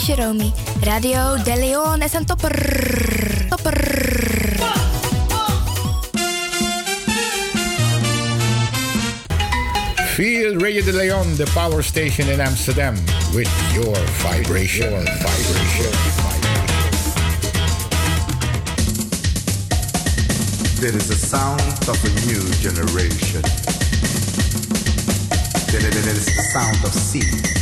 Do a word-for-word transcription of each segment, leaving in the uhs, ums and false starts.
is Jeromy. Radio de Leon is een topper. Topper. Oh, oh. Feel Radio de Leon, the power station in Amsterdam, with your vibration. Your vibration. There is a sound of a new generation. There is the sound of sea.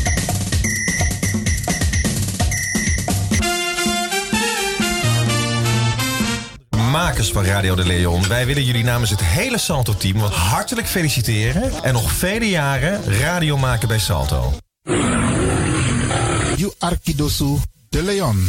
Makers van Radio de Leon, wij willen jullie namens het hele Salto-team hartelijk feliciteren en nog vele jaren radio maken bij Salto. You Arkidosu de Leon.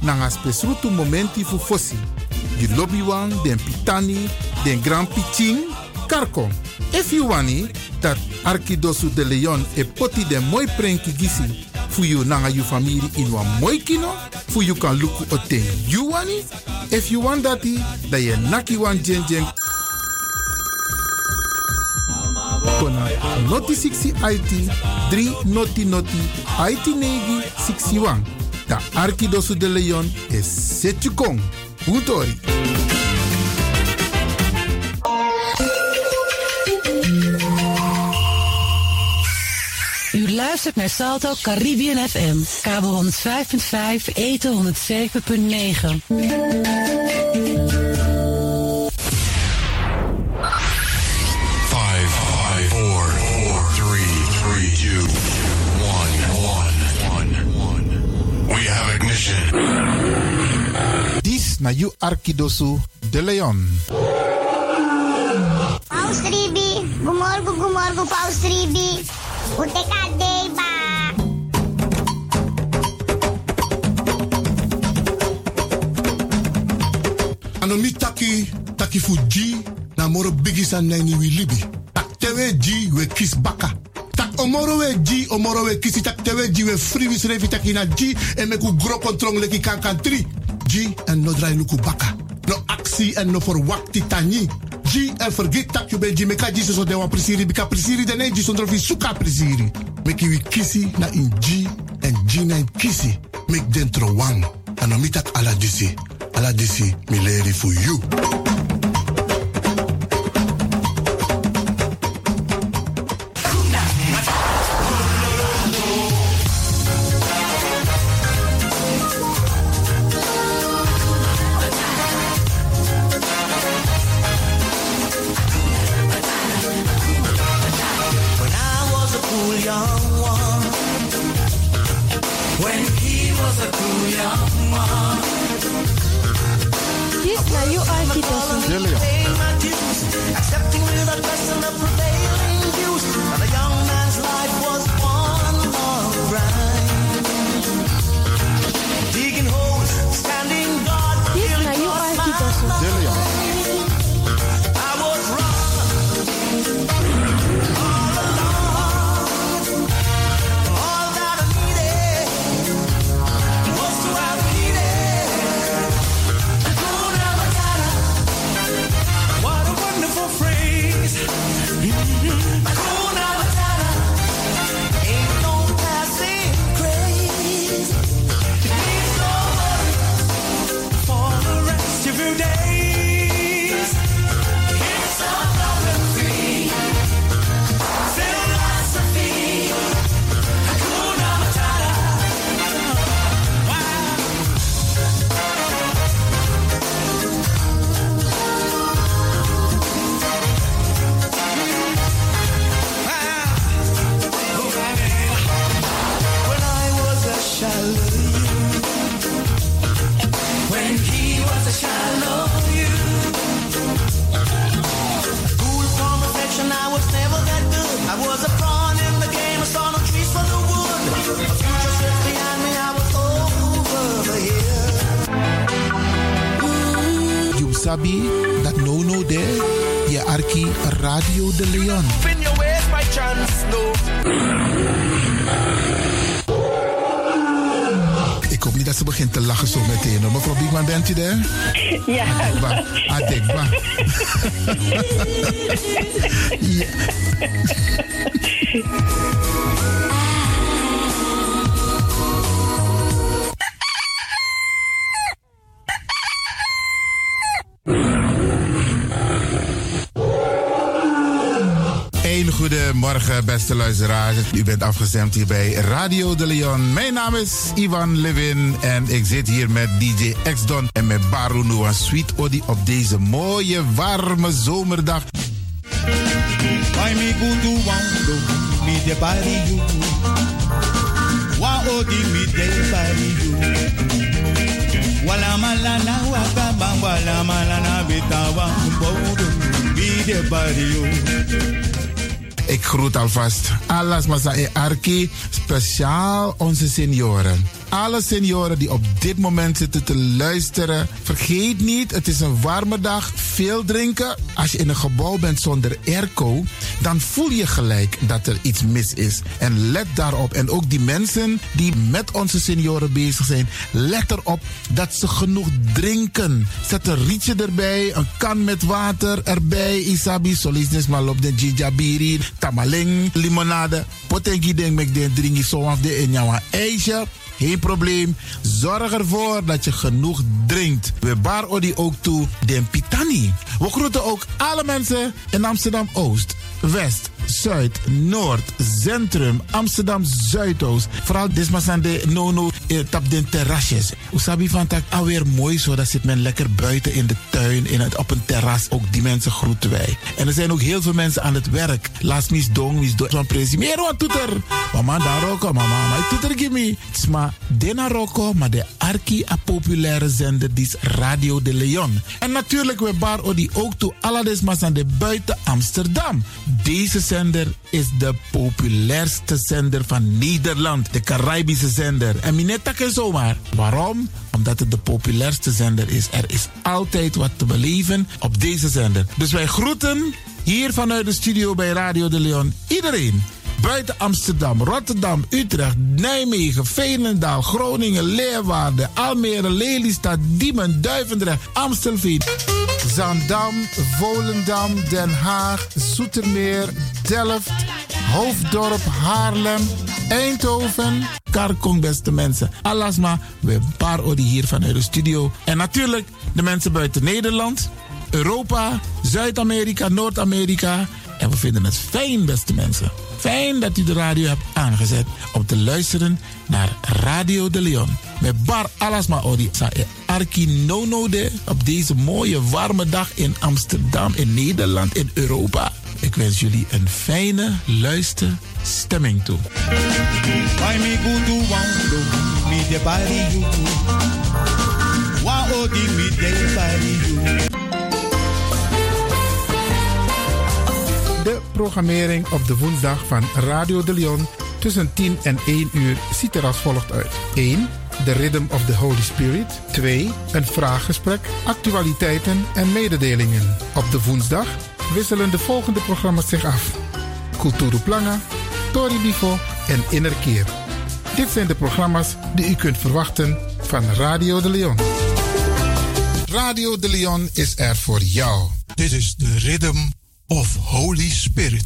Nanga spesrutu momenti fu fossi. Di lobby wan, den pitani, den grand pitching, karko. If you wani, dat Arkidosu de Leon e poti den moi prenki gisi. Fu you nanga you family in wan moi kino, fu you kan luku oten. You wani? If you want dati, da ye naki wan jen jen. Kona noti sixty I T, drie noti noti, I T negi sixty-one. Da Arkidosu de Leon is Setukong. Utori. U luistert naar Salto Caribbean F M. Kabel honderdvijf komma vijf, eten honderdzeven komma negen. Dis na you Arkidosu de Leon. Paus Ribi, gumorgo gumorgo Paus Ribi, uteka deba. Anomi taki taki fuji na moro bigisan na ni wi libi. Tak teweji we kiss baka. Omoro we ji, omoro we kisi tak tewe ji we free wis revi tak ina ji en meku gro kontrong leki kan kan tri. Ji en no drai luku baka. No aksi en no for wakti tani. Ji en forget tak you beji meka ji so de wa prisiri bika prisiri de ne ji sondro fi suka prisiri. Meki we kisi na in ji en ji na in kisi. Mek dentro wang. Anomi tak ala disi. Ala disi mi leri for you. I was a pawn in the game, I saw no trees for the wood. A future sits behind me, I was over here. Mm-hmm. You sabi that no no there, je arki Radio de Leon. Spin your ways by chance, no. Ik hoop niet dat ze begint te lachen zo meteen. Hoor. Mevrouw Biekman, bent u daar? Ja. Adekba. Adekba. Ja. Goedemorgen, beste luisteraars. U bent afgestemd hier bij Radio de Leon. Mijn naam is Ivan Levin en ik zit hier met D J Exxon en met Baru Noah Sweet Odi op deze mooie, warme zomerdag. Ik groet alvast. Alles Masae Arki, speciaal onze senioren. Alle senioren die op dit moment zitten te luisteren, vergeet niet, het is een warme dag. Veel drinken. Als je in een gebouw bent zonder airco, dan voel je gelijk dat er iets mis is. En let daarop. En ook die mensen die met onze senioren bezig zijn, let erop dat ze genoeg drinken. Zet een rietje erbij, een kan met water erbij. Isabi, solisnes malop den jinjabiri, tamaling, limonade. Potengi denk mek den dringi zo af de enjawa ijsje. Geen probleem. Zorg ervoor dat je genoeg drinkt. We bar odi ook toe den pitani. We groeten ook alle mensen in Amsterdam-Oost, West, Zuid, Noord, Centrum, Amsterdam-Zuidoost. Vooral desmasande nono tap den terrasjes. Usabi van tak alweer mooi zo. Dat zit men lekker buiten in de tuin, in het, op een terras. Ook die mensen groeten wij. En er zijn ook heel veel mensen aan het werk. Laat mis dong, mis dong. Zo'n presi. Meer wat toeter. Mama daar ook, mama. Maar toeter gimme. Tsma dena roko, maar de arki a populaire zender die is Radio de Leon. En natuurlijk we bar odi ook toe alla desmasande buiten Amsterdam. Deze zender is de populairste zender van Nederland. De Caribische zender. En mineta ken zomaar. Waarom? Omdat het de populairste zender is. Er is altijd wat te beleven op deze zender. Dus wij groeten hier vanuit de studio bij Radio de Leon iedereen. Buiten Amsterdam, Rotterdam, Utrecht, Nijmegen, Veenendaal, Groningen, Leeuwarden, Almere, Lelystad, Diemen, Duivendrecht, Amstelveen, Zaandam, Volendam, Den Haag, Zoetermeer, Delft, Hoofddorp, Haarlem, Eindhoven, Karkong, beste mensen. Alasma, we bar odi hier vanuit de studio. En natuurlijk de mensen buiten Nederland, Europa, Zuid-Amerika, Noord-Amerika. En we vinden het fijn, beste mensen. Fijn dat u de radio hebt aangezet om te luisteren naar Radio de Leon. Met bar alasma odi sae arki nono de op deze mooie warme dag in Amsterdam, in Nederland, in Europa. Ik wens jullie een fijne luisterstemming toe. De programmering op de woensdag van Radio de Leon tussen tien en één uur ziet er als volgt uit. één. De Rhythm of the Holy Spirit. twee. Een vraaggesprek, actualiteiten en mededelingen. Op de woensdag wisselen de volgende programma's zich af. Kulturu Planga, Tori Bifo en Innerkeer. Dit zijn de programma's die u kunt verwachten van Radio de Leon. Radio de Leon is er voor jou. Dit is de Rhythm of Holy Spirit.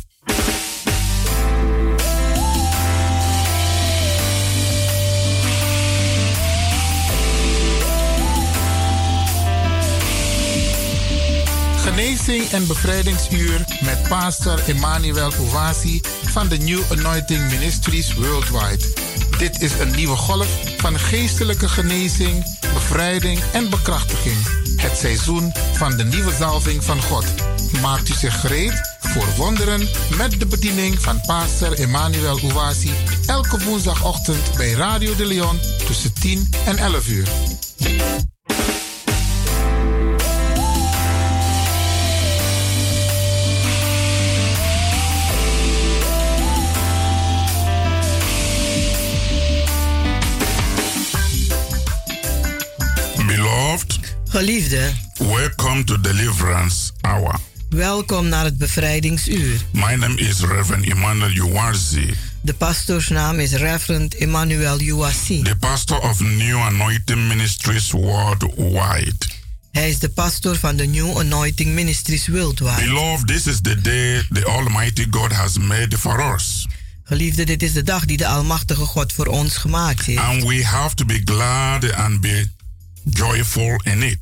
Genezing en bevrijdingsuur met pastor Emmanuel Uwazi van de New Anointing Ministries Worldwide. Dit is een nieuwe golf van geestelijke genezing, bevrijding en bekrachtiging. Het seizoen van de nieuwe zalving van God. Maakt u zich gereed voor wonderen met de bediening van pastor Emmanuel Uwazi elke woensdagochtend bij Radio de Leon tussen tien en elf uur. Geliefde, welcome to Deliverance Hour. Welkom naar het bevrijdingsuur. My name is Reverend Emmanuel Uwazi. De pastoorsnaam is Reverend Emmanuel Uwazi. The pastor of New Anointing Ministries Worldwide. Hij is de pastoor van de New Anointing Ministries Worldwide. Beloved, this is the day the Almighty God has made for us. Geliefde, dit is de dag die de Almachtige God voor ons gemaakt heeft. And we have to be glad and be joyful in it.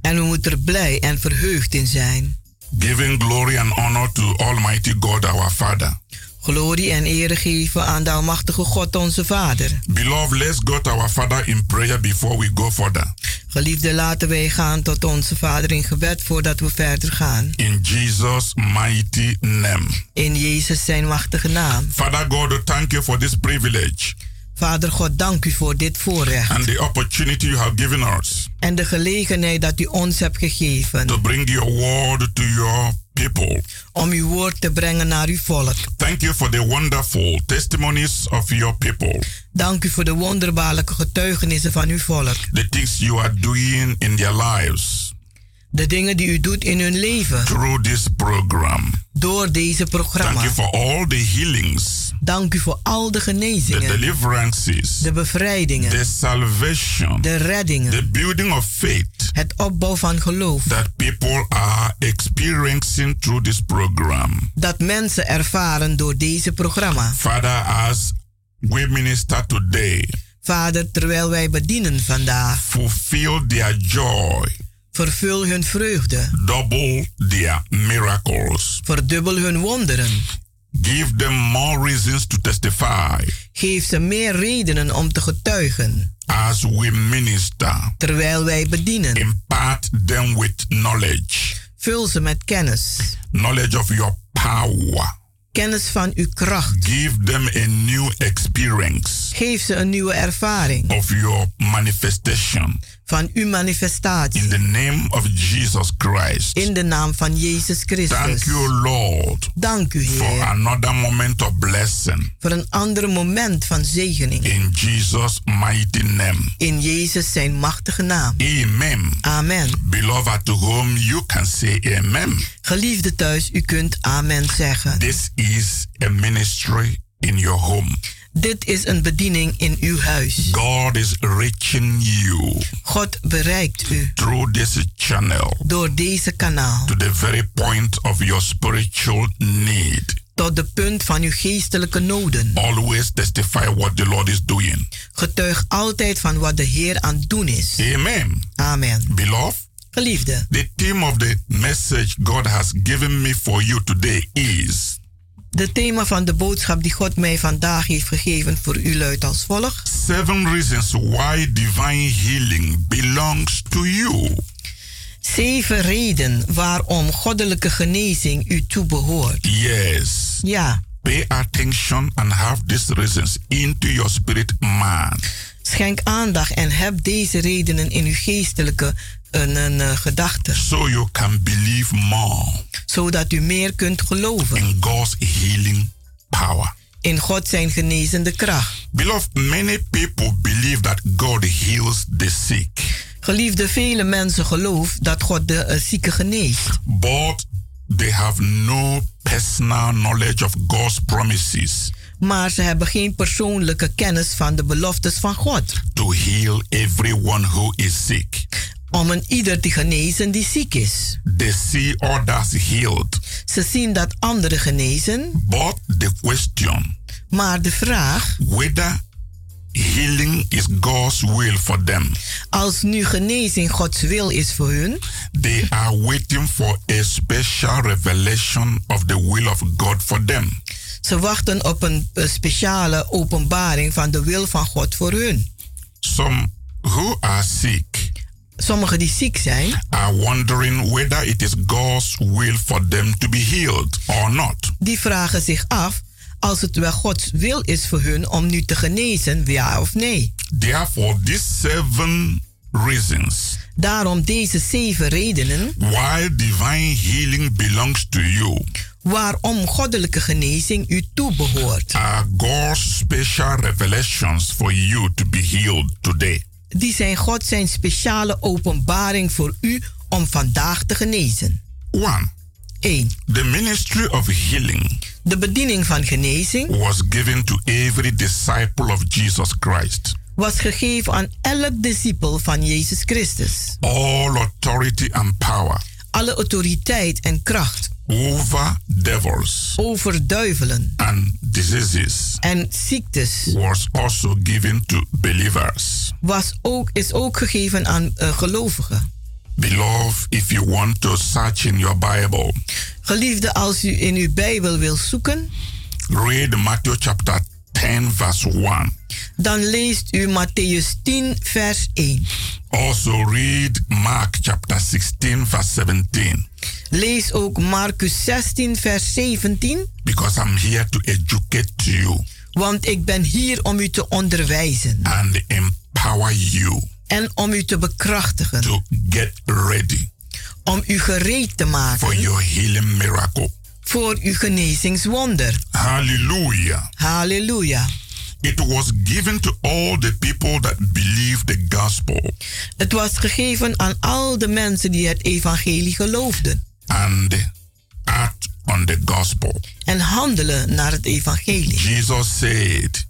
En we moeten er blij en verheugd in zijn. Giving glory and honor to Almighty God our Father. Glorie en eer geven aan de Almachtige God onze Vader. Beloved, let's go to our Father in prayer before we go further. Geliefde, laten wij gaan tot onze Vader in gebed voordat we verder gaan. In Jesus' mighty name. In Jezus zijn machtige naam. Father God, thank you for this privilege. Vader God, dank u voor dit voorrecht. And the opportunity you have given us. En de gelegenheid dat u ons hebt gegeven. To bring your word to your people. Om uw woord te brengen naar uw volk. Thank you for the wonderful testimonies of your people. Dank u voor de wonderbaarlijke getuigenissen van uw volk. The things you are doing in their lives. De dingen die u doet in hun leven. Through this program. Door deze programma. Thank you for all the healings. Dank u voor al de genezingen. The deliverances. De bevrijdingen. The salvation. De reddingen. The building of faith. Het opbouw van geloof. That people are experiencing through this program. Dat mensen ervaren door deze programma. Father, as we minister today. Vader, terwijl wij bedienen vandaag. Fulfill their joy. Vervul hun vreugde. Double their miracles. Verdubbel hun wonderen. Give them more reasons to testify. Geef ze meer redenen om te getuigen. As we minister. Terwijl wij bedienen. Impart them with knowledge. Vul ze met kennis. Knowledge of your power. Kennis van uw kracht. Give them a new experience. Geef ze een nieuwe ervaring. Of your manifestation. Van uw manifestatie. In the name of Jesus Christ. In de naam van Jezus Christus. Thank you, Lord. Dank u, Heer. For another moment of blessing. Voor een ander moment van zegening. In Jesus' mighty name. In Jezus zijn machtige naam. Amen. Amen. Beloved, to whom you can say amen. Geliefde thuis, u kunt amen zeggen. This is a ministry in your home. Dit is een bediening in uw huis. God is reaching you. God bereikt u. Through this channel. Door deze kanaal. To the very point of your spiritual need. Tot de punt van uw geestelijke noden. Always testify what the Lord is doing. Getuig altijd van wat de Heer aan het doen is. Amen. Amen. Beloved. Geliefde. The theme of the message God has given me for you today is. De thema van de boodschap die God mij vandaag heeft gegeven voor u luidt als volgt. Seven reasons why divine healing belongs to you. Zeven redenen waarom goddelijke genezing u toebehoort. Yes. Ja. Pay attention and have these reasons into your spirit man. Schenk aandacht en heb deze redenen in uw geestelijke een, een, uh, gedachte. So you can believe more. Zodat u meer kunt geloven. In God's healing power. In God zijn genezende kracht. Beloved, many people believe that God heals the sick. Geliefde, vele mensen geloven dat God de uh, zieke geneest. But they have no personal knowledge of God's promises. Maar ze hebben geen persoonlijke kennis van de beloftes van God. To heal everyone who is sick. Om een ieder te genezen die ziek is. They see others healed. Ze zien dat anderen genezen. But the question, maar de vraag, whether healing is God's will for them. Als nu genezing Gods wil is voor hun. They are waiting for a special revelation of the will of God for them. Ze wachten op een speciale openbaring van de wil van God voor hun. Some who are sick. Sommigen die ziek zijn, are wondering whether it is God's will for them to be healed or not. Die vragen zich af als het wel Gods wil is voor hun om nu te genezen, ja of nee. Therefore, these seven reasons. Daarom deze zeven redenen. Why divine healing belongs to you. Waarom goddelijke genezing u toebehoort. Are God's special revelations for you to be healed today. die zijn God zijn speciale openbaring voor u om vandaag te genezen. één. The ministry of healing. De bediening van genezing was given to every disciple of Jesus Christ. Was gegeven aan elk discipel van Jezus Christus. All authority and power. Alle autoriteit en kracht. Over devils. Over duivelen. And diseases. En ziektes. Was also given to believers. Was ook, is ook gegeven aan uh, gelovigen. Beloved, if you want to search in your Bible. Geliefde, als u in uw Bijbel wilt zoeken. Read Matthew chapter ten verse one. Dan leest u Mattheüs tien vers één. Also read Mark chapter sixteen verse seventeen. Lees ook Marcus zestien vers zeventien. Because I'm here to educate you. Want ik ben hier om u te onderwijzen. And empower you. En om u te bekrachtigen. To get ready. Om u gereed te maken. For your healing miracle. Voor uw genezingswonder. Halleluja. Halleluja. It was given to all the people that believe the gospel. Het was gegeven aan al de mensen die het evangelie geloofden. And act on the gospel. En handelen naar het evangelie. Jesus said.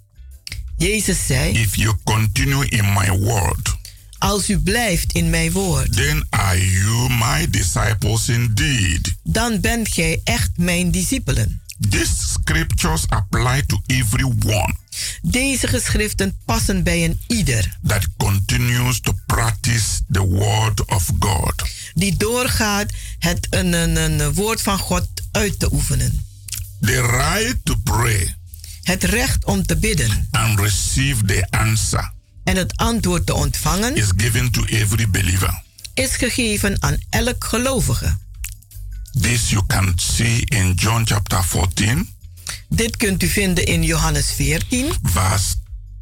Jezus zei. If you continue in my word. Als u blijft in mijn woord. Then are you my disciples indeed. Dan bent gij echt mijn discipelen. These scriptures apply to everyone. Deze geschriften passen bij een ieder. That continues to practice the word of God. Die doorgaat het een, een, een woord van God uit te oefenen. The right to pray. Het recht om te bidden. And receive the answer. En het antwoord te ontvangen. Is given to every believer. Is gegeven aan elk gelovige. This you can see in John chapter fourteen. Dit kunt u vinden in Johannes veertien. Vers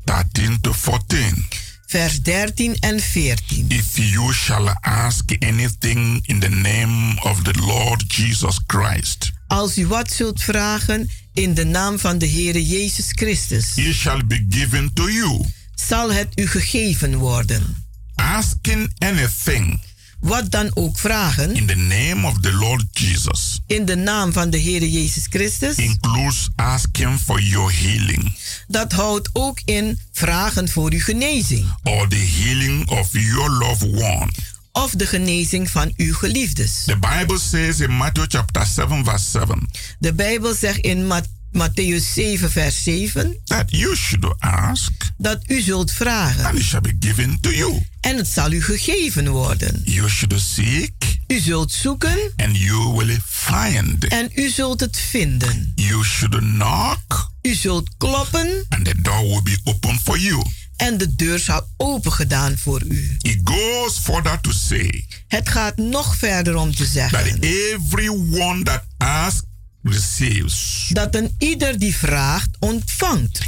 dertien tot veertien. Vers dertien en veertien. If you shall ask anything in the name of the Lord Jesus Christ. Als u wat zult vragen in de naam van de Heere Jezus Christus. It shall be given to you. Zal het u gegeven worden. Asking anything. Wat dan ook vragen. In the name of the Lord Jesus. In de naam van de Heere Jezus Christus. Includes asking for your healing. Dat houdt ook in vragen voor uw genezing. Or the healing of your loved one. Of de genezing van uw geliefdes. The Bible says in Matthew chapter seven verse seven. De Bijbel zegt in Mattheüs zeven vers zeven. That you should ask. Dat u zult vragen. And it shall be given to you. En het zal u gegeven worden. You should seek. U zult zoeken. And you will find. En u zult het vinden. You should knock. U zult kloppen. And the door will be open for you. En de deur zal open gedaan voor u. It goes further to say. Het gaat nog verder om te zeggen. That everyone that asks. Receives. Dat een ieder die vraagt, ontvangt.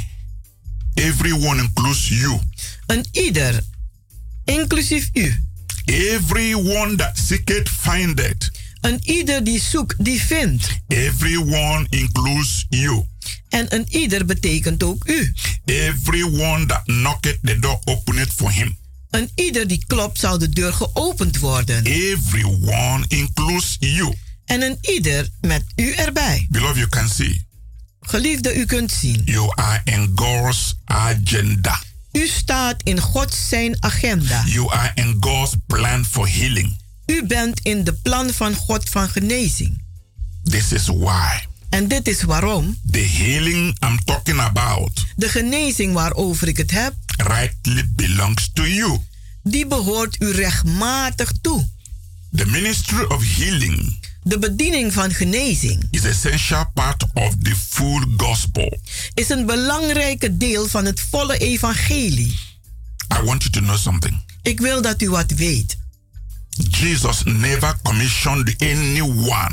Everyone includes you. Een ieder, inclusief u. Everyone that seeketh findeth. Een ieder die zoekt, die vindt. Everyone includes you. En een ieder betekent ook u. Everyone that knocketh the door openeth for him. Een ieder die klopt, zal de deur geopend worden. Everyone includes you. En een ieder met u erbij. Beloved, you can see. Geliefde, u kunt zien. You are in God's agenda. U staat in Gods zijn agenda. You are in God's plan for healing. U bent in de plan van God van genezing. This is why. En dit is waarom. The healing I'm talking about. De genezing waarover ik het heb. Rightly belongs to you. Die behoort u rechtmatig toe. The ministry of healing. De bediening van genezing is, essential part of the full gospel. Is een belangrijke deel van het volle evangelie. I want you to know something. Ik wil dat u wat weet. Jesus never commissioned anyone.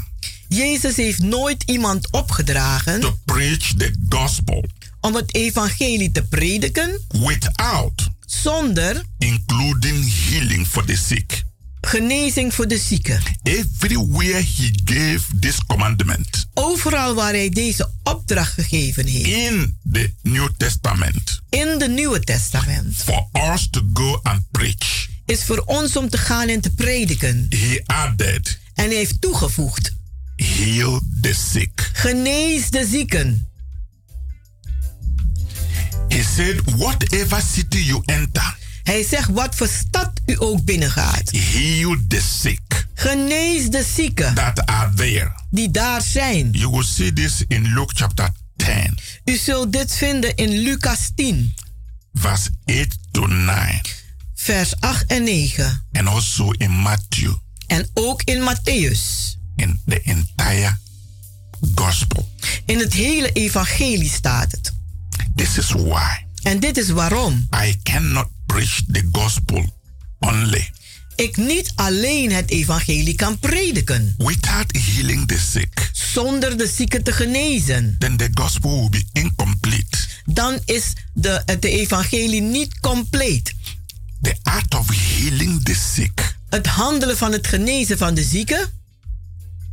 Jezus heeft nooit iemand opgedragen to preach the gospel. Om het evangelie te prediken without zonder including healing for the sick. genezing voor de zieken. Everywhere he gave this commandment. Overal waar hij deze opdracht gegeven heeft. In the New Testament. In de Nieuwe Testament. For us to go and preach. Is voor ons om te gaan en te prediken. He added. En hij heeft toegevoegd. Heal the sick. Genees de zieken. He said, whatever city you enter. Hij zegt, wat voor stad u ook binnengaat. Heal the sick. Genees de zieken. That are there. Die daar zijn. You will see this in Luke chapter ten. U zult dit vinden in Lucas tien. Vers eight to nine. Vers acht en negen. And also in Matthew. En ook in Matthäus. In the entire gospel. In het hele evangelie staat het. This is why. En dit is waarom. I cannot preach the gospel only. Ik niet alleen het evangelie kan prediken. Without healing the sick. Zonder de zieken te genezen. Then the gospel will be incomplete. Dan is de, de evangelie niet compleet. The art of healing the sick. Het handelen van het genezen van de zieken.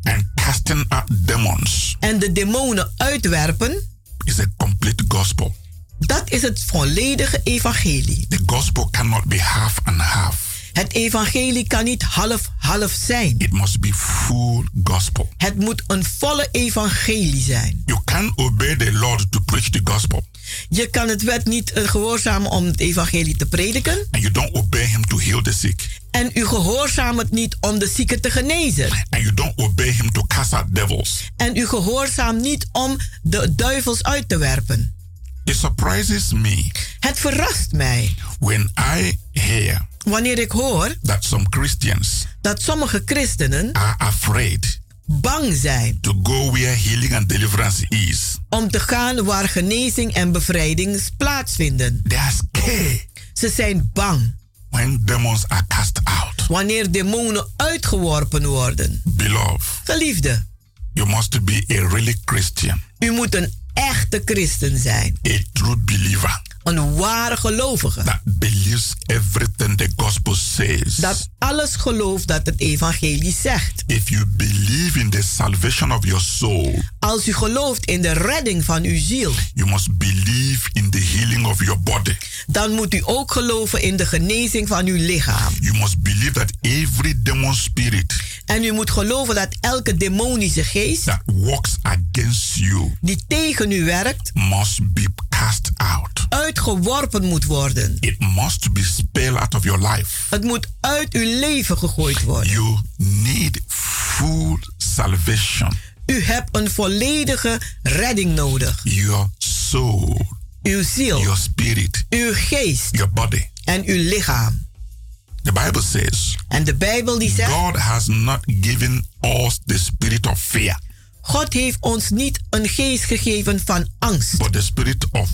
And casting out demons. En de demonen uitwerpen. Is a complete gospel. Dat is het volledige evangelie. The gospel cannot be half and half. Het evangelie kan niet half-half zijn. It must be full gospel. Het moet een volle evangelie zijn. You can't obey the Lord to preach the gospel. Je kan het wet niet gehoorzamen om het evangelie te prediken. And you don't obey him to heal the sick. En u gehoorzaamt het niet om de zieken te genezen. And you don't obey him to cast out devils. En u gehoorzaamt niet om de duivels uit te werpen. It surprises me. Het verrast mij. When I hear. Wanneer ik hoor that some Christians dat sommige christenen are afraid bang zijn to go where healing and deliverance is. Om te gaan waar genezing en bevrijding plaatsvinden. They are scared. Ze zijn bang. When demons are cast out. Wanneer demonen uitgeworpen worden. Beloved. Geliefde. You must be a really Christian. U moet een echte christen zijn. A true believer. Een ware gelovige. That believes everything the gospel says. Dat alles gelooft dat het evangelie zegt. If you believe in the salvation of your soul. Als u gelooft in de redding van uw ziel. You must believe in the healing of your body. Dan moet u ook geloven in de genezing van uw lichaam. You must believe that every demon spirit. En u moet geloven dat elke demonische geest. That works against you. Die tegen u werkt. Must be cast out. Uitgeworpen moet worden. It must be spelled out of your life. Het moet uit uw leven gegooid worden. You need full salvation. U hebt een volledige redding nodig. Your soul. Uw ziel. Your spirit. Uw geest. Your body. En uw lichaam. The Bible says. En de Bijbel die zegt. God has not given us the spirit of fear. God heeft ons niet een geest gegeven van angst. But the spirit of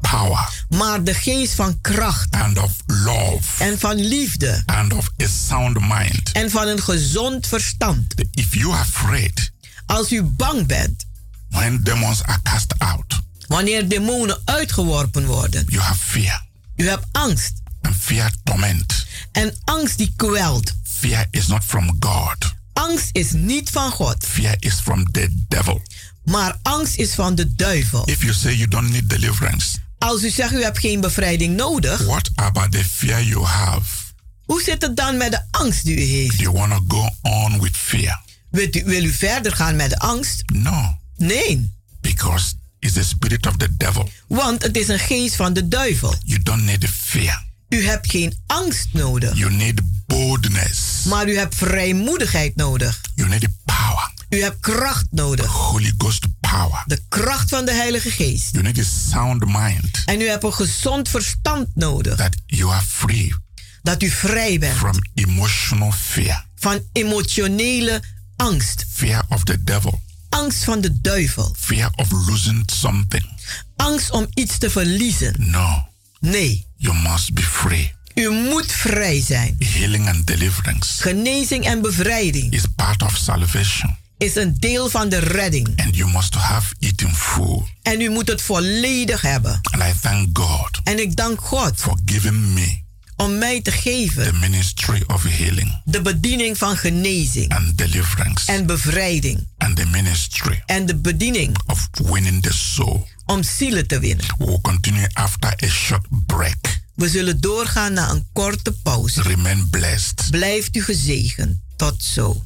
power. Maar de geest van kracht. And of love. En van liefde. And of a sound mind. En van een gezond verstand. If you are afraid. Als u bang bent. When demons are cast out. Wanneer demonen uitgeworpen worden. You have fear. U hebt angst. And fear torment. En angst die kwelt. Fear is not from God. Angst is niet van God. Fear is from the devil. Maar angst is van de duivel. If you say you don't need deliverance. Als u zegt u hebt geen bevrijding nodig. What about the fear you have? Hoe zit het dan met de angst die u heeft? You want to go on with fear. Wilt u, wil u verder gaan met de angst? No. Nee. Because it's the spirit of the devil. Want het is een geest van de duivel. You don't need the fear. U hebt geen angst nodig. You need boldness. Maar u hebt vrijmoedigheid nodig. You need power. U hebt kracht nodig. Holy Ghost power. De kracht van de Heilige Geest. You need a sound mind. En u hebt een gezond verstand nodig. That you are free. Dat u vrij bent. From emotional fear. Van emotionele angst. Fear of the devil. Angst van de duivel. Fear of losing something. Angst om iets te verliezen. No. Nee. You must be free. U moet vrij zijn. Healing and deliverance. Genezing en bevrijding. Is part of salvation. Is een deel van de redding. And you must have it in full. En u moet het volledig hebben. And I thank God. En ik dank God. For giving me. om mij te geven. The ministry of healing. De bediening van genezing. And deliverance. En bevrijding. And the ministry. En de bediening. Of winning the soul. Om zielen te winnen. We will continue after a short break. We zullen doorgaan na een korte pauze. Remain blessed. Blijft u gezegend. Tot zo.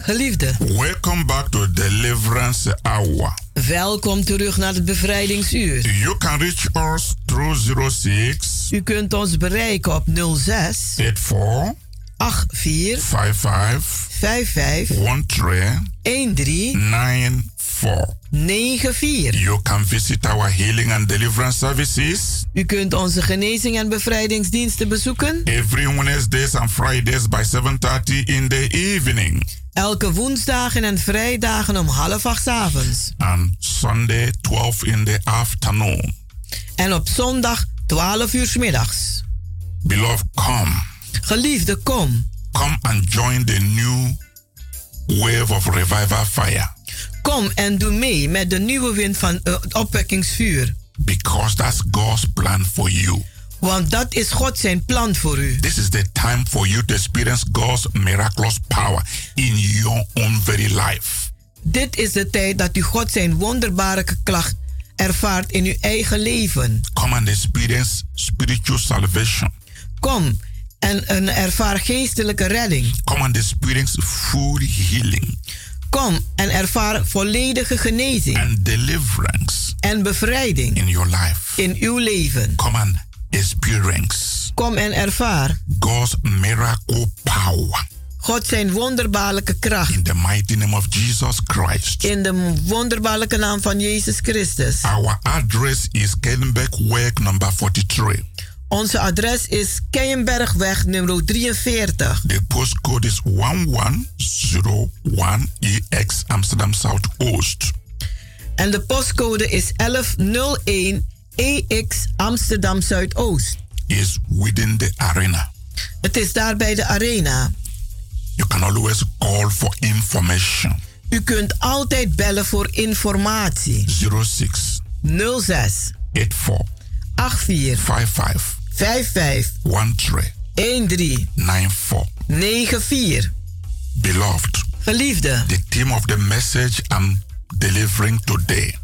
Geliefde. Welcome back to Deliverance Hour. Welkom terug naar het bevrijdingsuur. You can reach us through zero six. U kunt ons bereiken op nul zes. acht vier. acht vier. vijf vijf. vijf vijf. een drie. een drie. negen vier. negen vier. You can visit our healing and deliverance services. U kunt onze genezing en bevrijdingsdiensten bezoeken. Every Wednesdays and Fridays by seven thirty in the evening. Elke woensdagen en vrijdagen om half acht 's avonds. En Sunday twelve in the afternoon. En op zondag twaalf uur 's middags. Beloved, come. Geliefde, kom. Come and join the new wave of revival fire. Kom en doe mee met de nieuwe wind van uh, opwekkingsvuur. Because that's God's plan for you. Want dat is God zijn plan voor u. This is the time for you to experience God's miraculous power in your own very life. Dit is de tijd dat u God zijn wonderbare kracht ervaart in uw eigen leven. Come and experience spiritual salvation. Kom en, en ervaar geestelijke redding. Come and experience full healing. Kom en ervaar volledige genezing. And deliverance. En bevrijding. In your life. In uw leven. Come and experience. Kom en ervaar God's miracle power. God zijn wonderbaarlijke kracht. In the mighty name of Jesus Christ. In de wonderbaarlijke naam van Jezus Christus. Our address is Keienbergweg number forty-three. Onze adres is Keienbergweg nummer drieënveertig. The postcode is one one zero one E X Amsterdam-Zuidoost. En de postcode is one one zero one E X Amsterdam-Zuidoost. Is within the arena. Het is daar bij de arena. You can always call for information. U kunt altijd bellen voor informatie. zero six. nul zes. acht vier. acht vier. vijf vijf. vijf vijf. een drie. een drie. negen vier. negen vier. Beloved. Geliefde. The theme of the message I'm delivering today.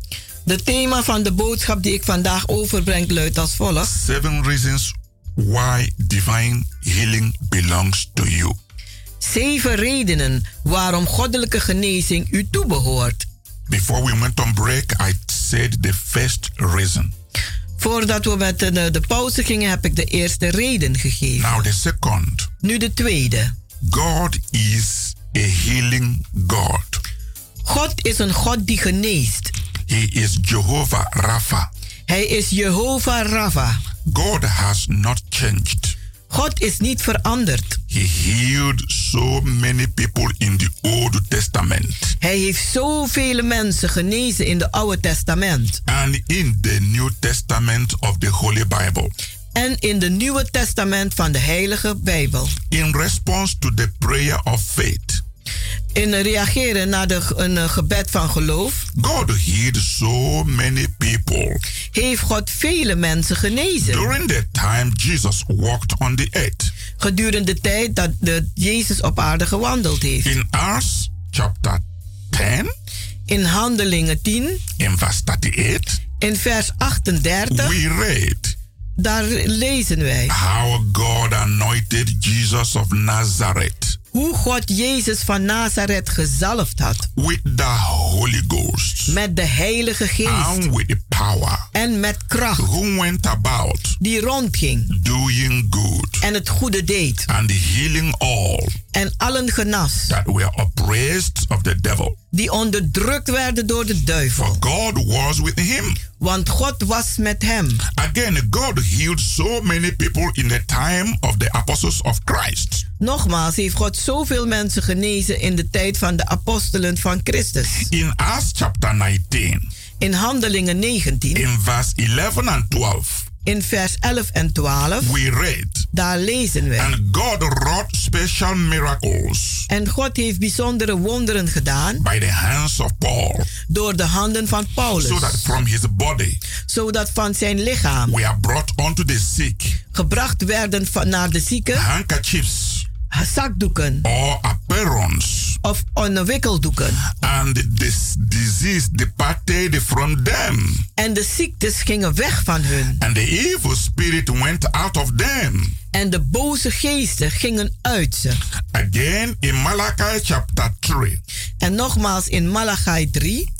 Het thema van de boodschap die ik vandaag overbreng luidt als volgt. Seven reasons why divine healing belongs to you. Zeven redenen waarom goddelijke genezing u toebehoort. Before we went on break, I said the first reason. Voordat we met de, de pauze gingen, heb ik de eerste reden gegeven. Now the second. Nu de tweede. God is a healing God. God is een God die geneest. He is Jehovah Rapha. Hij is Jehovah Rapha. God has not changed. God is niet veranderd. He healed so many people in the Old Testament. Hij heeft zoveel mensen genezen in het Oude Testament. And in the New Testament of the Holy Bible. En in het Nieuwe Testament van de Heilige Bijbel. In response to the prayer of faith. In reageren naar de, een gebed van geloof. God healed so many people. Heeft God vele mensen genezen. During the time Jesus walked on the earth. Gedurende de tijd dat de Jezus op aarde gewandeld heeft. In Acts chapter ten. In Handelingen tien. In vers achtendertig. In vers achtendertig. We read. Daar lezen wij. How God anointed Jesus of Nazareth. Hoe God Jezus van Nazareth gezalfd had. With the Holy Ghost. Met de Heilige Geest. And with the power. En met kracht. Who went about. Die rondging. Doing good. En het goede deed. And healing all. En allen genas. That were oppressed of the devil. Die onderdrukt werden door de duivel. For God was with him. Want God was met hem. Again, God healed so many people in the time of the apostles of Christ. Nogmaals heeft God zoveel mensen genezen in de tijd van de apostelen van Christus. In Acts chapter negentien. In Handelingen negentien. In vers elf en twaalf. In vers elf en twaalf. We read. Daar lezen we. And God wrought special miracles. En God heeft bijzondere wonderen gedaan. By the hands of Paul. Door de handen van Paulus. So that from his body. Zodat van zijn lichaam. We are brought unto the sick. Gebracht werden van, naar de zieken. Handkerchiefs. Zakdoeken. Or apparons. Of onderwikkeldoeken. And this disease departed from them. En de ziektes gingen weg van hun. And the evil spirit went out of them. En de boze geesten gingen uit ze. Again in Malachi chapter three. En nogmaals in Malachi drie.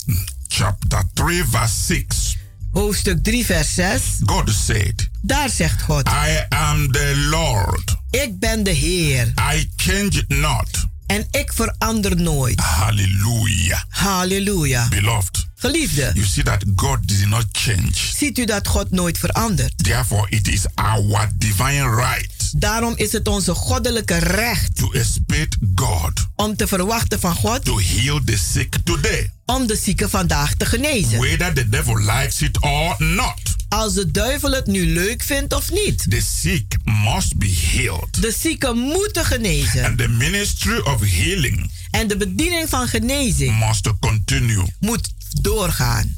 Chapter three verse six. Hoofdstuk drie vers zes. God said. Daar zegt God. I am the Lord. Ik ben de Heer. I change not. En ik verander nooit. Halleluja. Halleluja. Beloved. Geliefde. You see that God did not change. Ziet u dat God nooit verandert. Therefore it is our divine right. Daarom is het onze goddelijke recht. To expect God. Om te verwachten van God. To heal the sick today. Om de zieken vandaag te genezen. Whether the devil likes it or not. Als de duivel het nu leuk vindt of niet. The sick must be healed. De zieken moeten genezen. And the ministry of healing. En de bediening van genezing. Must continue. Moet doorgaan.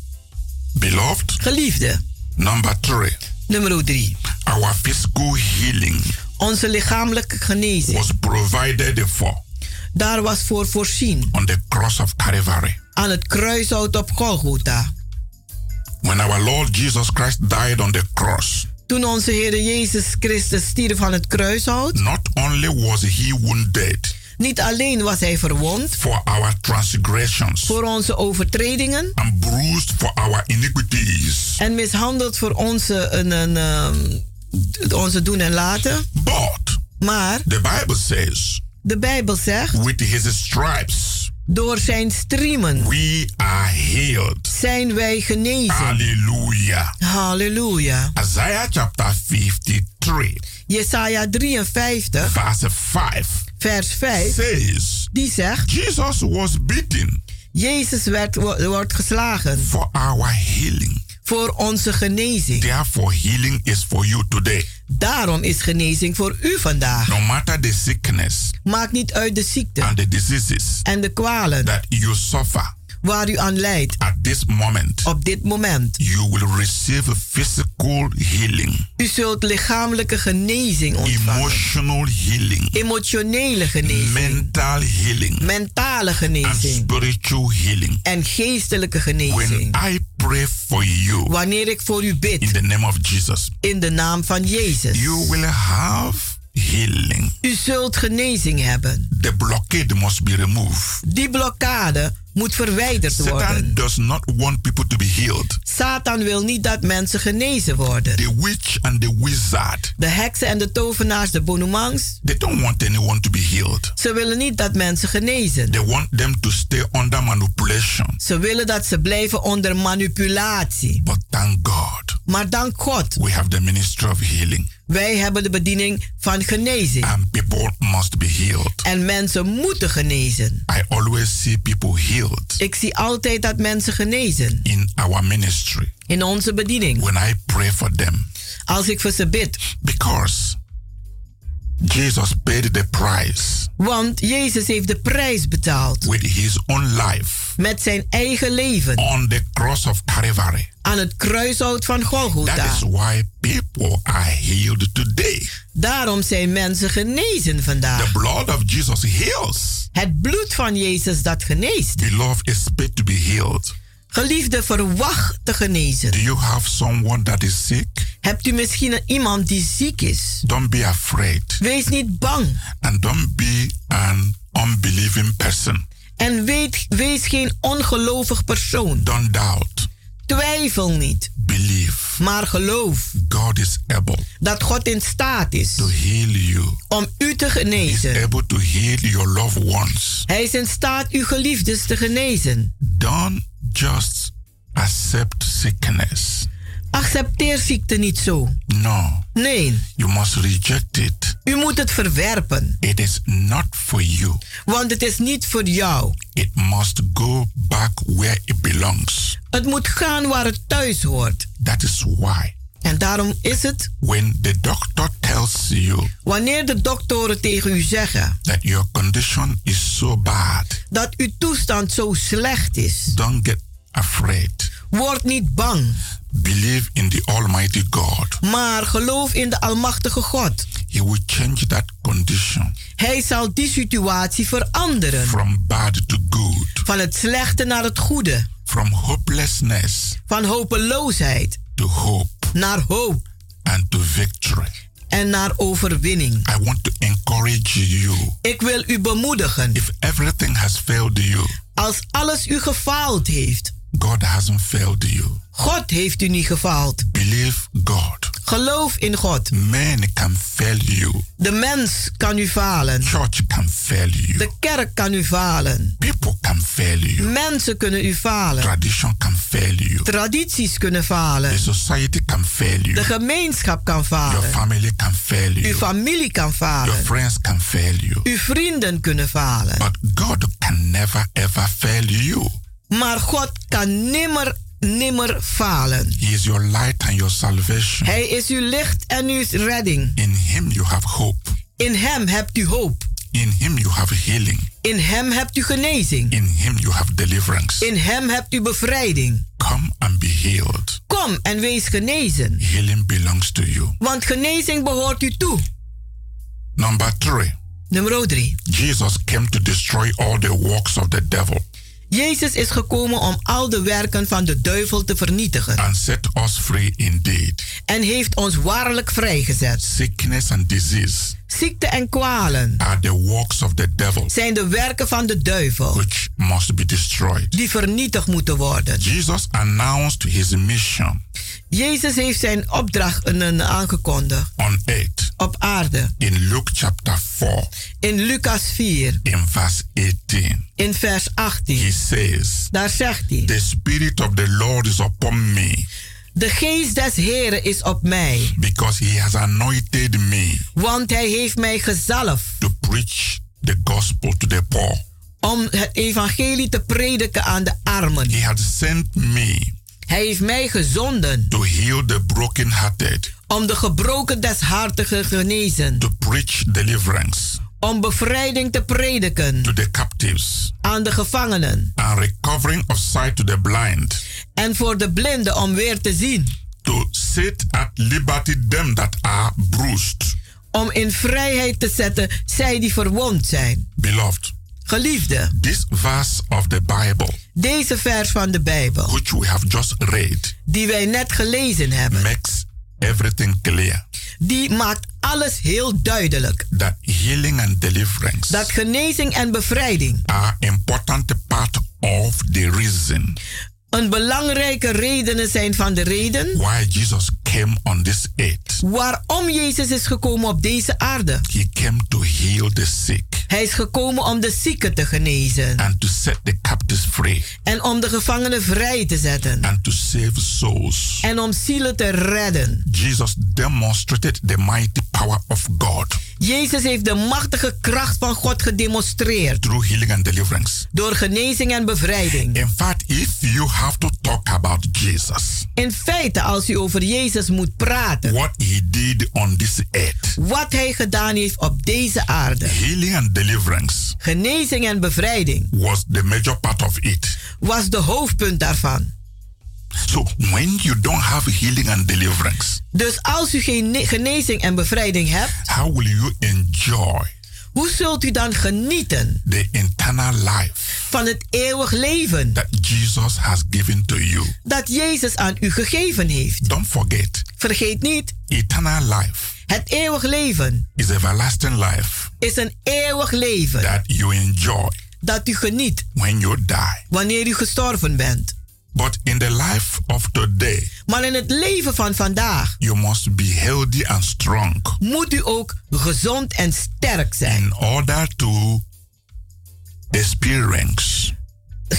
Beloved. Geliefde. Number three. Nummer drie. Our physical healing. Onze lichamelijke genezing. Was provided for. Daar was voor voorzien. On the cross of Calvary. Aan het kruishout op Golgotha. When our Lord Jesus Christ died on the cross. Toen onze Heer Jezus Christus stierf aan het kruishout. Not only was he wounded. Niet alleen was hij verwond. For our transgressions. Voor onze overtredingen. And bruised for our iniquities. En mishandeld voor onze, een, een, um, onze doen en laten. But. Maar. The Bible says. De Bijbel zegt. With his stripes. Door zijn striemen. We are healed. Zijn wij genezen. Halleluja. Halleluja. Isaiah chapter vijfenvijftig. Jesaja drieënvijftig. Vers vijf. Vers vijf. Says, die zegt. Jesus was beaten. Jezus werd wordt geslagen. For our healing. Voor onze genezing. Therefore healing is for you today. Daarom is genezing voor u vandaag. No matter the sickness. Maakt niet uit de ziekte. And the diseases. En de kwalen. That you suffer. Waar u aan lijdt. At this moment. Op dit moment. You will receive physical healing. U zult lichamelijke genezing ontvangen. Emotional healing. Emotionele genezing. Mental healing. Mentale genezing. And spiritual healing. En geestelijke genezing. When I pray for you. Wanneer ik voor u bid. In the name of Jesus. In de naam van Jezus. You will have healing. U zult genezing hebben. The blockade must be removed. Die blokkade moet verwijderd worden. Satan does not want people to be healed. Satan wil niet dat mensen genezen worden. The witch and the wizard. De heksen en de tovenaars, de bonumans. They don't want anyone to be healed. Ze willen niet dat mensen genezen. They want them to stay under manipulation. Ze willen dat ze blijven onder manipulatie. But thank God. Maar dank God. We have the ministry of healing. Wij hebben de bediening van genezing. And people must be healed. En mensen moeten genezen. I always see people healed. Ik zie altijd dat mensen genezen. In our ministry. In onze bediening. When I pray for them. Als ik voor ze bid. Because Jesus paid the price. Want Jezus heeft de prijs betaald. With his own life. Met zijn eigen leven. On the cross of Calvary. Aan het kruishout van Golgotha. That is why people are healed today. Daarom zijn mensen genezen vandaag. The blood of Jesus heals. Het bloed van Jezus dat geneest. Beloved, expect to be healed. Geliefde, verwacht te genezen. Do you have someone that is sick? Hebt u misschien iemand die ziek is? Don't be afraid. Wees niet bang. And don't be an unbelieving person. En weet, wees geen ongelovig persoon. Don't doubt. Twijfel niet. Believe. Maar geloof. God is able. Dat God in staat is. To heal you. Om u te genezen. He is able to heal your loved ones. Hij is in staat uw geliefdes te genezen. Don't just accept sickness. Accepteer ziekte niet zo. No. Nee. You must reject it. U moet het verwerpen. It is not for you. Want het is niet voor jou. It must go back where it belongs. Het moet gaan waar het thuis hoort. That is why. En daarom is het. When the doctor tells you. Wanneer de doktoren tegen u zeggen. That your condition is so bad. Dat uw toestand zo slecht is. Don't get afraid. Word niet bang. Believe in the Almighty God. Maar geloof in de Almachtige God. He will change that condition. Hij zal die situatie veranderen. From bad to good. Van het slechte naar het goede. From hopelessness. Van hopeloosheid. To hope. Naar hoop. And to victory. En naar overwinning. I want to encourage you. Ik wil u bemoedigen. If everything has failed you. Als alles u gefaald heeft. God hasn't failed you. God heeft u niet gefaald. Believe God. Geloof in God. Man can fail you. De mens kan u falen. Church can fail you. De kerk kan u falen. People can fail you. Mensen kunnen u falen. Tradition can fail you. Tradities kunnen falen. The society can fail you. De gemeenschap kan falen. Your family can fail you. Uw familie kan falen. Your friends can fail you. Uw vrienden kunnen falen. But God can never ever fail you. Maar God kan nimmer, nimmer falen. He is your light and your salvation. Hij is uw licht en uw redding. In him you have hope. In hem hebt u hoop. In him you have healing. In hem hebt u genezing. In him you have deliverance. In hem hebt u bevrijding. Come and be healed. Kom en wees genezen. Healing belongs to you. Want genezing behoort u toe. Number three. Nummer drie. Jesus came to destroy all the works of the devil. Jezus is gekomen om al de werken van de duivel te vernietigen. And set us free indeed. En heeft ons waarlijk vrijgezet. Sickness and disease. Ziekte en kwalen. Are the works of the devil. Zijn de werken van de duivel. Which must be destroyed. Die vernietigd moeten worden. Jesus announced his mission. Jezus heeft zijn opdracht aangekondigd. On earth. Op aarde. In Luke chapter four. In Lucas vier. In vers achttien. In vers achttien. He says. Daar zegt hij. The spirit of the Lord is upon me. De geest des Heren is op mij. Because he has anointed me. Want hij heeft mij gezalfd. To preach the gospel to the poor. Om het evangelie te prediken aan de armen. He has sent me. Hij heeft mij gezonden. To heal the brokenhearted. Om de gebroken deshartigen genezen. To preach deliverance. Om bevrijding te prediken. To the captives. Aan de gevangenen. And recovering of sight to the blind. En voor de blinden om weer te zien. To set at liberty them that are bruised. Om in vrijheid te zetten zij die verwond zijn. Beloved. Geliefde. This verse of the Bible. Deze vers van de Bijbel. Which we have just read. Die wij net gelezen hebben. Makes everything clear. Die maakt alles heel duidelijk. That healing and deliverance. Dat genezing en bevrijding. Are important part of the reason. Een belangrijke redenen zijn van de reden why Jesus came on this earth. Waarom Jezus is gekomen op deze aarde. He came to heal the sick. Hij is gekomen om de zieken te genezen. And to set the captives free. En om de gevangenen vrij te zetten. And to save souls. En om zielen te redden. Jesus demonstrated the mighty power of God. Jezus heeft de machtige kracht van God gedemonstreerd. Through healing and deliverance. Door genezing en bevrijding. In fact, if you have to talk about Jesus. In feite, als u over Jezus moet praten. What he did on this earth. Wat hij gedaan heeft op deze aarde. Healing and deliverance. Genezing en bevrijding. Was the major part of it. Was de hoofdpunt daarvan. So when you don't have healing and deliverance. Dus als u geen genezing en bevrijding hebt. How will you enjoy? Hoe zult u dan genieten the eternal life van het eeuwig leven that Jesus has given to you. Dat Jezus aan u gegeven heeft? Don't forget. Vergeet niet. Eternal life. Het eeuwig leven is everlasting life. Is een eeuwig leven that you enjoy. Dat u geniet when you die. Wanneer u gestorven bent. But in the life of today, maar in het leven van vandaag, you must be healthy and strong. Moet u ook gezond en sterk zijn. In order to experience,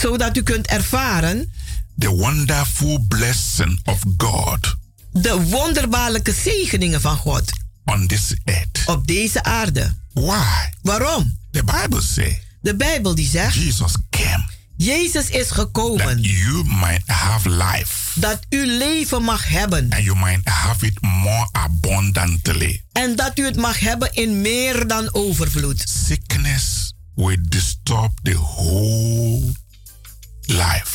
zodat u kunt ervaren, the wonderful blessing of God. De wonderbaarlijke zegeningen van God. On this earth. Op deze aarde. Why? Waarom? The Bible say. De Bijbel die zegt. Jesus came. Jezus is gekomen. That you might have life. Dat u leven mag hebben. And you might have it more abundantly. En dat u het mag hebben in meer dan overvloed. Sickness will disturb the whole life.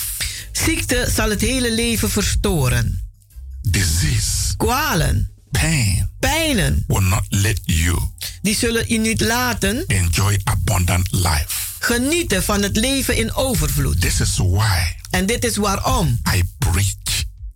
Ziekte zal het hele leven verstoren. Disease. Kwalen. Pain. Pijnen. Will not let you. Die zullen u niet laten. Enjoy abundant life. Genieten van het leven in overvloed. This is why. En dit is waarom. I preach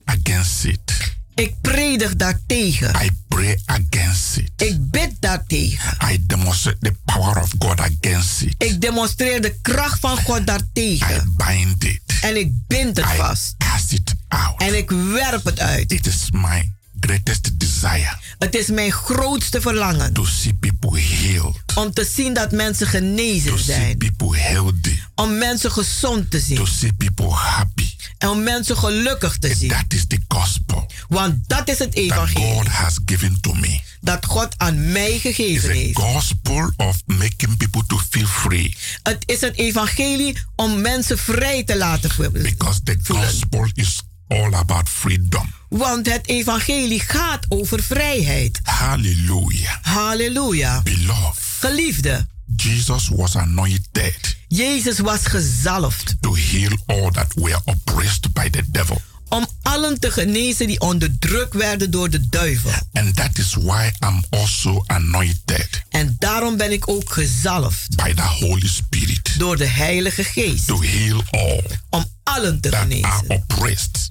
against it. Ik predig daartegen. I pray against it. Ik bid daartegen. I demonstrate the power of God against it. Ik demonstreer de kracht van God daartegen. I bind it. En ik bind het I vast. Cast it out. En ik werp het uit. It is my greatest desire. Het is mijn grootste verlangen. To see people healed. Om te zien dat mensen genezen to zijn. See people healthy. Om mensen gezond te zien. To see people happy. En om mensen gelukkig te And zien. That is the gospel. Want dat is het evangelie. That God has given to me. Dat God aan mij gegeven It's heeft. The gospel of making people to feel free. Het is een evangelie om mensen vrij te laten voelen. Because the gospel is all about freedom. Want het evangelie gaat over vrijheid. Halleluja. Halleluja. Beloved. Geliefde. Jesus was anointed. Jezus was gezalfd. To heal all that were oppressed by the devil. Om allen te genezen die onder druk werden door de duivel. And that is why I'm also anointed. En daarom ben ik ook gezalfd. By the Holy Spirit. Door de Heilige Geest. To heal all. Om allen te genezen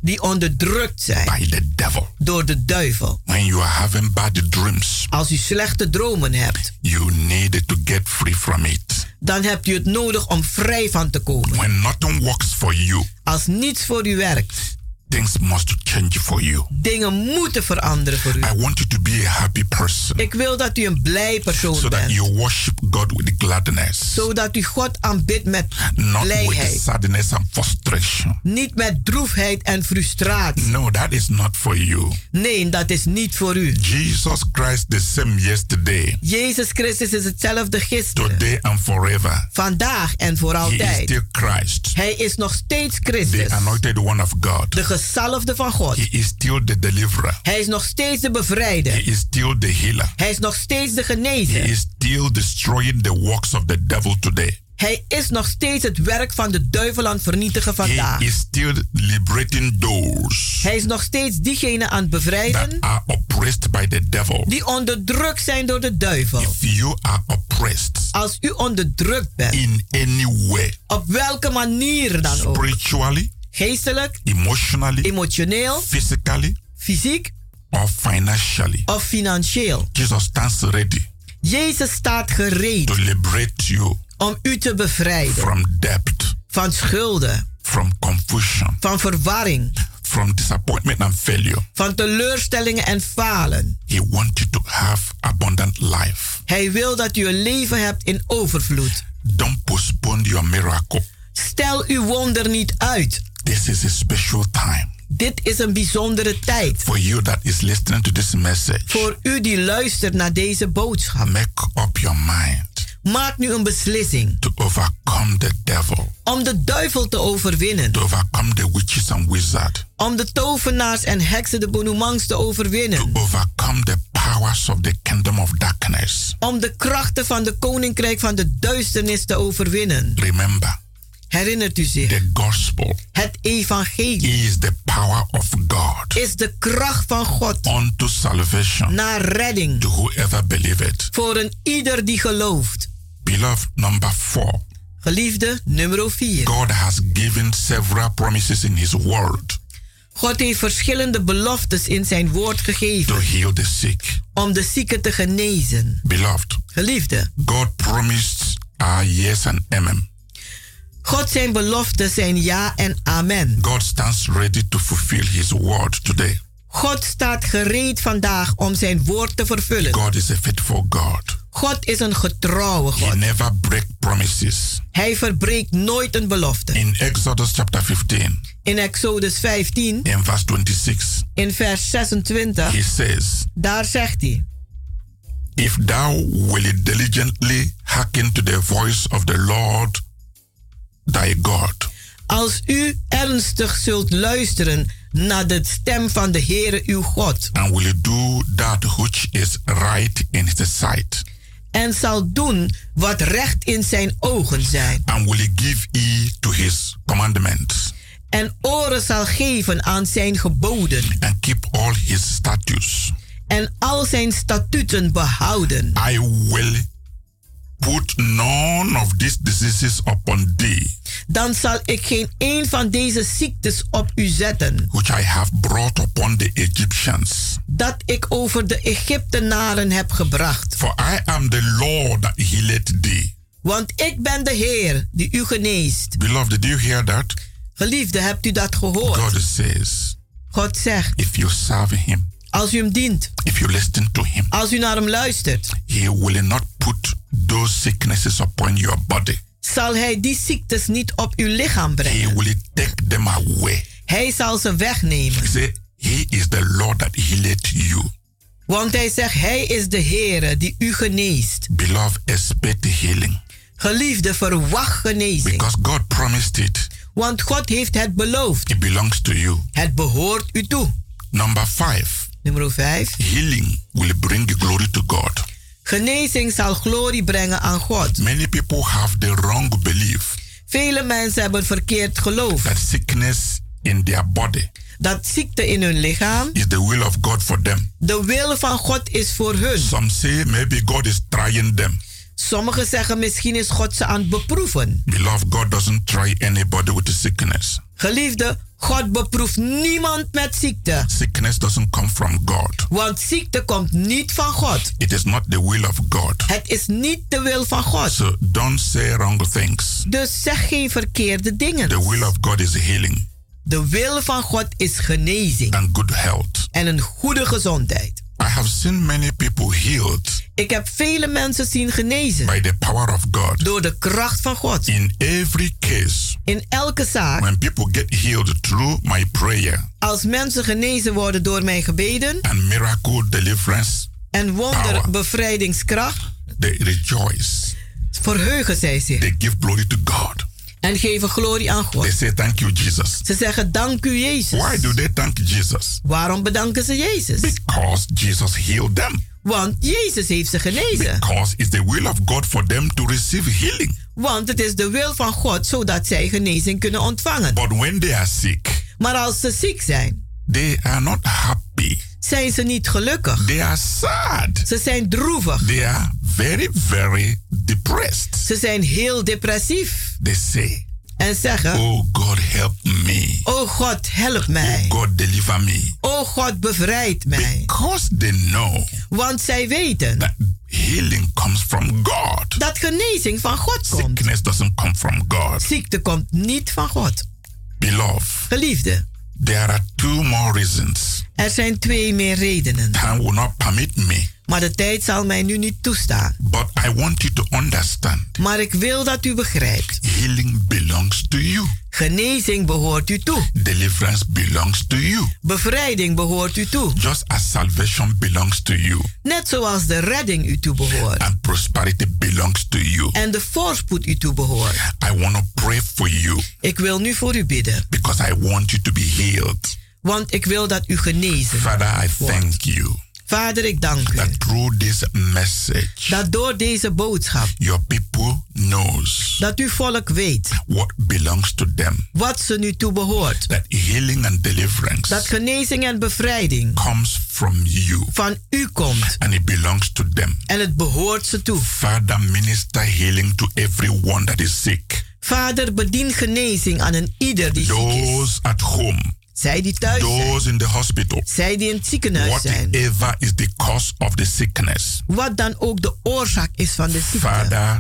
die onderdrukt zijn by the devil. Door de duivel. When you are having bad dreams, als u slechte dromen hebt, you need to get free from it. Dan hebt u het nodig om vrij van te komen. When nothing works for you, als niets voor u werkt, things must change for you. Dingen moeten veranderen voor u. I want you to be a happy person. Ik wil dat u een blij persoon so bent. That you worship God with gladness. Zodat u God aanbidt met Not blijheid. With sadness and frustration. Niet met droefheid en frustratie. No, that is not for you. Nee, dat is niet voor u. Jesus Christ the same yesterday. Jezus Christus is hetzelfde gisteren. Today and forever. Vandaag en voor altijd. He is still Christ. Hij is nog steeds Christus. The anointed one of God. De gezalfde van God. He is still the deliverer. Hij is nog steeds de bevrijder. He is still the healer. Hij is nog steeds de genezer. He is still destroying the works of the devil today. Hij is nog steeds het werk van de duivel aan het vernietigen vandaag. He is still liberating those. Hij is nog steeds diegenen aan het bevrijden. That are oppressed by the devil. Die onderdrukt zijn door de duivel. If you are oppressed. Als u onderdrukt bent. In any way. Op welke manier dan ook. Spiritually. Geestelijk, emotionally, emotioneel, physically, fysiek, of financially, of financieel. Jesus stands ready. Jezus staat gereed. To liberate you. Om u te bevrijden. From debt. van schulden, from confusion, van verwarring, from disappointment and failure, van teleurstellingen en falen. He wants you to have abundant life. Hij wil dat u een leven hebt in overvloed. Don't postpone your miracle. Stel uw wonder niet uit. This is a special time. Dit is een bijzondere tijd. For you that is listening to this message. Voor u die luistert naar deze boodschap. Make up your mind. Maak nu een beslissing. To overcome the devil. Om de duivel te overwinnen. To overcome the witches and wizards. Om de tovenaars en heksen, de bonoumangs te overwinnen. To overcome the powers of the kingdom of darkness. Om de krachten van de koninkrijk van de duisternis te overwinnen. Remember. Herinnert u zich? The gospel. Het evangelie. Is the power of God. Is de kracht van God. Unto salvation. Naar redding. To whoever believe it. Voor een ieder die gelooft. Beloved number four. Geliefde nummer vier. God has given several promises in his word. God heeft verschillende beloftes in zijn woord gegeven. To heal the sick. Om de zieken te genezen. Beloved. Geliefde. God promised our yes and amen. God zijn beloften zijn ja en amen. God stands ready to fulfill his word today. God staat gereed vandaag om zijn woord te vervullen. God is a faithful God. God is een getrouwe God. He never break promises. Hij verbreekt nooit een belofte. In Exodus chapter fifteen. In Exodus vijftien. In vers zesentwintig. In vers zesentwintig. He says. Daar zegt hij. If thou wilt diligently hearken to the voice of the Lord thy God. Als u ernstig zult luisteren naar de stem van de Heere uw God. And will do that which is right in his sight. En zal doen wat recht in zijn ogen zijn. And will give ear to his commandments. En oren zal geven aan zijn geboden. And keep all his statutes. En al zijn statuten behouden. I will put none of these diseases upon thee. Dan zal ik geen een van deze ziektes op u zetten. Which I have brought upon the Egyptians. Dat ik over de Egyptenaren heb gebracht. For I am the Lord that healeth thee. Want ik ben de Heer die u geneest. Beloved, do you hear that? Geliefde, hebt u dat gehoord? God says. God zegt. If you serve him. Als u hem dient. If you listen to him. Als u naar hem luistert. He will not put those sicknesses upon your body. Zal hij die ziektes niet op uw lichaam brengen. He will take them away. Hij zal ze wegnemen. He said, he is the Lord that healeth you. Want hij zegt, hij is de Heere die u geneest. Beloved, expect healing. Geliefde, verwacht genezing. Because God promised it. Want God heeft het beloofd. It belongs to you. Het behoort u toe. Number five. Nummer vijf. Healing will bring glory to God. Genezing zal glorie brengen aan God. Many people have the wrong belief. Vele mensen hebben verkeerd geloof. That sickness in their body. Dat ziekte in hun lichaam. Is the will of God for them. De wil van God is voor hun. Some say maybe God is trying them. Sommigen zeggen misschien is God ze aan het beproeven. Beloved, God doesn't try anybody with sickness. Geliefde, God beproeft niemand met ziekte. Sickness doesn't come from God. Want ziekte komt niet van God. It is not the will of God. Het is niet de wil van God. So don't say wrong things. Dus zeg geen verkeerde dingen. The will of God is healing. De wil van God is genezing. And good health. En een goede gezondheid. I have seen many people healed. Ik heb vele mensen zien genezen. By the power of God. Door de kracht van God. In every case. In elke zaak. When people get healed through my prayer. Als mensen genezen worden door mijn gebeden. And miracle deliverance. En wonder bevrijdingskracht. They rejoice. Verheugen zij zich. They give glory to God. En geven glorie aan God. They say, thank you, Jesus. Ze zeggen dank u Jezus. Why do they thank Jesus? Waarom bedanken ze Jezus? Because Jesus healed them. Want Jezus heeft ze genezen. Because it's the will of God for them to receive healing. Want het is de wil van God zodat zij genezing kunnen ontvangen. But when they are sick, maar als ze ziek zijn, they are not happy. Zijn ze niet gelukkig. They are sad. Ze zijn droevig. They are very, very depressed. Ze zijn heel depressief. They say, en zeggen, oh God, help me. Oh God, help mij. Oh God, deliver me. Oh God, bevrijd mij. Because they know. Want zij weten. That healing comes from God. Dat genezing van God komt. Sickness doesn't come from God. Ziekte komt niet van God. Beloved. Geliefde. There are two more reasons. Er zijn twee meer redenen. Time will not permit me. Maar de tijd zal mij nu niet toestaan. But I want you to understand. Maar ik wil dat u begrijpt. Healing belongs to you. Genezing behoort u toe. Deliverance belongs to you. Bevrijding behoort u toe. Just as salvation belongs to you. Net zoals de redding u toe behoort. And prosperity belongs to you. En de voorspoed u toe behoort. I want to pray for you. Ik wil nu voor u bidden. Because I want you to be healed. Want ik wil dat u genezen wordt. Father, I thank you. Vader, ik dank u. That through this message, dat door deze boodschap. Your people knows. Dat uw volk weet. What belongs to them. Wat ze nu toe behoort. That healing and deliverance. Dat genezing en bevrijding. Comes from you. Van u komt. And it belongs to them. En het behoort ze toe. Father, minister healing to everyone that is sick. Vader, bedien genezing aan een ieder die Those ziek is. Those at home. Zij die thuis Those zijn. In the hospital. Zij die in het ziekenhuis Whatever zijn. Whatever is the cause of the sickness. Wat dan ook de oorzaak is van de ziekte. Father,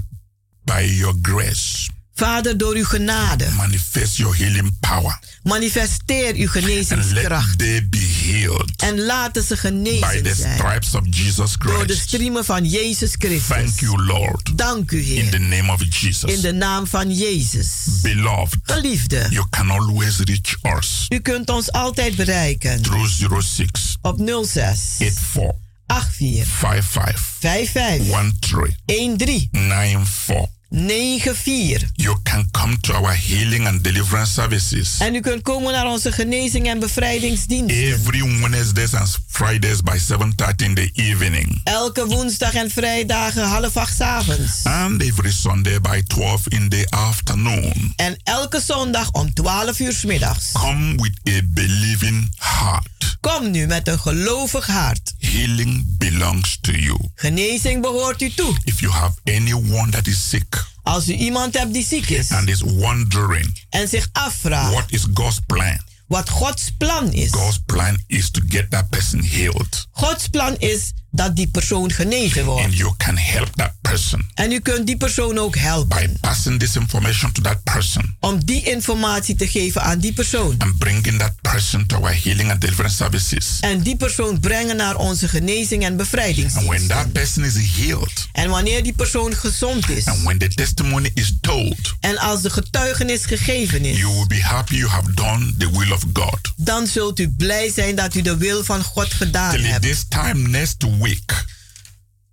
by your grace. Vader, door uw genade. Manifest your healing power. Manifesteer uw genezingskracht. They be healed. En laten ze genezen by the zijn. Stripes of Jesus Christ. Door de striemen van Jezus Christus. Thank you, Lord. Dank u, Heer. In the name of Jesus. In de naam van Jezus. Beloved. Geliefde. You can always reach us. U kunt ons altijd bereiken. Through zero six. Op nul zes. acht vier. acht vier. vijf vijf. vijf vijf. een drie. een drie. negen vier. negen vier. You can come to our healing and deliverance services. En u kunt komen naar onze genezing en bevrijdingsdiensten. Every Wednesdays and Fridays by seven thirty in the evening. Elke woensdag en vrijdagen half acht avonds. And every Sunday by twelve in the afternoon. En elke zondag om twaalf uur 's middags. Come with a believing heart. Kom nu met een gelovig hart. Healing belongs to you. Genezing behoort u toe. If you have anyone that is sick. Als u iemand hebt die ziek is. And is wondering. En zich afvraagt. What is God's plan? Wat Gods plan is. God's plan is to get that person healed. Gods plan is dat die persoon genezen wordt. And you can help that person. En u kunt die persoon ook helpen. By passing this information to that person. Om die informatie te geven aan die persoon. And bringing that person to our healing and deliverance services. En die persoon brengen naar onze genezing en bevrijdingsdiensten. And when that person is healed. En wanneer die persoon gezond is. And when the testimony is told. En als de getuigenis gegeven is. You will be happy you have done the will of God. Dan zult u blij zijn dat u de wil van God gedaan Till hebt. This time next week.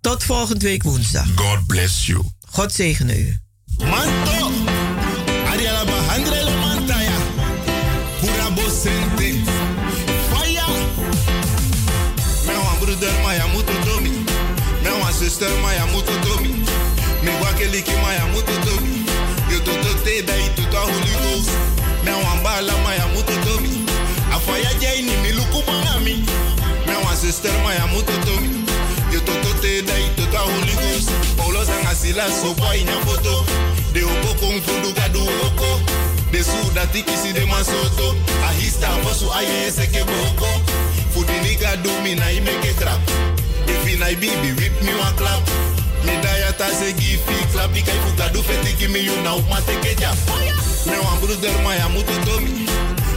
Tot volgende week woensdag. God bless you. God zegene u. Manto. Ariala Bahandrele Mantaya. Kurabosente. Faya. Mijn broeder Maya Mutotomi. Mijn zuster Maya Mutotomi. Mijn wakeliki Maya Mutotomi. Je totote bij Tuta Holy Ghost. Mijn bala Maya Mutotomi. Afaya Jaini Milukumami. Meu sister Maya Mutotomi, eu tô tote daí tô tá Holy Paulo Zangasila so boy na foto, de opo confundo gado oco, de suda tiki si de masoto, a rista vosso aye se que boco, fudini gado mina I make it trap, if I na baby whip me one clap, me dayata se give me clap, I kai gado fete give me you now mate que já, meu brother Maya Mutotomi,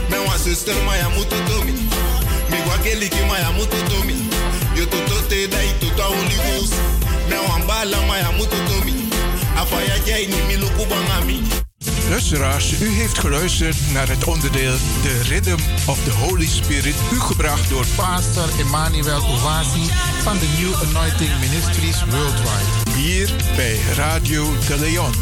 meu sister Maya Mutotomi. Migo aquele que Maya Mutotomi, eu tô tote daí tô tá Holy Ghost, meu ambala Maya Mutotomi, afaya jij ni miluku bangami. Luisteraars, u heeft geluisterd naar het onderdeel The Rhythm of the Holy Spirit, u gebracht door pastor Emmanuel Uwazi van de New Anointing Ministries Worldwide, hier bij Radio de Leon.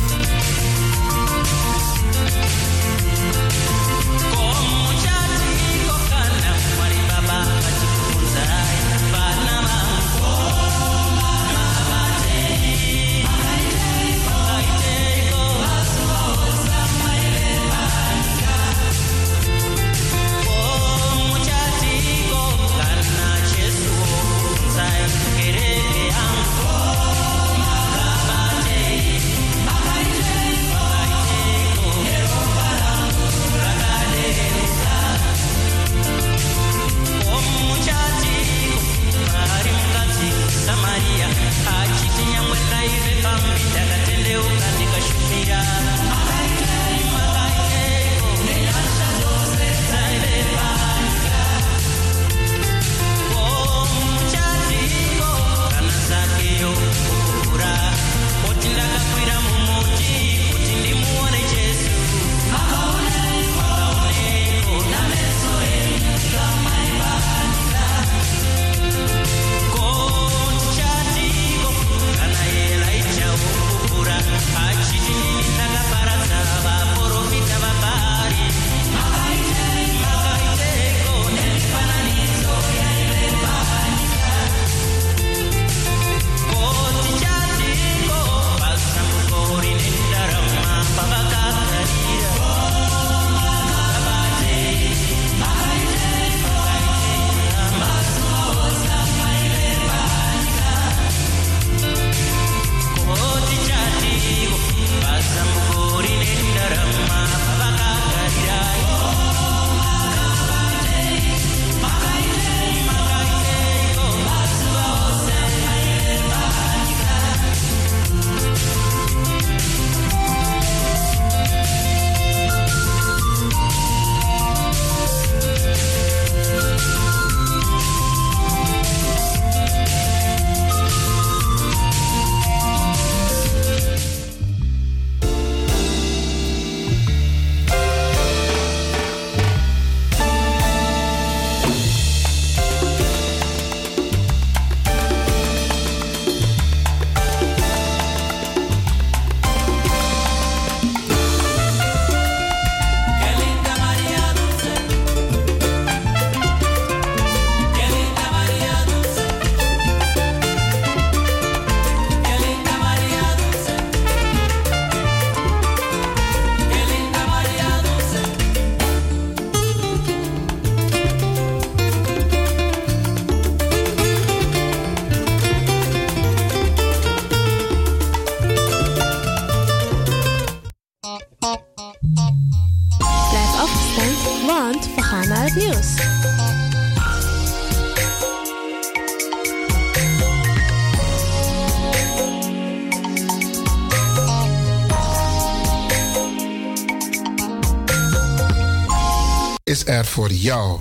is er voor jou.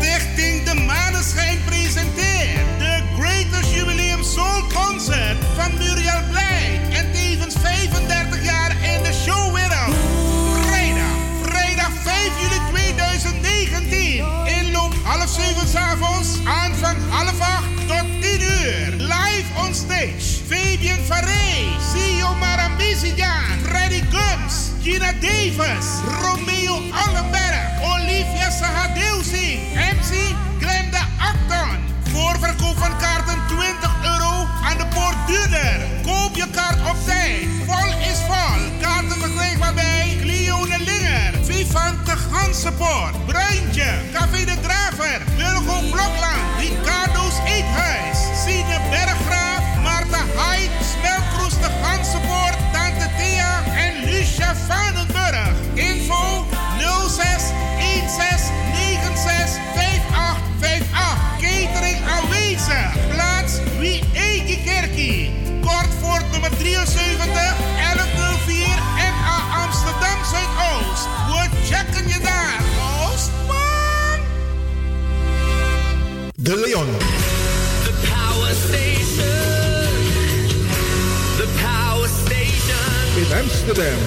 Stichting De Maneschijn presenteert de Greatest Jubileum Soul Concert van Muriel Blijd. En tevens vijfendertig jaar in de showwereld. Vrijdag, vrijdag vijf juli tweeduizend negentien. Inloop half zeven 's avonds, aanvang half acht tot tien uur. Live on stage, Fabian Varee, Sio Marambisijan, Freddie Gums, Gina Davis, Romeo Allenberg, Olivia Sahadeusi, M C Glenda Acton. Voorverkoop van kaarten twintig euro aan de poort duurder. Koop je kaart op tijd. Vol is vol. Kaarten verkrijgbaar bij Cleone Linger, Vivante Gansenpoort, Bruintje, Café de Draver, Wilgo Blokland, Ricardo's Eethuis, Sine Berggraaf, Marta Haidt, Spelkroes de Gansenpoort, Tante Thea en Lucia Vandenburg. Info nul zes een zes negen zes vijf acht vijf acht. Catering aanwezig. Plaats Wieegi Kirki. Kortvoort nummer drieënzeventig, elf nul vier N A Amsterdam-Zuidoost. We checken je daar, Oostman. De Leon. The Power Station. The Power Station. In Amsterdam.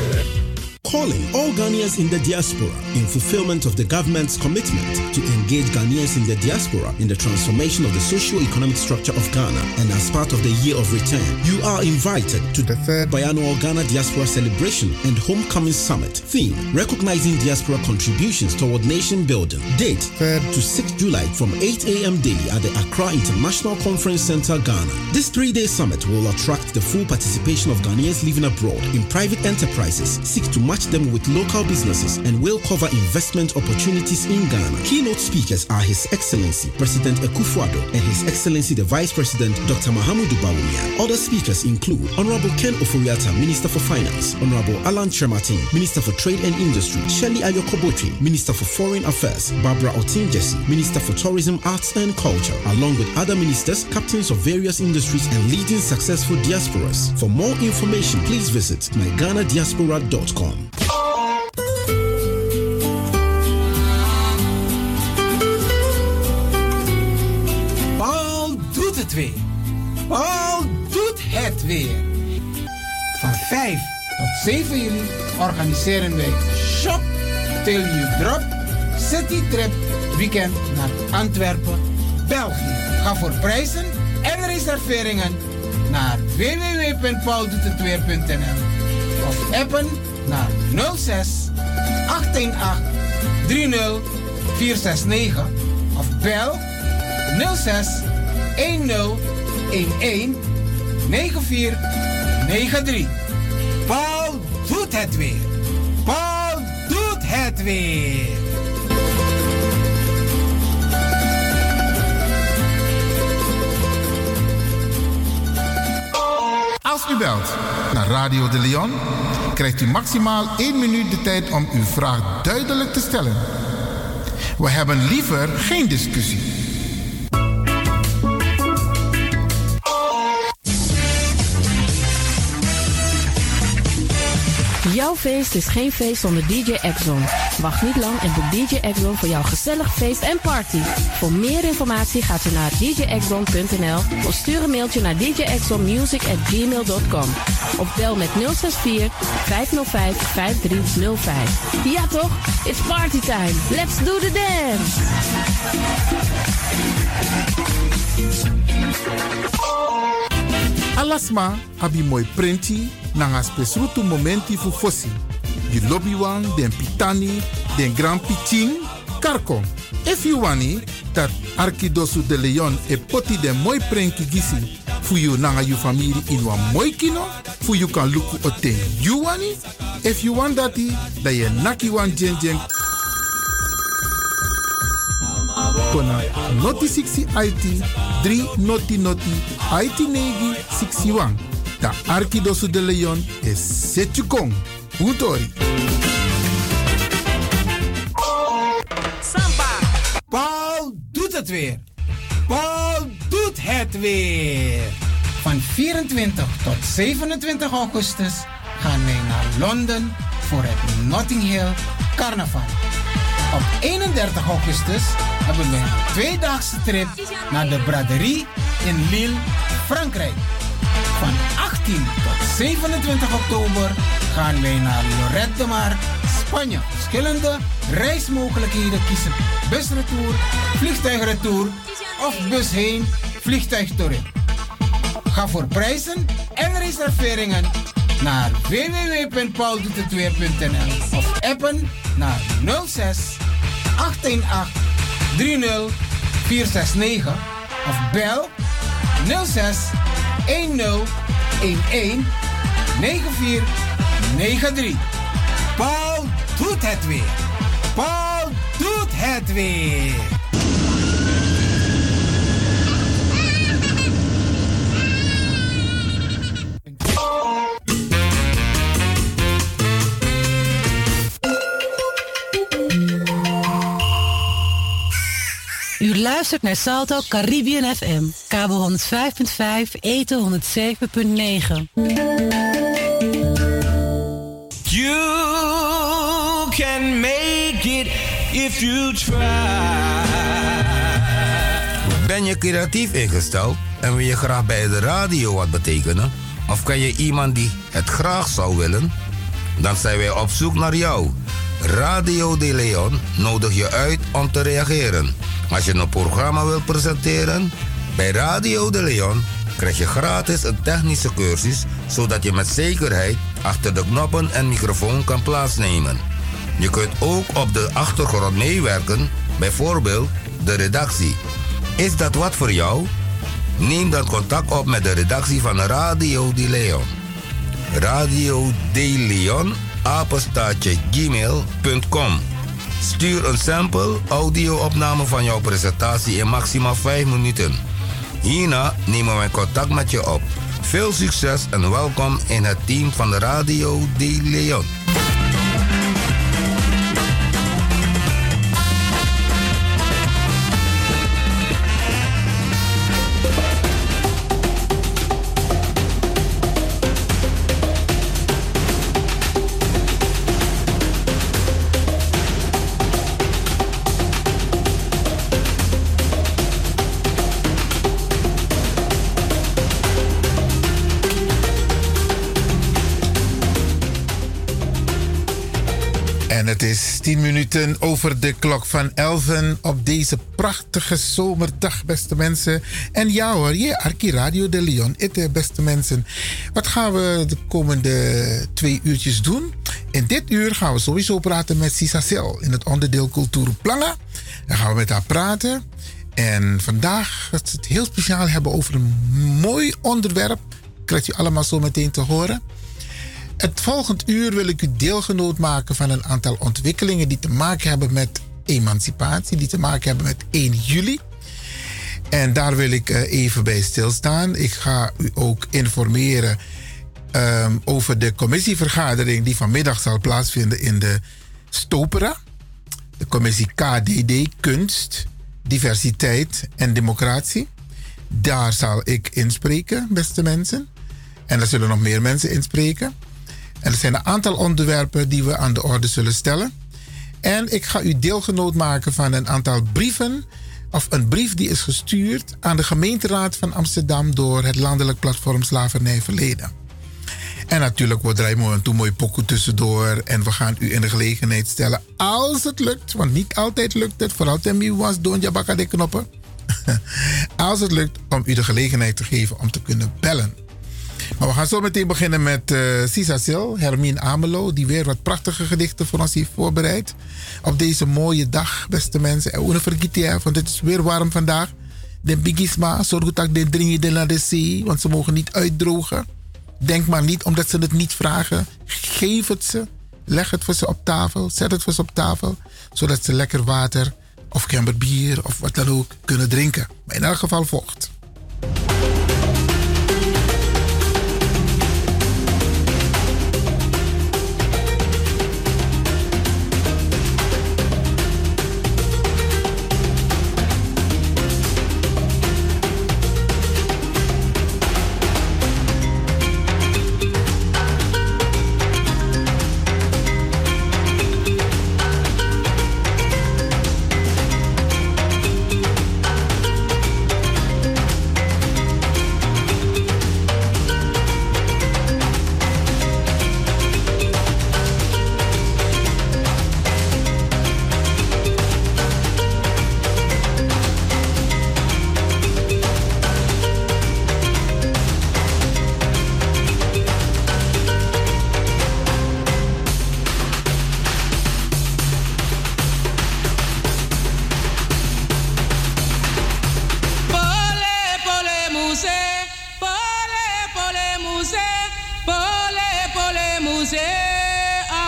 Calling all Ghanaians in the diaspora in fulfillment of the government's commitment to engage Ghanaians in the diaspora in the transformation of the socio-economic structure of Ghana and as part of the Year of Return. You are invited to the third biannual Ghana Diaspora Celebration and Homecoming Summit. Theme, recognizing diaspora contributions toward nation building. Date, third to sixth July from eight a.m. daily at the Accra International Conference Center, Ghana. This three-day summit will attract the full participation of Ghanaians living abroad in private enterprises, seek to match them with local businesses and will cover investment opportunities in Ghana. Keynote speakers are His Excellency President Akufo-Addo and His Excellency the Vice President Doctor Mahamudu Bawumia. Other speakers include Honorable Ken Ofori-Atta, Minister for Finance, Honorable Alan Kyerematen, Minister for Trade and Industry, Shirley Ayorkor Botchwey, Minister for Foreign Affairs, Barbara Oteng-Gyasi, Minister for Tourism, Arts and Culture, along with other ministers, captains of various industries and leading successful diasporas. For more information, please visit my ghana diaspora dot com. Paul doet het weer. Paul doet het weer. Van vijf tot zeven juli organiseren wij Shop Till You Drop City Trip Weekend naar Antwerpen, België. Ga voor prijzen en reserveringen naar w w w punt paul doet het weer punt n l of appen naar nul zes acht een acht drie nul vier zes negen of bel nul zes een nul een een negen vier negen drie. Paul doet het weer. Paul doet het weer. Als u belt naar Radio de Leon, krijgt u maximaal één minuut de tijd om uw vraag duidelijk te stellen. We hebben liever geen discussie. Jouw feest is geen feest zonder D J Exxon. Wacht niet lang en boek D J Exxon voor jouw gezellig feest en party. Voor meer informatie gaat u naar d j exxon punt n l of stuur een mailtje naar d j exxon music at gmail punt com of bel met nul zes vier vijf nul vijf vijf drie nul vijf. Ja toch? It's party time. Let's do the dance. Alasma abi moi prenti nanga spesrutu momenti fu fossi. You lobby one, den pitani, den grand pitin, karko. If you wani, dat Arkidosu de Leon e poti den moi prenki gisi, fu you nanga you family in wan moi kino, fu you kan luku oten you wani. If you want dati, da ye naki wan jen jen. Kona noti sixty IT three noti noti IT nine sixty-one. Da Arkidosu de Leon is Setjukong. Utori. Samba. Paul doet het weer. Paul doet het weer. Van vierentwintig tot zevenentwintig augustus gaan wij naar Londen voor het Notting Hill Carnaval. Op eenendertig augustus hebben we een tweedaagse trip naar de Braderie in Lille, Frankrijk. Van achttien tot zevenentwintig oktober gaan wij naar Lloret de Mar, Spanje. Verschillende reismogelijkheden kiezen. Busretour, vliegtuigretour of bus heen, vliegtuigtouring. Ga voor prijzen en reserveringen naar w w w punt paul doet het weer punt n l of appen naar nul zes acht een acht drie nul vier zes negen of bel nul zes een nul een een negen vier negen drie. Paul doet het weer. Paul doet het weer. U luistert naar Salto Caribbean F M, kabel honderdvijf komma vijf, eten honderdzeven komma negen. You can make it if you try. Ben je creatief ingesteld en wil je graag bij de radio wat betekenen? Of ken je iemand die het graag zou willen? Dan zijn wij op zoek naar jou. Radio de Leon nodig je uit om te reageren. Als je een programma wilt presenteren, bij Radio de Leon krijg je gratis een technische cursus, zodat je met zekerheid achter de knoppen en microfoon kan plaatsnemen. Je kunt ook op de achtergrond meewerken, bijvoorbeeld de redactie. Is dat wat voor jou? Neem dan contact op met de redactie van Radio de Leon. Radio de Leon, apenstaartje gmail punt com. Stuur een sample audio-opname van jouw presentatie in maximaal vijf minuten. Hierna nemen wij contact met je op. Veel succes en welkom in het team van de Radio de Leon. Het is tien minuten over de klok van elven op deze prachtige zomerdag, beste mensen. En ja hoor, je Arki Radio de Leon, het beste mensen. Wat gaan we de komende twee uurtjes doen? In dit uur gaan we sowieso praten met Sisacel in het onderdeel Cultuur Planga. Dan gaan we met haar praten. En vandaag gaat ze het heel speciaal hebben over een mooi onderwerp. Krijgt u allemaal zo meteen te horen. Het volgend uur wil ik u deelgenoot maken van een aantal ontwikkelingen die te maken hebben met emancipatie, die te maken hebben met één juli. En daar wil ik even bij stilstaan. Ik ga u ook informeren um, over de commissievergadering die vanmiddag zal plaatsvinden in de Stopera. De commissie K D D, Kunst, Diversiteit en Democratie. Daar zal ik inspreken, beste mensen. En er zullen nog meer mensen inspreken. En er zijn een aantal onderwerpen die we aan de orde zullen stellen. En ik ga u deelgenoot maken van een aantal brieven. Of een brief die is gestuurd aan de gemeenteraad van Amsterdam door het landelijk platform Slavernij Verleden. En natuurlijk, we draaien mooi een mooi pokoe tussendoor. En we gaan u in de gelegenheid stellen als het lukt. Want niet altijd lukt het. Vooral Temi was Don Jabaka de knoppen. Als het lukt om u de gelegenheid te geven om te kunnen bellen. Maar we gaan zo meteen beginnen met uh, Sisacel, Hermine Amelo, die weer wat prachtige gedichten voor ons heeft voorbereid. Op deze mooie dag, beste mensen. En we vergeten, want het is weer warm vandaag. De bigisma, zorg dat de dringen de naar de zee, want ze mogen niet uitdrogen. Denk maar niet omdat ze het niet vragen. Geef het ze, leg het voor ze op tafel, zet het voor ze op tafel, zodat ze lekker water of gemberbier of wat dan ook kunnen drinken. Maar in elk geval vocht.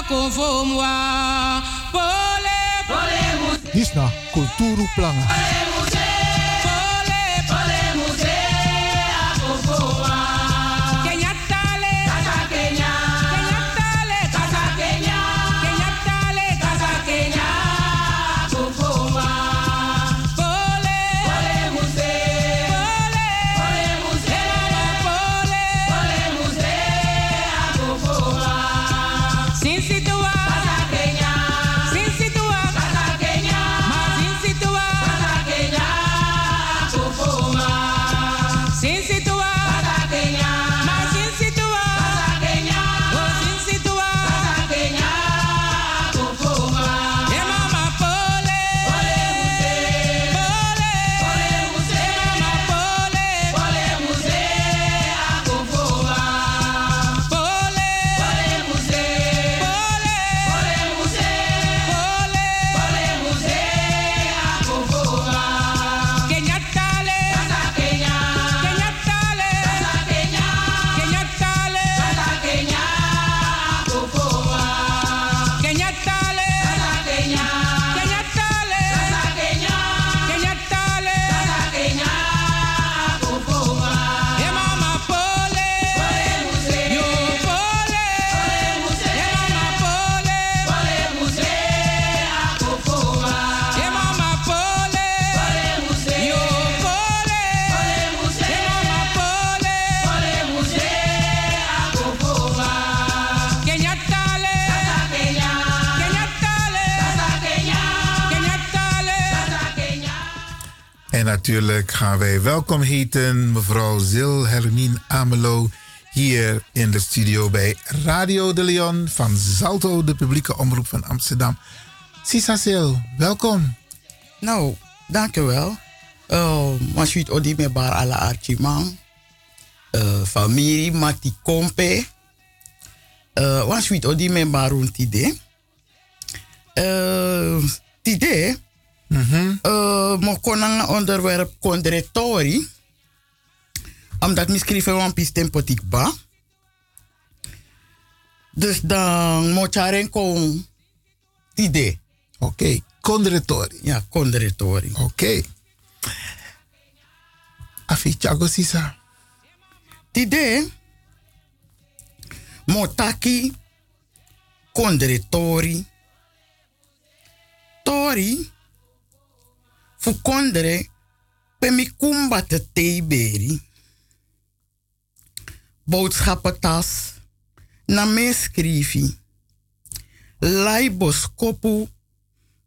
Dit is nou Kulturu Planga. Natuurlijk gaan wij welkom heten mevrouw Zilhermien Amelo hier in de studio bij Radio de Leon van Salto, de publieke omroep van Amsterdam. Sisacil, welkom. Nou, dankjewel. Masjid Odi me bar ala archiman. Familie Mati Kompe. Masjid Odi me barun tide. Tide... Mm-hmm. Uh, maar kon een onderwerp kondretori, omdat ik schreef een piste in Potikba. Dus dan moet je erin komen. Oké, okay. Kondretori. Ja, kondretori. Oké. Okay. Afi Chago Sisa. Tide, motaki, kondretori, tori. Fukondre pemikumba te teiberi. Boodschappentas na meeskrivi. Laiboskopu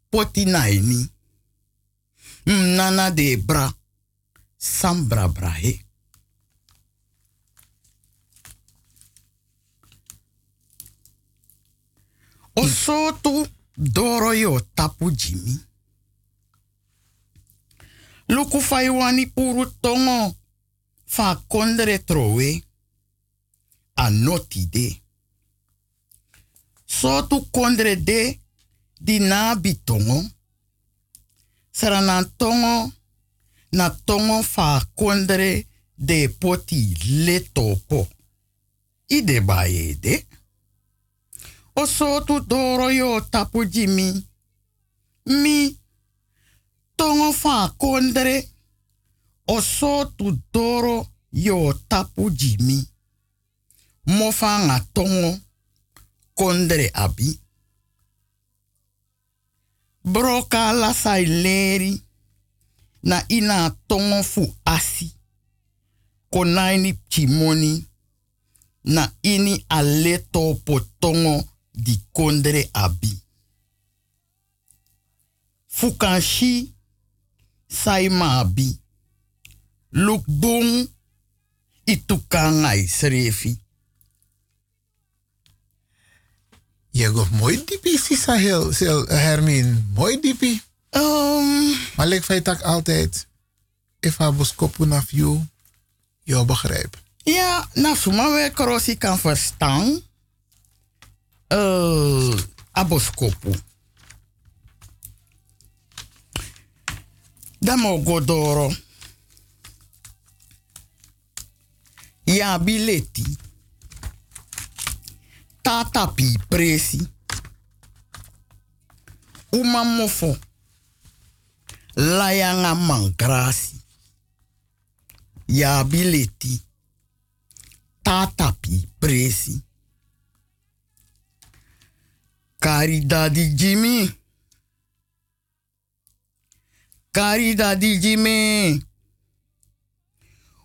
potinaini. Nana debra sambra brahe. Osotu doroyo tapu jimi. Luku faiwani puru tongo fa kondre trowe anoti de. Sotu kondre de di nabi tongo. Saranan tongo na tongo fa kondre de poti letopo. Ide baye de. O sotu doro yo tapu jimi. Mi. Tongo fa kondre oso tu doro yo tapu jimi. Mofa nga tongo kondre abi. Broka la saileri na ina tongo fu asi. Konaini chimoni na ini aleto potongo di kondre abi. Fukanshi Saimabi, Lukdung, Itukangai Srefi. Je gaat mooi diepie, Sisa Hermine. Mooi diepie. Um, maar ik vind het altijd, ik heb boskoppen af jou, jou begrijp. Ja, nou, zomaar we krossie kan verstaan. Uh, Aboskoppen. Damo godoro. Ya bileti. Tata pi presi. uma mofo. Layanga mangrasi. Ya bileti. Tatapi presi. Kari daddy Jimmy. Kari daddy Jimmy.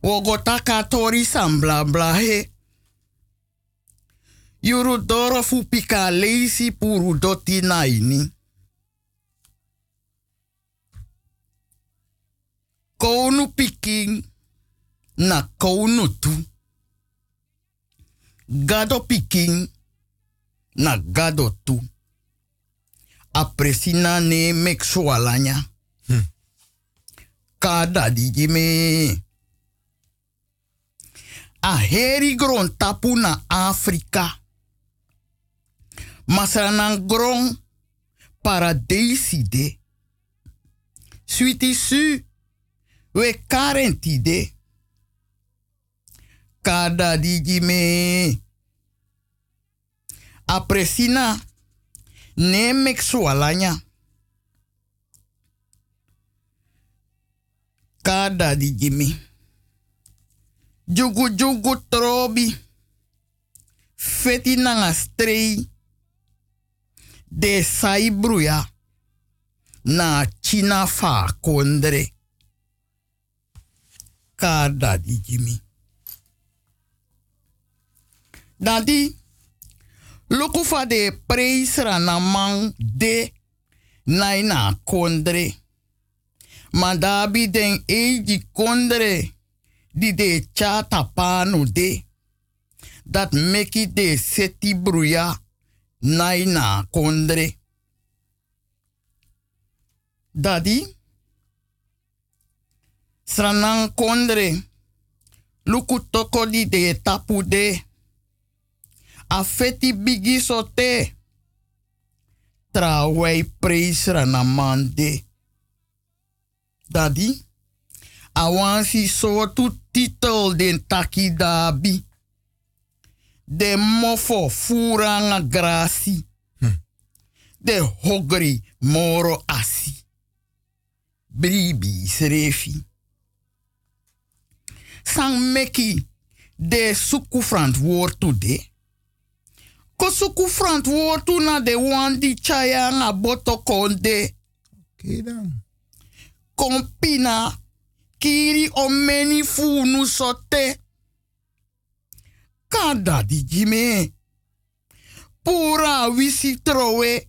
Wogotaka tori san bla bla he. Yuru doro fu pika leisi puru doti naini. Kounu piking na kounu tu. Gado piking na gado tu. Apresina ne meksualanya. Hmm. Kada dijime. A heri grond tapu na Afrika. Masanan grond paradijside. Suiti su we karentide. Kada dijime. A presina ne meksualanya. Kada dijime. Jugu jugu trobi. Feti nanga strei. De sai bruya. Na china fa kondre. Kada di jimi. Dadi. Luku fa de preisra na man de. Naina kondre. Madabi den eji kondre. Die de chata pano de. Dat meki de seti bruya. Naina kondre. Daddy. Sranan kondre. Luku toko di de tapu de. Afeti bigi sote. Trawai preis ranamande. Daddy. Awansi sotu titel den takidabi. De mofo furanga grasi. Hmm. De hogri moro asi. Bribi srefi. Sang meki de suku verantwoordu de. Ko suku verantwoordu na de wan di chayanga botokonde. Okay dan. Kompina. Kiri omeni funu sote. Kada di jime. Pura wisi trowe.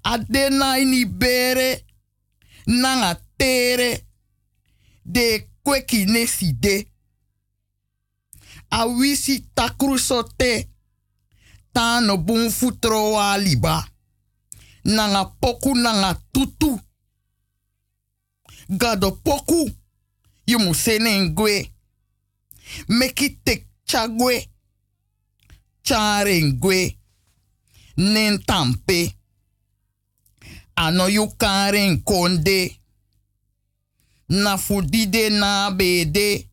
Adena ini bere. Nanga tere. De kweki neside. A wisi takru sote. Tano bunfu trowa liba. Nanga poku nanga tutu. Gado poku, you musenengwe. Meki tek chagwe. Charengwe. Nentampe. Ano you karen konde. Na fudide na bede.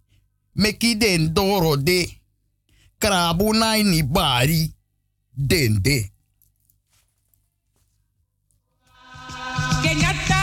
Meki den doro de. Krabu na ini bari. Dende. Kenyata.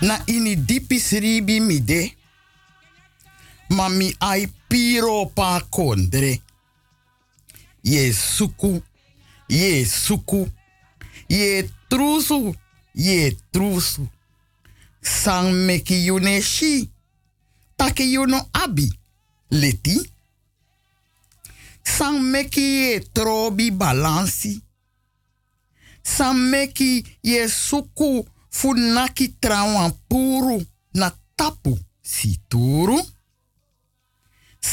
Na ini dipis ribi mide. Mami ai piro pa kondre. Ye suku. Ye suku. Ye trusu. Ye trusu. Sang meki yune shi. Taki yuno abi. Leti. Sang meki ye trobi balansi. Sang meki ye suku. Funaki trawan puru na tapu situru.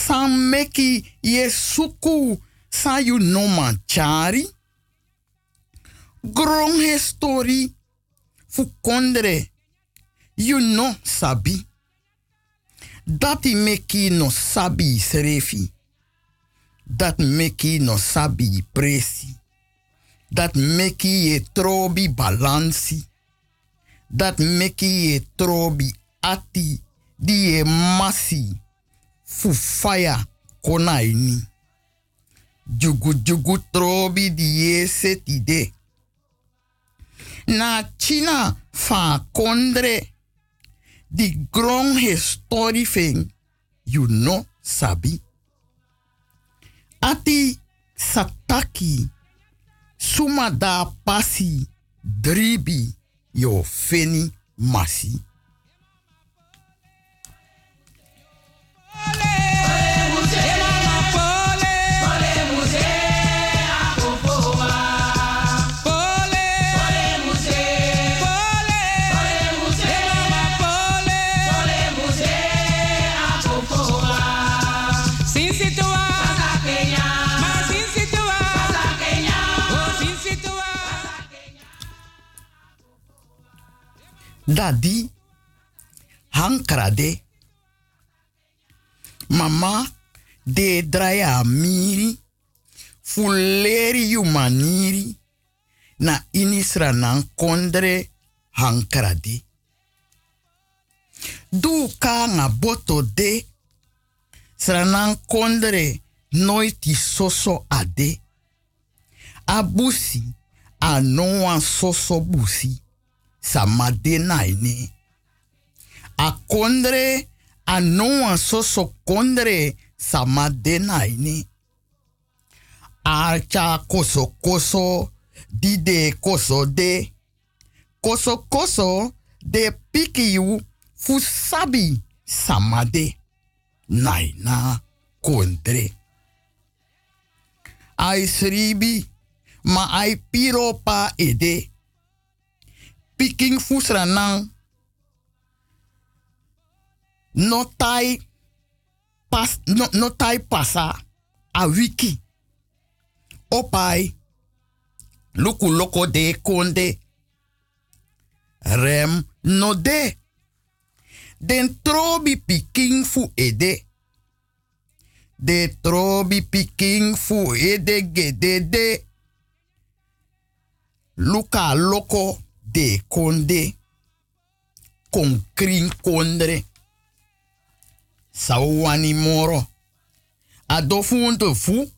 san meki yesuku san yu no man chari. Grong history fu kondre yu no sabi. Dati meki no sabi serefi. Dat meki no sabi presi. Dat meki ye trobi balansi. Dat meki ye trobi ati di ye masi fu faya konaini. Jugu jugu trobi di ye setide. Na China fa kondre di grong history thing you know sabi. Ati sataki sumada pasi dribi yo feni masi. Daddy, hankrade, mama, de draya miri, fuleri yu maniri, na inisra nan kondre hankrade. Du ka na boto de, sranan kondre noiti soso ade, abusi, anoan soso busi. Samadenaine. A kondre anoan soso kondre samadenaine. Archa koso koso dide koso de. Koso koso de pikiu fusabi samade. Naina kondre. Ai sribi ma ai piropa ede. Piking fusranang notai pas no, notai pasa a wiki opai luku loko de konde rem no de den trobi piking fu ede de trobi piking fu ede gede de luka loko de konde kon kring kondre sawani moro adofunto fu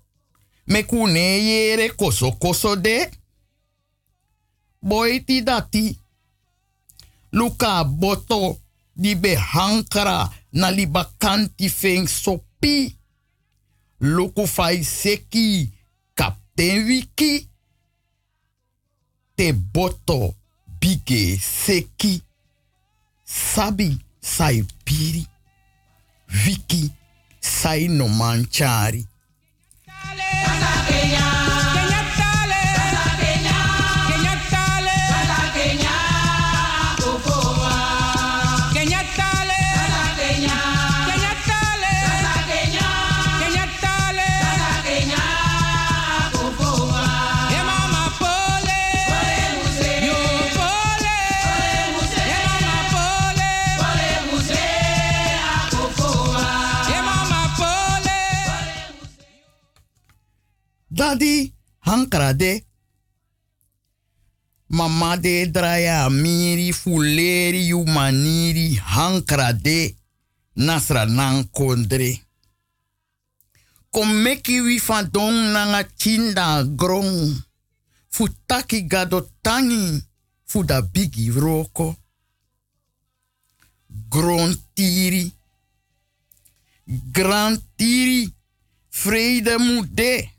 mekune yere koso koso de boiti dati luka boto di be hankara na libakanti feng sopi luku fai seki kapten wiki te boto Bige seki sabi sai piri wiki sai no manchari. Daddy hankrade, mama de draya miri fuleri yu maniri hankrade nasra nan kondre. Kom meki wi fan don nanga chinda grong, futaki gado tangi fuda bigi roko. Grond tiri, grand tiri, vrede mude.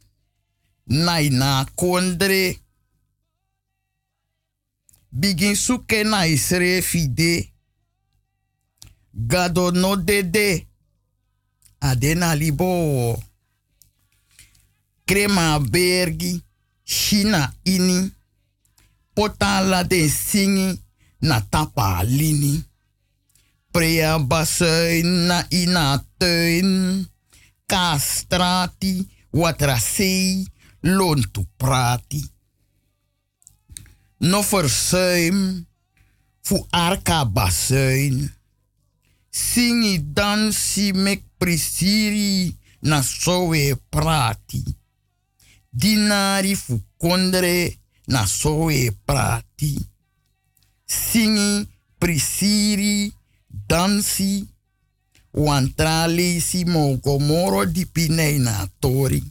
Naina kondre begin suke na isre fide gado no dede adena libo krema bergi china ini potala de singi na tapa lini preya basen na ina tein Kastrati, Watrasei, Lontuprati. No verzuim, voor arka basuin. Singi dansi mek prisiri na sowe prati. Dinari fu kondre na sowe prati. Singi prisiri dansi. Wantrali si mongomoro di pinei na tori.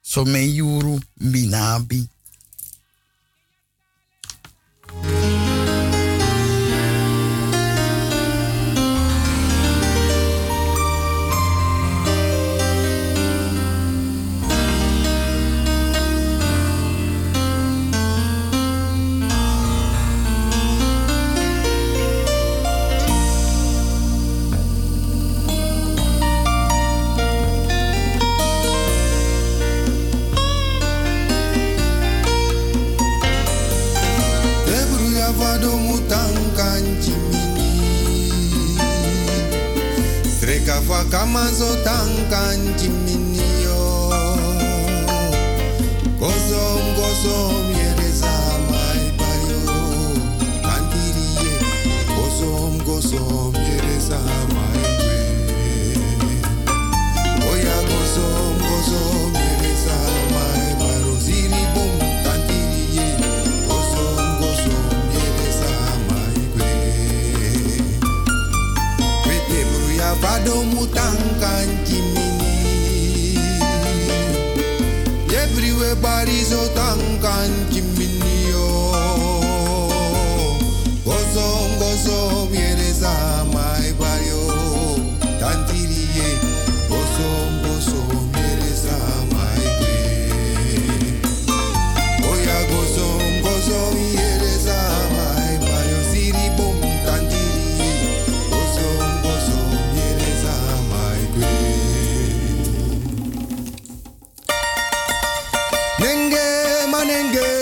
Someyuru minabi. Kamazo tankan chiminio Gozom gozom yereza mai payo Kantiriye Gozom gozom yereza mai payo Oya gozom gozom yereza mai payo Ziri bum kantiriye Gozom gozom yereza mai payo Pete bruya vado muta everybody so tankan chiminio Gozom gozom yereza mai bayo Tantiriye Gozom gozom yereza mai be Oya gozom gozom yereza mai bayo Siribom tantiriye Gozom gozom yereza mai be Nenge, manenge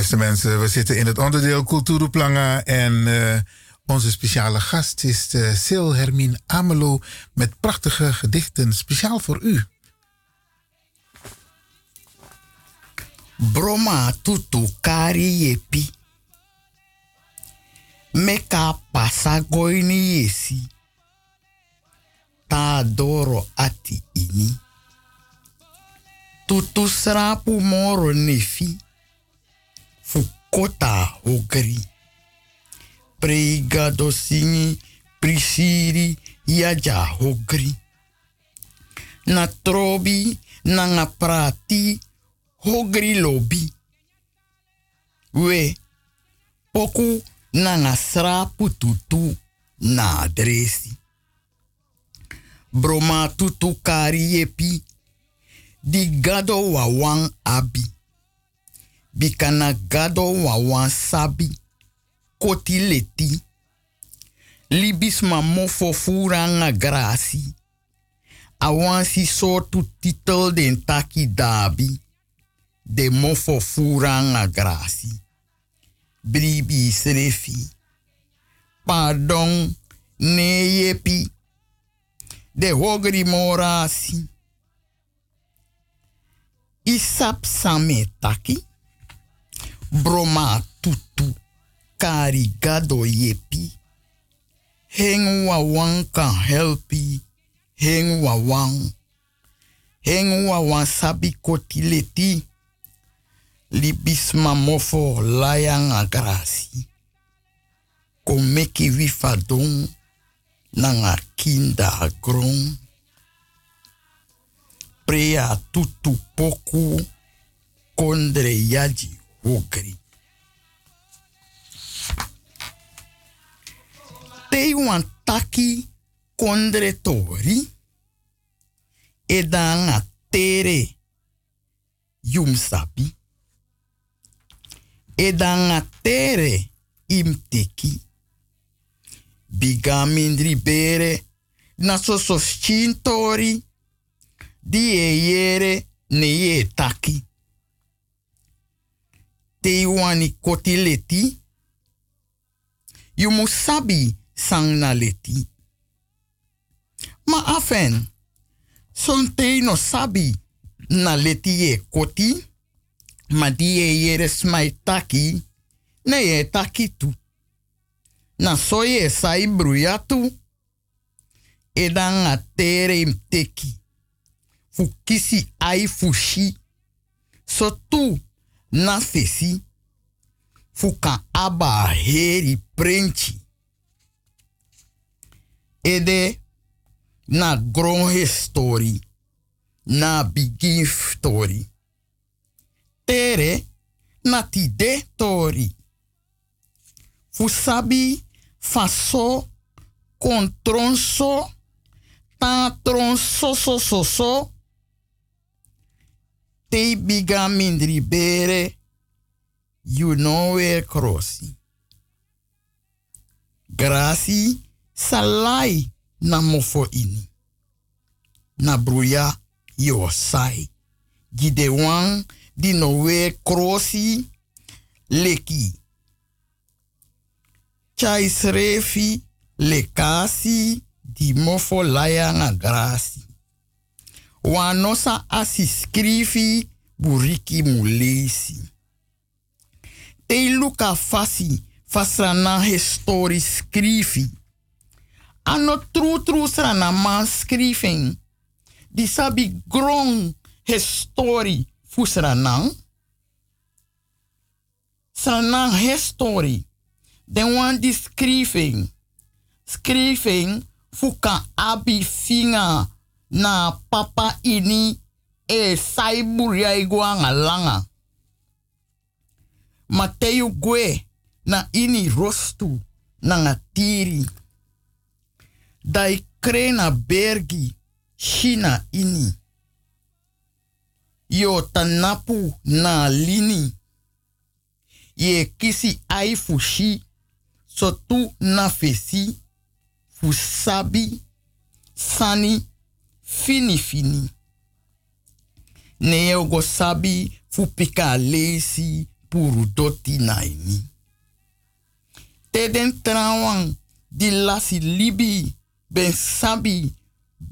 beste mensen, we zitten in het onderdeel Kulturu Planga en uh, onze speciale gast is uh, Sil Hermine Amelo met prachtige gedichten, speciaal voor u. Broma tutu kari yepi, meka pasagoini yesi, ta doro ati ini, tutu srapu moro nefi, fukota hogri, prega dosini prisiri yaja hogri, na trobi nanga prati hogri lobi. We, poku nanga srapu tutu na adresi. Broma tutu kari epi, di gado wawang abi. Bikana gado wawang sabi, koti leti. Libis mamo fofura nga grasi. Awansi sotu titel den taki dabi. De mofo furanga grasi. Bribi srefi. Pardon neyepi. De hogri morasi. Isap sametaki. Broma tutu. Karigado yepi. Heng wawang kan helpi. Heng wawang. Heng wawang sabi kotileti. Libisma mofo layanga grasi. Komeki wifadon nanga kinda gron. Prea tutu poku kondre yaji hogri. Te wan taki kondre tori. Edanga tere yumsabi. Edanga tere imteki. Bigamindri bere na sososcintori di eyere neye taki. Teiwani koti leti. Yumusabi sangna leti. Ma afen, sontei no sabi na leti e koti. Ma die jere smai taki, ne je taki tu. Na soje sai bruja tu, edan a tere im teki. Fukisi ai fushi, so tu na fesi. Fuka aba heri prenchi. Ede na gronhe story, na begin story. Tere nati de tori. Fusabi faso kontronso tantronso so so so. Te biga mindri bere. You know where crossi. Grasi salai na mofo ini. Na bruya yosai. Gidewan di nowe krosi leki. Chaisrefi lekasi di mofo laya na grasi. Wanosa asiskrifi buriki mulesi. Te luka fasi fasrana histori skrifi. Ano tru tru srana man skrifing. Di sabi grong histori. Fusranang, sanang history, den wan di skriving, skriving fuka abi finga na papa ini e saiburia iguanga langa. Mateu gue na ini rostu na ngatiri. Dai krena bergi shina ini. Yo tanapu na lini. Ye kisi ai fushi. Sotu na fesi. Fusabi. Sani. Fini fini. Neo go sabi. Fupika lesi. puru doti naini. Teden trawang di lasi libi ben sabi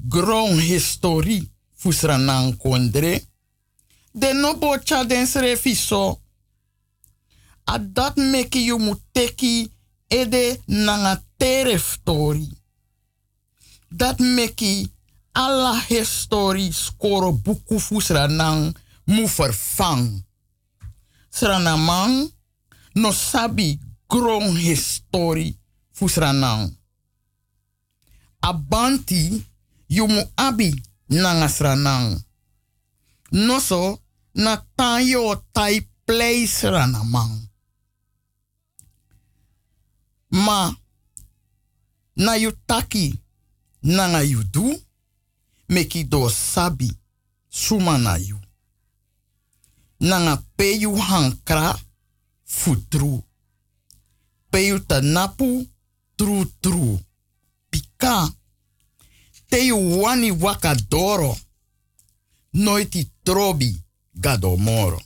grond historie fusranang kondre. De no bocha den srefiso. Adat meki you muteki ede nanga tereftori. Dat meki alla historie skoro buku fusranang mu vervang. Sranamang no sabi grond historie fusranang. Abanti you mu abi nanga sranang. Noso na tayo tai place ranamang. Ma na yutaki nanga yudu meki do sabi sumana yu. Nanga peyu hankra futru. Peyu tanapu tru tru. Pika teyu wani wakadoro. Noiti trobi gadomoro.